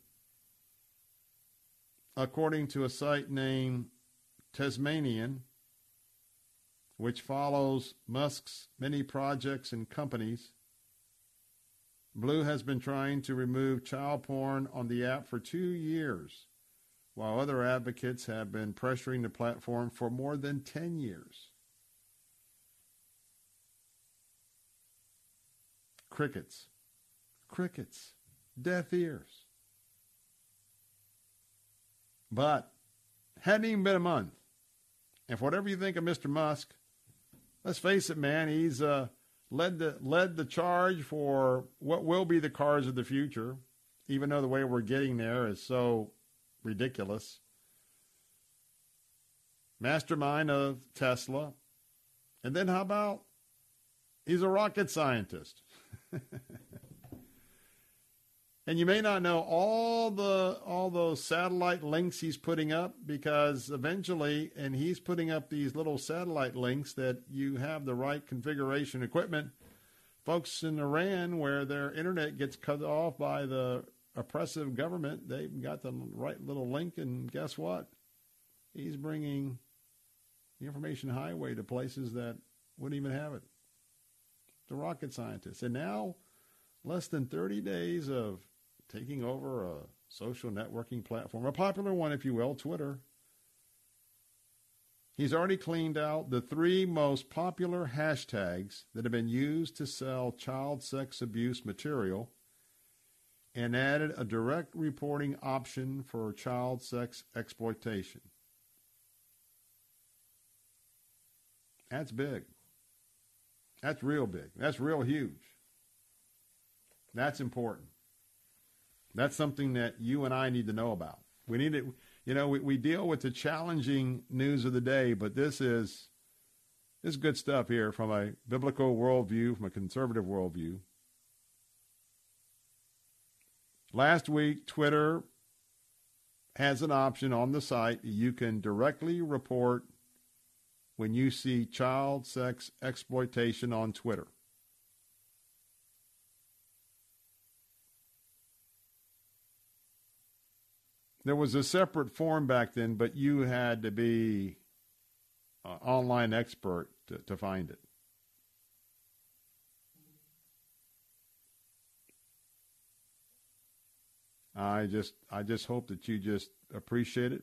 According to a site named Tasmanian, which follows Musk's many projects and companies, Blue has been trying to remove child porn on the app for 2 years, while other advocates have been pressuring the platform for more than 10 years. Crickets. Crickets. Deaf ears. But hadn't even been a month. And for whatever you think of Mr. Musk, let's face it, man, he's led the charge for what will be the cars of the future, even though the way we're getting there is so ridiculous. Mastermind of Tesla. And then how about he's a rocket scientist? And you may not know all those satellite links he's putting up, because eventually, and he's putting up these little satellite links that you have the right configuration equipment. Folks in Iran, where their internet gets cut off by the oppressive government, they've got the right little link, and guess what? He's bringing the information highway to places that wouldn't even have it. The rocket scientists. And now, less than 30 days of taking over a social networking platform, a popular one, if you will, Twitter. He's already cleaned out the three most popular hashtags that have been used to sell child sex abuse material, and added a direct reporting option for child sex exploitation. That's big. That's real big. That's real huge. That's important. That's something that you and I need to know about. We need to, you know, we deal with the challenging news of the day, but this is good stuff here from a biblical worldview, from a conservative worldview. Last week, Twitter has an option on the site. You can directly report when you see child sex exploitation on Twitter. There was a separate form back then, but you had to be an online expert to find it. I just hope that you just appreciate it.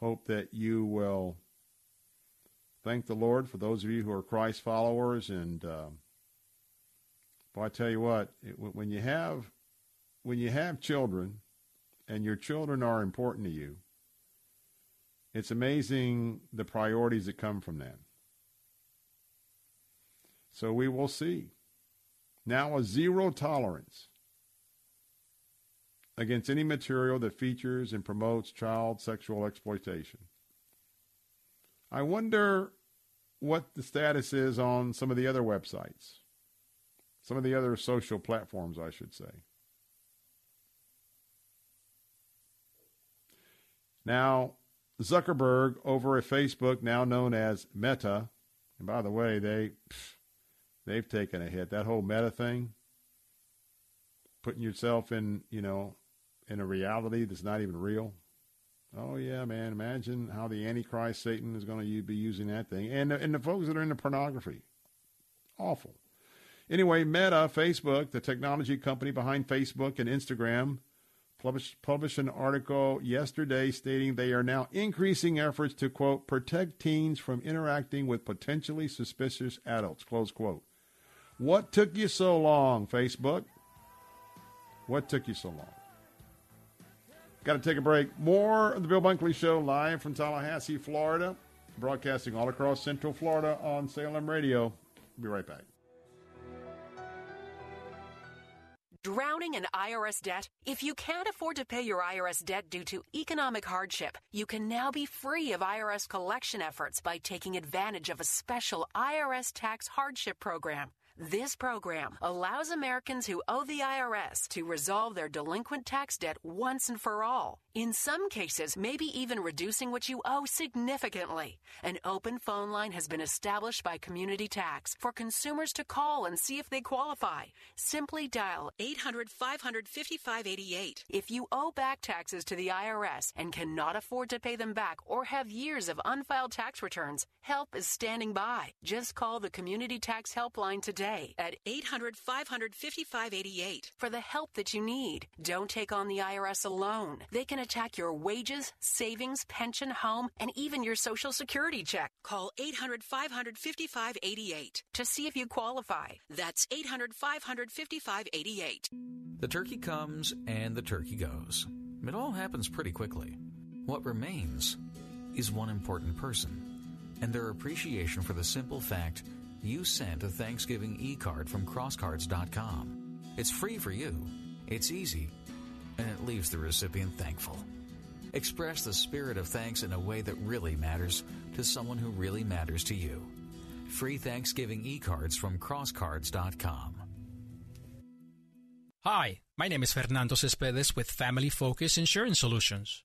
Hope that you will thank the Lord for those of you who are Christ followers. And boy, I tell you what, when you have children, and your children are important to you, it's amazing the priorities that come from that. So we will see. Now a zero tolerance against any material that features and promotes child sexual exploitation. I wonder what the status is on some of the other websites, some of the other social platforms, I should say. Now, Zuckerberg over at Facebook, now known as Meta, and by the way, they've taken a hit. That whole Meta thing, putting yourself in, you know, in a reality that's not even real. Oh, yeah, man. Imagine how the Antichrist, Satan, is going to be using that thing. And the folks that are into pornography. Awful. Anyway, Meta, Facebook, the technology company behind Facebook and Instagram, published an article yesterday stating they are now increasing efforts to, quote, protect teens from interacting with potentially suspicious adults, close quote. What took you so long, Facebook? What took you so long? Got to take a break. More of the Bill Bunkley Show live from Tallahassee, Florida, broadcasting all across Central Florida on Salem Radio. Be right back. Drowning in IRS debt? If you can't afford to pay your IRS debt due to economic hardship, you can now be free of IRS collection efforts by taking advantage of a special IRS tax hardship program. This program allows Americans who owe the IRS to resolve their delinquent tax debt once and for all. In some cases, maybe even reducing what you owe significantly. An open phone line has been established by Community Tax for consumers to call and see if they qualify. Simply dial 800-500-5588. If you owe back taxes to the IRS and cannot afford to pay them back or have years of unfiled tax returns, help is standing by. Just call the Community Tax Helpline today at 800-500-5588 for the help that you need. Don't take on the IRS alone. They can attack your wages, savings, pension, home, and even your Social Security check. Call 800-500-5588 to see if you qualify. That's 800-500-5588. The turkey comes and the turkey goes. It all happens pretty quickly. What remains is one important person and their appreciation for the simple fact you sent a Thanksgiving e-card from crosscards.com. It's free for you, it's easy, and it leaves the recipient thankful. Express the spirit of thanks in a way that really matters to someone who really matters to you. Free Thanksgiving e-cards from crosscards.com. Hi, my name is Fernando Cespedes with Family Focused Insurance Solutions.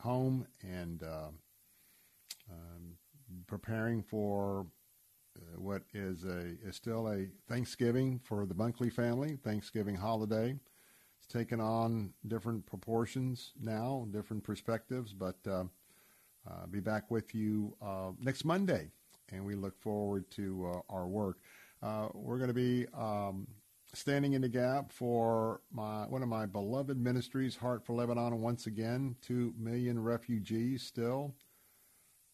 home and preparing for what is still a Thanksgiving for the Bunkley family, Thanksgiving holiday. It's taken on different proportions now, different perspectives, but be back with you next Monday, and we look forward to our work. We're going to be standing in the gap for one of my beloved ministries, Heart for Lebanon, once again, 2 million refugees still.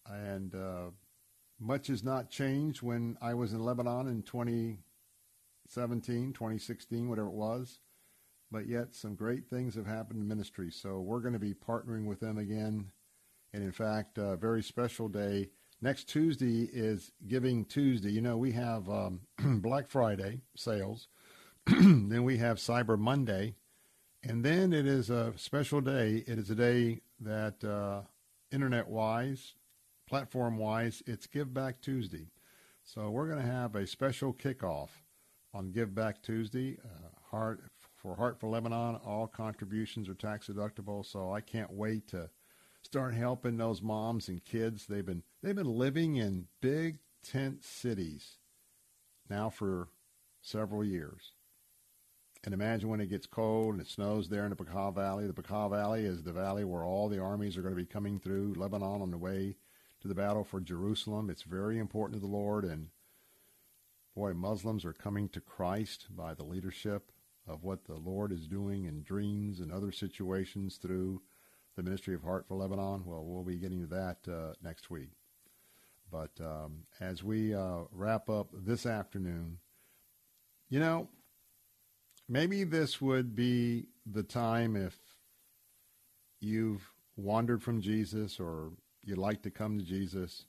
And much has not changed when I was in Lebanon in 2017, 2016, whatever it was. But yet some great things have happened in ministry. So we're going to be partnering with them again. And in fact, a very special day. Next Tuesday is Giving Tuesday. You know, we have Black Friday sales. Then we have Cyber Monday, and then it is a special day. It is a day that internet-wise, platform-wise, it's Give Back Tuesday. So we're going to have a special kickoff on Give Back Tuesday. Heart for Lebanon, all contributions are tax deductible, so I can't wait to start helping those moms and kids. They've been living in big tent cities now for several years. And imagine when it gets cold and it snows there in the Bekaa Valley. The Bekaa Valley is the valley where all the armies are going to be coming through Lebanon on the way to the battle for Jerusalem. It's very important to the Lord. And, boy, Muslims are coming to Christ by the leadership of what the Lord is doing in dreams and other situations through the ministry of Heart for Lebanon. Well, we'll be getting to that next week. But as we wrap up this afternoon, you know, maybe this would be the time if you've wandered from Jesus or you'd like to come to Jesus.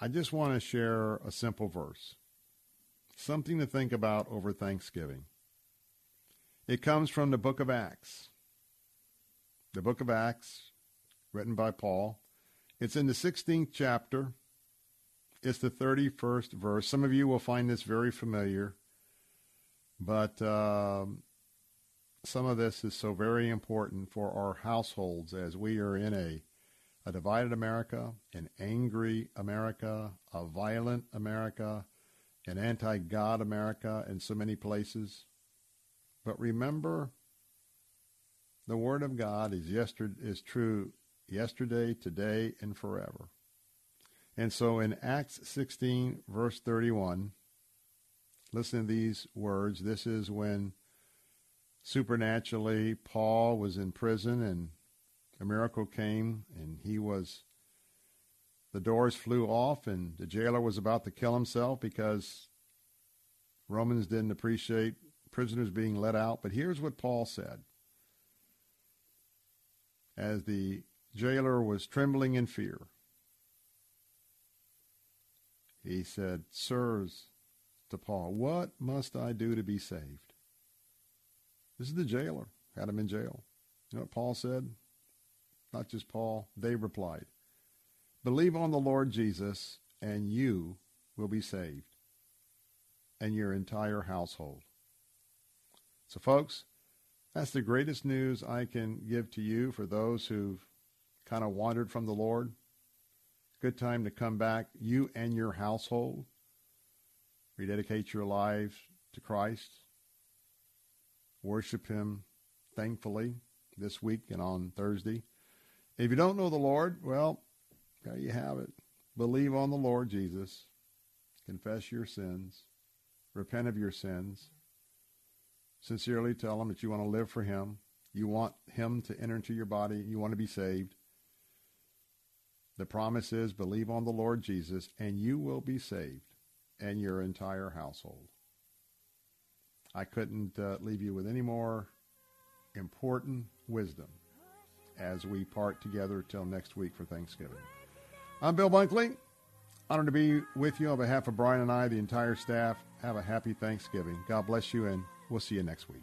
I just want to share a simple verse, something to think about over Thanksgiving. It comes from the book of Acts. The book of Acts, written by Paul. It's in the 16th chapter. It's the 31st verse. Some of you will find this very familiar. But some of this is so very important for our households as we are in a divided America, an angry America, a violent America, an anti-God America in so many places. But remember, the Word of God is true yesterday, today, and forever. And so in Acts 16, verse 31, listen to these words. This is when supernaturally Paul was in prison and a miracle came and the doors flew off and the jailer was about to kill himself because Romans didn't appreciate prisoners being let out. But here's what Paul said. As the jailer was trembling in fear, he said, "Sirs," to Paul, "what must I do to be saved?" This is the jailer, had him in jail. You know what Paul said? Not just Paul, they replied, "Believe on the Lord Jesus, and you will be saved, and your entire household." So folks, that's the greatest news I can give to you for those who've kind of wandered from the Lord. Good time to come back, you and your household. Rededicate your lives to Christ. Worship Him thankfully this week and on Thursday. If you don't know the Lord, well, there you have it. Believe on the Lord Jesus. Confess your sins. Repent of your sins. Sincerely tell Him that you want to live for Him. You want Him to enter into your body. You want to be saved. The promise is believe on the Lord Jesus and you will be saved, and your entire household. I couldn't leave you with any more important wisdom as we part together till next week for Thanksgiving. I'm Bill Bunkley. Honored to be with you on behalf of Brian and I, the entire staff. Have a happy Thanksgiving. God bless you, and we'll see you next week.